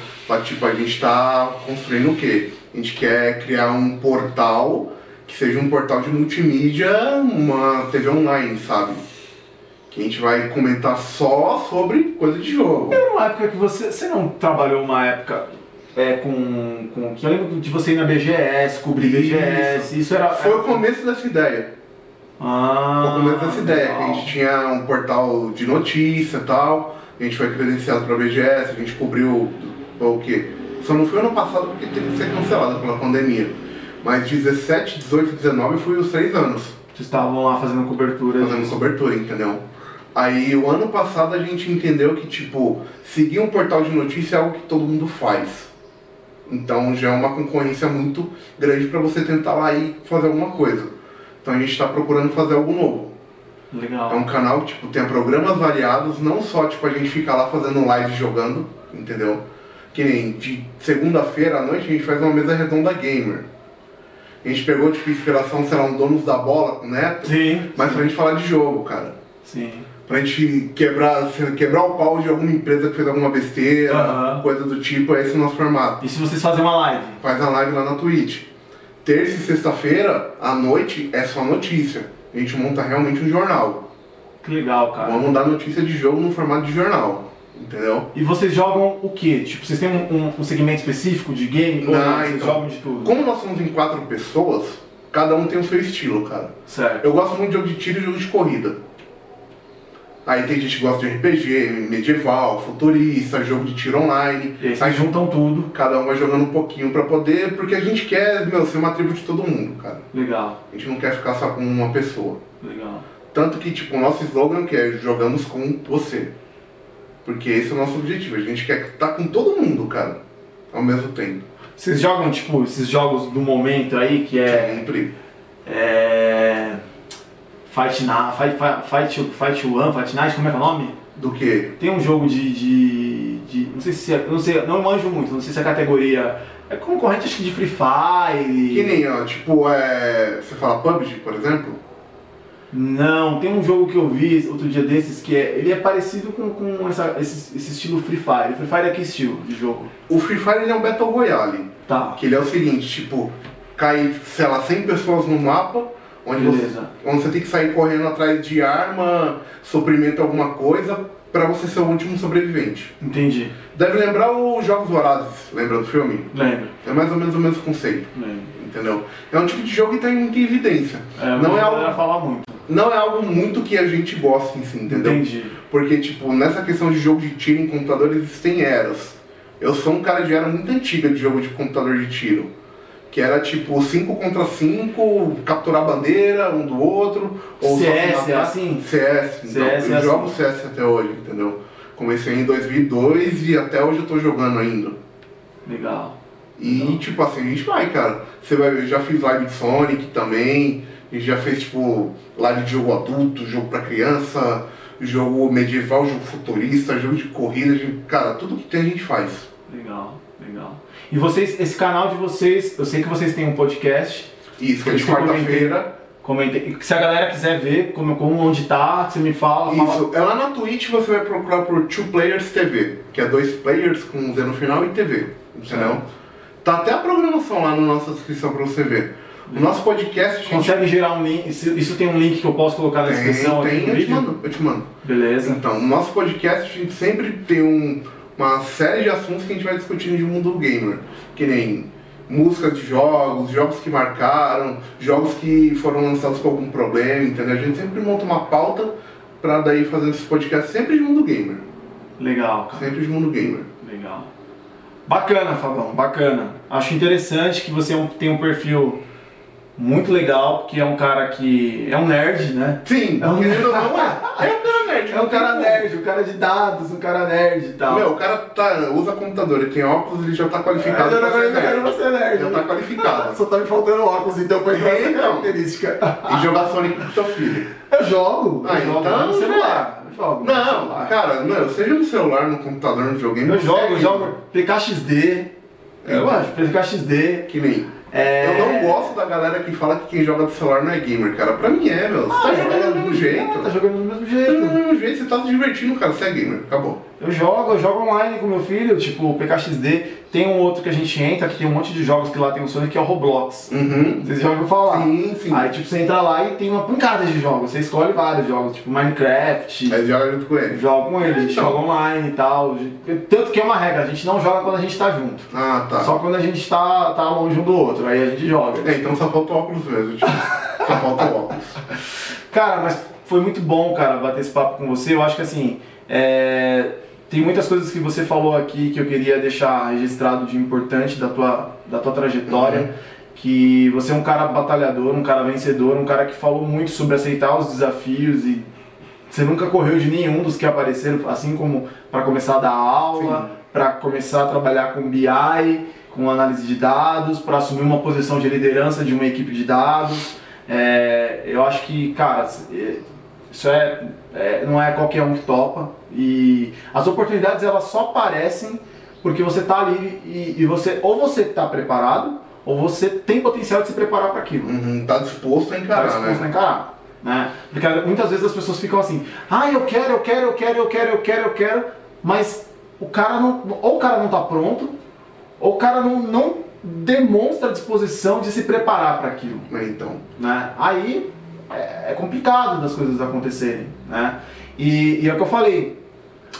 Tipo, a gente tá construindo o quê? A gente quer criar um portal que seja um portal de multimídia, uma T V online, sabe? Que a gente vai comentar só sobre coisa de jogo. Era uma época que você... Você não trabalhou uma época é, com, com... Eu lembro de você ir na B G S, cobrir B G S, isso, isso era... Foi era... o começo dessa ideia. Ah... Foi o começo dessa ideia, legal. Que a gente tinha um portal de notícia e tal, a gente foi credenciado pra B G S, a gente cobriu... Ou o quê? Só não foi ano passado porque teve que ser cancelado pela pandemia. Mas dezessete, dezoito, dezenove foi os três anos. Vocês estavam lá fazendo cobertura. Fazendo disso. cobertura, entendeu? Aí o ano passado a gente entendeu que, tipo, seguir um portal de notícia é algo que todo mundo faz. Então já é uma concorrência muito grande pra você tentar lá e fazer alguma coisa. Então a gente tá procurando fazer algo novo. Legal. É um canal que, tipo, tem programas variados, não só, tipo, a gente fica lá fazendo live jogando, entendeu? Que nem de segunda-feira à noite a gente faz uma mesa redonda gamer. A gente pegou, tipo, inspiração, sei lá, um Donos da Bola com o Neto. Sim. Mas sim, pra gente falar de jogo, cara. Sim. Pra gente quebrar, quebrar o pau de alguma empresa que fez alguma besteira, uh-huh, coisa do tipo, é esse o nosso formato. E se vocês fazem uma live? Faz a live lá na Twitch. Terça e sexta-feira, à noite, é só notícia. A gente monta realmente um jornal. Que legal, cara. Vamos dar notícia de jogo no formato de jornal. Entendeu? E vocês jogam o quê? Tipo, vocês têm um, um, um segmento específico de game? Não, ou não, vocês então, jogam de tudo? Como nós somos em quatro pessoas, cada um tem o seu estilo, cara. Certo. Eu gosto muito de jogo de tiro e jogo de corrida. Aí tem gente que gosta de R P G, medieval, futurista, jogo de tiro online. E aí vocês juntam tudo. Cada um vai jogando um pouquinho pra poder, porque a gente quer, meu, ser uma tribo de todo mundo, cara. Legal. A gente não quer ficar só com uma pessoa. Legal. Tanto que, tipo, o nosso slogan que é jogamos com você. Porque esse é o nosso objetivo, a gente quer estar com todo mundo, cara, ao mesmo tempo. Vocês jogam, tipo, esses jogos do momento aí, que é... Sempre. É... Fight, na... Fight, Fight, Fight One, Fight Night, como é que é o nome? Do quê? Tem um jogo de... de, de não sei se é... Não, sei, não manjo muito, não sei se é a categoria... É concorrente, acho que de Free Fire... Que nem, ó, tipo, é... Você fala P U B G, por exemplo? Não, tem um jogo que eu vi outro dia desses que é, ele é parecido com, com essa, esse, esse estilo Free Fire. O Free Fire é que estilo de jogo? O Free Fire ele é um Battle Royale. Tá. Que ele é o seguinte, tipo, cai, sei lá, cem pessoas no mapa, onde você, onde você tem que sair correndo atrás de arma, suprimento alguma coisa, pra você ser o último sobrevivente. Entendi. Deve lembrar os Jogos Vorazes, lembra do filme? Lembro. É mais ou menos o mesmo conceito. Lembro. Entendeu? É um tipo de jogo que tá em muita evidência. É, não, não é algo... Eu falar muito. Não é algo muito que a gente gosta, assim, entendeu? Entendi. Porque, tipo, nessa questão de jogo de tiro em computador, existem eras. Eu sou um cara de era muito antiga de jogo de computador de tiro. Que era, tipo, cinco contra cinco, capturar bandeira um do outro... Ou C S, é assim? C S. Então, C S eu é jogo assim. C S até hoje, entendeu? Comecei em dois mil e dois e até hoje eu tô jogando ainda. Legal. E, então, tipo, assim, a gente vai, cara. Você vai, eu já fiz live de Sonic também... A gente já fez, tipo, live de jogo adulto, jogo pra criança, jogo medieval, jogo futurista, jogo de corrida, de... cara, tudo que tem a gente faz. Legal, legal. E vocês, esse canal de vocês, eu sei que vocês têm um podcast. Isso, que é de quarta-feira. Comentei. Se a galera quiser ver como, como onde tá, você me fala. Isso, fala. É lá na Twitch, você vai procurar por Two Players T V, que é dois players com um Z no final e T V, entendeu? Tá até a programação lá na nossa descrição pra você ver. O nosso podcast, gente... Consegue gerar um link, isso tem um link que eu posso colocar na tem, descrição? Tem, tem, eu vídeo? te mando, eu te mando. Beleza. Então, o nosso podcast, a gente sempre tem um, uma série de assuntos que a gente vai discutindo de mundo gamer, que nem... música de jogos, jogos que marcaram, jogos que foram lançados com algum problema, entendeu? A gente sempre monta uma pauta pra daí fazer esse podcast sempre de mundo gamer. Legal, cara. Sempre de mundo gamer. Legal. Bacana, Fabão, bacana. Acho interessante que você tem um perfil muito legal, porque é um cara que... é um nerd, né? Sim, é um nerd. Não é. É um cara nerd. É um cara nerd, um cara de dados, um cara nerd e tal. Meu, o cara tá, usa computador, ele tem óculos, ele já tá qualificado. É, pra ser nerd. Pra ser nerd. Já tá qualificado. Só tá me faltando óculos, então, pra entrar nessa característica. E jogar Sonic com seu filho. Eu jogo. Ah, eu jogo então, no celular. É. Eu jogo não, no celular. Cara, não, seja no celular, no computador, no videogame. Eu jogo, eu jogo P K X D. É, eu acho, P K X D. Que nem... É... Eu não gosto da galera que fala que quem joga do celular não é gamer, cara. Pra mim é, meu. Você ah, tá jogando do mesmo jeito. Tá jogando do mesmo jeito. Tá jogando do mesmo jeito, você tá se divertindo, cara. Você é gamer, acabou. Eu jogo, eu jogo online com meu filho, tipo o P K X D. Tem um outro que a gente entra, que tem um monte de jogos que lá tem um Sonic, que é o Roblox. Uhum. Vocês já ouviram falar? Sim, sim. Aí tipo, você entra lá e tem uma pancada de jogos. Você escolhe vários jogos, tipo Minecraft. Aí joga junto com ele. Joga com ele, então. A gente joga online e tal. Tanto que é uma regra, a gente não joga quando a gente tá junto. Ah, tá. Só quando a gente tá, tá longe um do outro. Aí a gente joga. É, então só falta o óculos mesmo, tipo, só falta o óculos. Cara, mas foi muito bom, cara, bater esse papo com você. Eu acho que assim, é... tem muitas coisas que você falou aqui que eu queria deixar registrado de importante da tua, da tua trajetória. Uhum. Que você é um cara batalhador, um cara vencedor, um cara que falou muito sobre aceitar os desafios e você nunca correu de nenhum dos que apareceram, assim como para começar a dar aula, para começar a trabalhar com B I, com análise de dados, para assumir uma posição de liderança de uma equipe de dados. É, eu acho que, cara, isso é, é, não é qualquer um que topa. E as oportunidades, elas só aparecem porque você está ali e, e você, ou você está preparado, ou você tem potencial de se preparar para aquilo. Está uhum, disposto a encarar, tá disposto né? a encarar, né? Porque muitas vezes as pessoas ficam assim, ah, eu quero, eu quero, eu quero, eu quero, eu quero, eu quero, mas o cara não, ou o cara não está pronto, ou o cara não, não demonstra disposição de se preparar para aquilo. Então. Né? Aí é, é complicado das coisas acontecerem. Né? E, e é o que eu falei,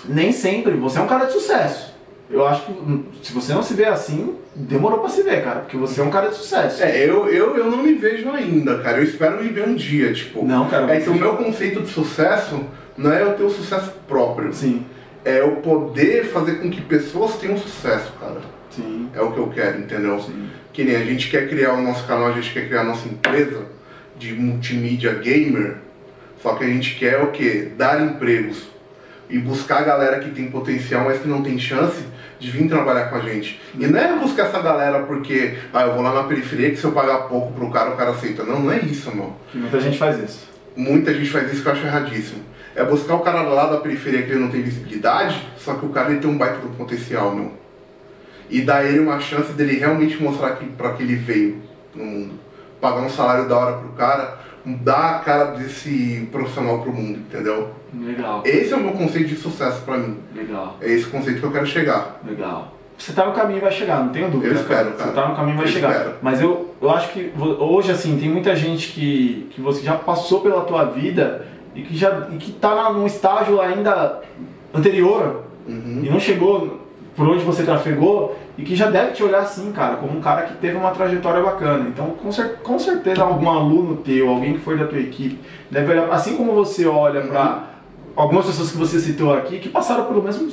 nem sempre você é um cara de sucesso. Eu acho que se você não se vê assim, demorou pra se ver, cara, porque você é um cara de sucesso. É, eu, eu, eu não me vejo ainda, cara. Eu espero me ver um dia, tipo. Não, cara. É que o meu conceito de sucesso não é eu ter o sucesso próprio. Sim. É eu poder fazer com que pessoas tenham sucesso, cara. Sim. É o que eu quero, entendeu? Sim. Que nem a gente quer criar o nosso canal, a gente quer criar a nossa empresa de multimídia gamer, só que a gente quer o quê? Dar empregos e buscar a galera que tem potencial, mas que não tem chance de vir trabalhar com a gente. E não é buscar essa galera porque, ah, eu vou lá na periferia que se eu pagar pouco pro cara, o cara aceita. Não, não é isso, mano. Muita gente faz isso. Muita gente faz isso que eu acho erradíssimo. É buscar o cara lá da periferia que ele não tem visibilidade, só que o cara ele tem um baita do potencial, meu. E dar ele uma chance dele realmente mostrar que, pra que ele veio no mundo. Pagar um salário da hora pro cara, dar a cara desse profissional pro mundo, entendeu? Legal. Esse é o meu conceito de sucesso pra mim. Legal. É esse conceito que eu quero chegar. Legal. Você tá no caminho e vai chegar, não tenho dúvida. Eu espero, cara. Você tá no caminho e vai eu chegar. Espero. Mas eu, eu acho que hoje, assim, tem muita gente que, que você já passou pela tua vida e que, já, e que tá num estágio ainda anterior uhum. e não chegou... por onde você trafegou e que já deve te olhar assim, cara, como um cara que teve uma trajetória bacana. Então, com, cer com certeza, algum aluno teu, alguém que foi da tua equipe, deve olhar, assim como você olha pra algumas pessoas que você citou aqui, que passaram pelo mesmo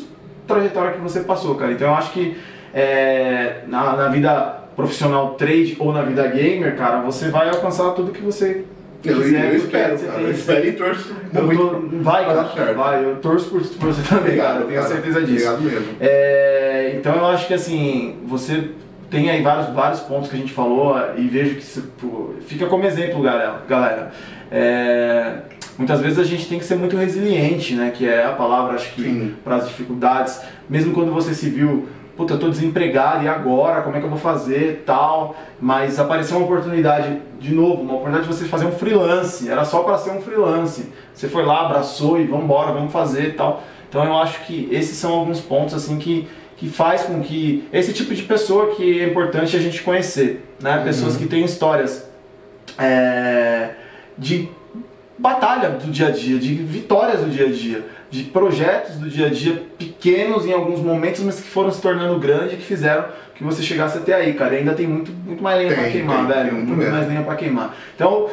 trajetória que você passou, cara. Então, eu acho que é, na, na vida profissional trade ou na vida gamer, cara, você vai alcançar tudo que você... Eu, quiser, eu espero, você cara, eu espero e torço eu muito tô, muito vai, cara, certo. Vai, eu torço por, por você também, obrigado, cara, eu tenho cara, certeza disso. Obrigado mesmo. É, então eu acho que assim, você tem aí vários, vários pontos que a gente falou e vejo que se, pô, fica como exemplo, galera. galera. É, muitas vezes a gente tem que ser muito resiliente, né, que é a palavra, acho que, para as dificuldades, mesmo quando você se viu... puta, eu tô desempregado, e agora? Como é que eu vou fazer, tal? Mas apareceu uma oportunidade, de novo, uma oportunidade de você fazer um freelance, era só para ser um freelance. Você foi lá, abraçou e vamos embora, vamos fazer, tal. Então eu acho que esses são alguns pontos, assim, que, que faz com que... Esse tipo de pessoa que é importante a gente conhecer, né? Uhum. Pessoas que têm histórias é, de batalha do dia a dia, de vitórias do dia a dia, de projetos do dia a dia pequenos em alguns momentos, mas que foram se tornando grandes e que fizeram que você chegasse até aí, cara. E ainda tem muito, muito mais lenha tem, pra queimar, tem, velho. Tem muito muito mais lenha pra queimar. Então,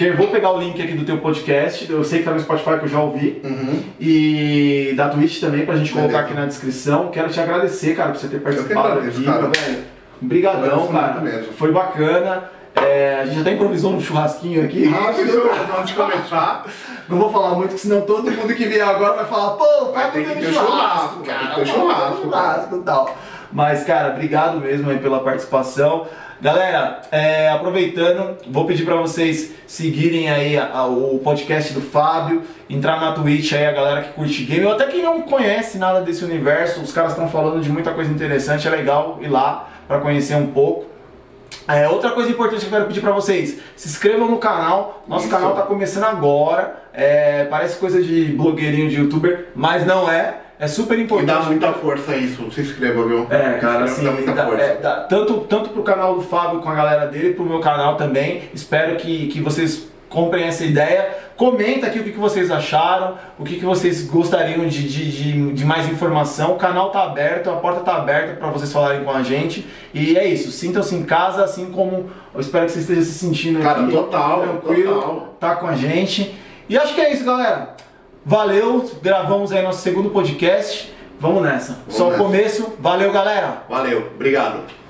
eu vou pegar o link aqui do teu podcast, eu sei que tá no Spotify, que eu já ouvi, uhum. e da Twitch também, pra gente colocar aqui na descrição. Quero te agradecer, cara, por você ter participado aqui, cara. velho. Obrigadão, cara. Mesmo. Foi bacana. É, a gente até improvisou no churrasquinho aqui. Rápido, antes de começar. Não vou falar muito, senão todo mundo que vier agora vai falar, pô, vai ter que ter churrasco, cara. Churrasco e tal. Mas, cara, obrigado mesmo aí pela participação. Galera, é, aproveitando, vou pedir pra vocês seguirem aí a, a, o podcast do Fábio, entrar na Twitch aí, a galera que curte game, ou até quem não conhece nada desse universo, os caras estão falando de muita coisa interessante, é legal ir lá pra conhecer um pouco. É, outra coisa importante que eu quero pedir pra vocês, se inscrevam no canal, nosso Isso. canal tá começando agora, é, parece coisa de blogueirinho, de youtuber, mas não é, é super importante. E dá muita força isso, se inscreva, viu? É, cara, assim, dá muita dá, força. É, dá, tanto, tanto pro canal do Fábio com a galera dele, pro meu canal também, espero que, que vocês comprem essa ideia. Comenta aqui o que vocês acharam, o que vocês gostariam de, de, de, de mais informação. O canal tá aberto, a porta tá aberta para vocês falarem com a gente. E é isso, sintam-se em casa, assim como eu espero que vocês estejam se sentindo Cara, aqui. total, tranquilo, total. Tá com a gente. E acho que é isso, galera. Valeu, gravamos aí nosso segundo podcast. Vamos nessa. Vamos Só nessa. o começo. Valeu, galera. Valeu, obrigado.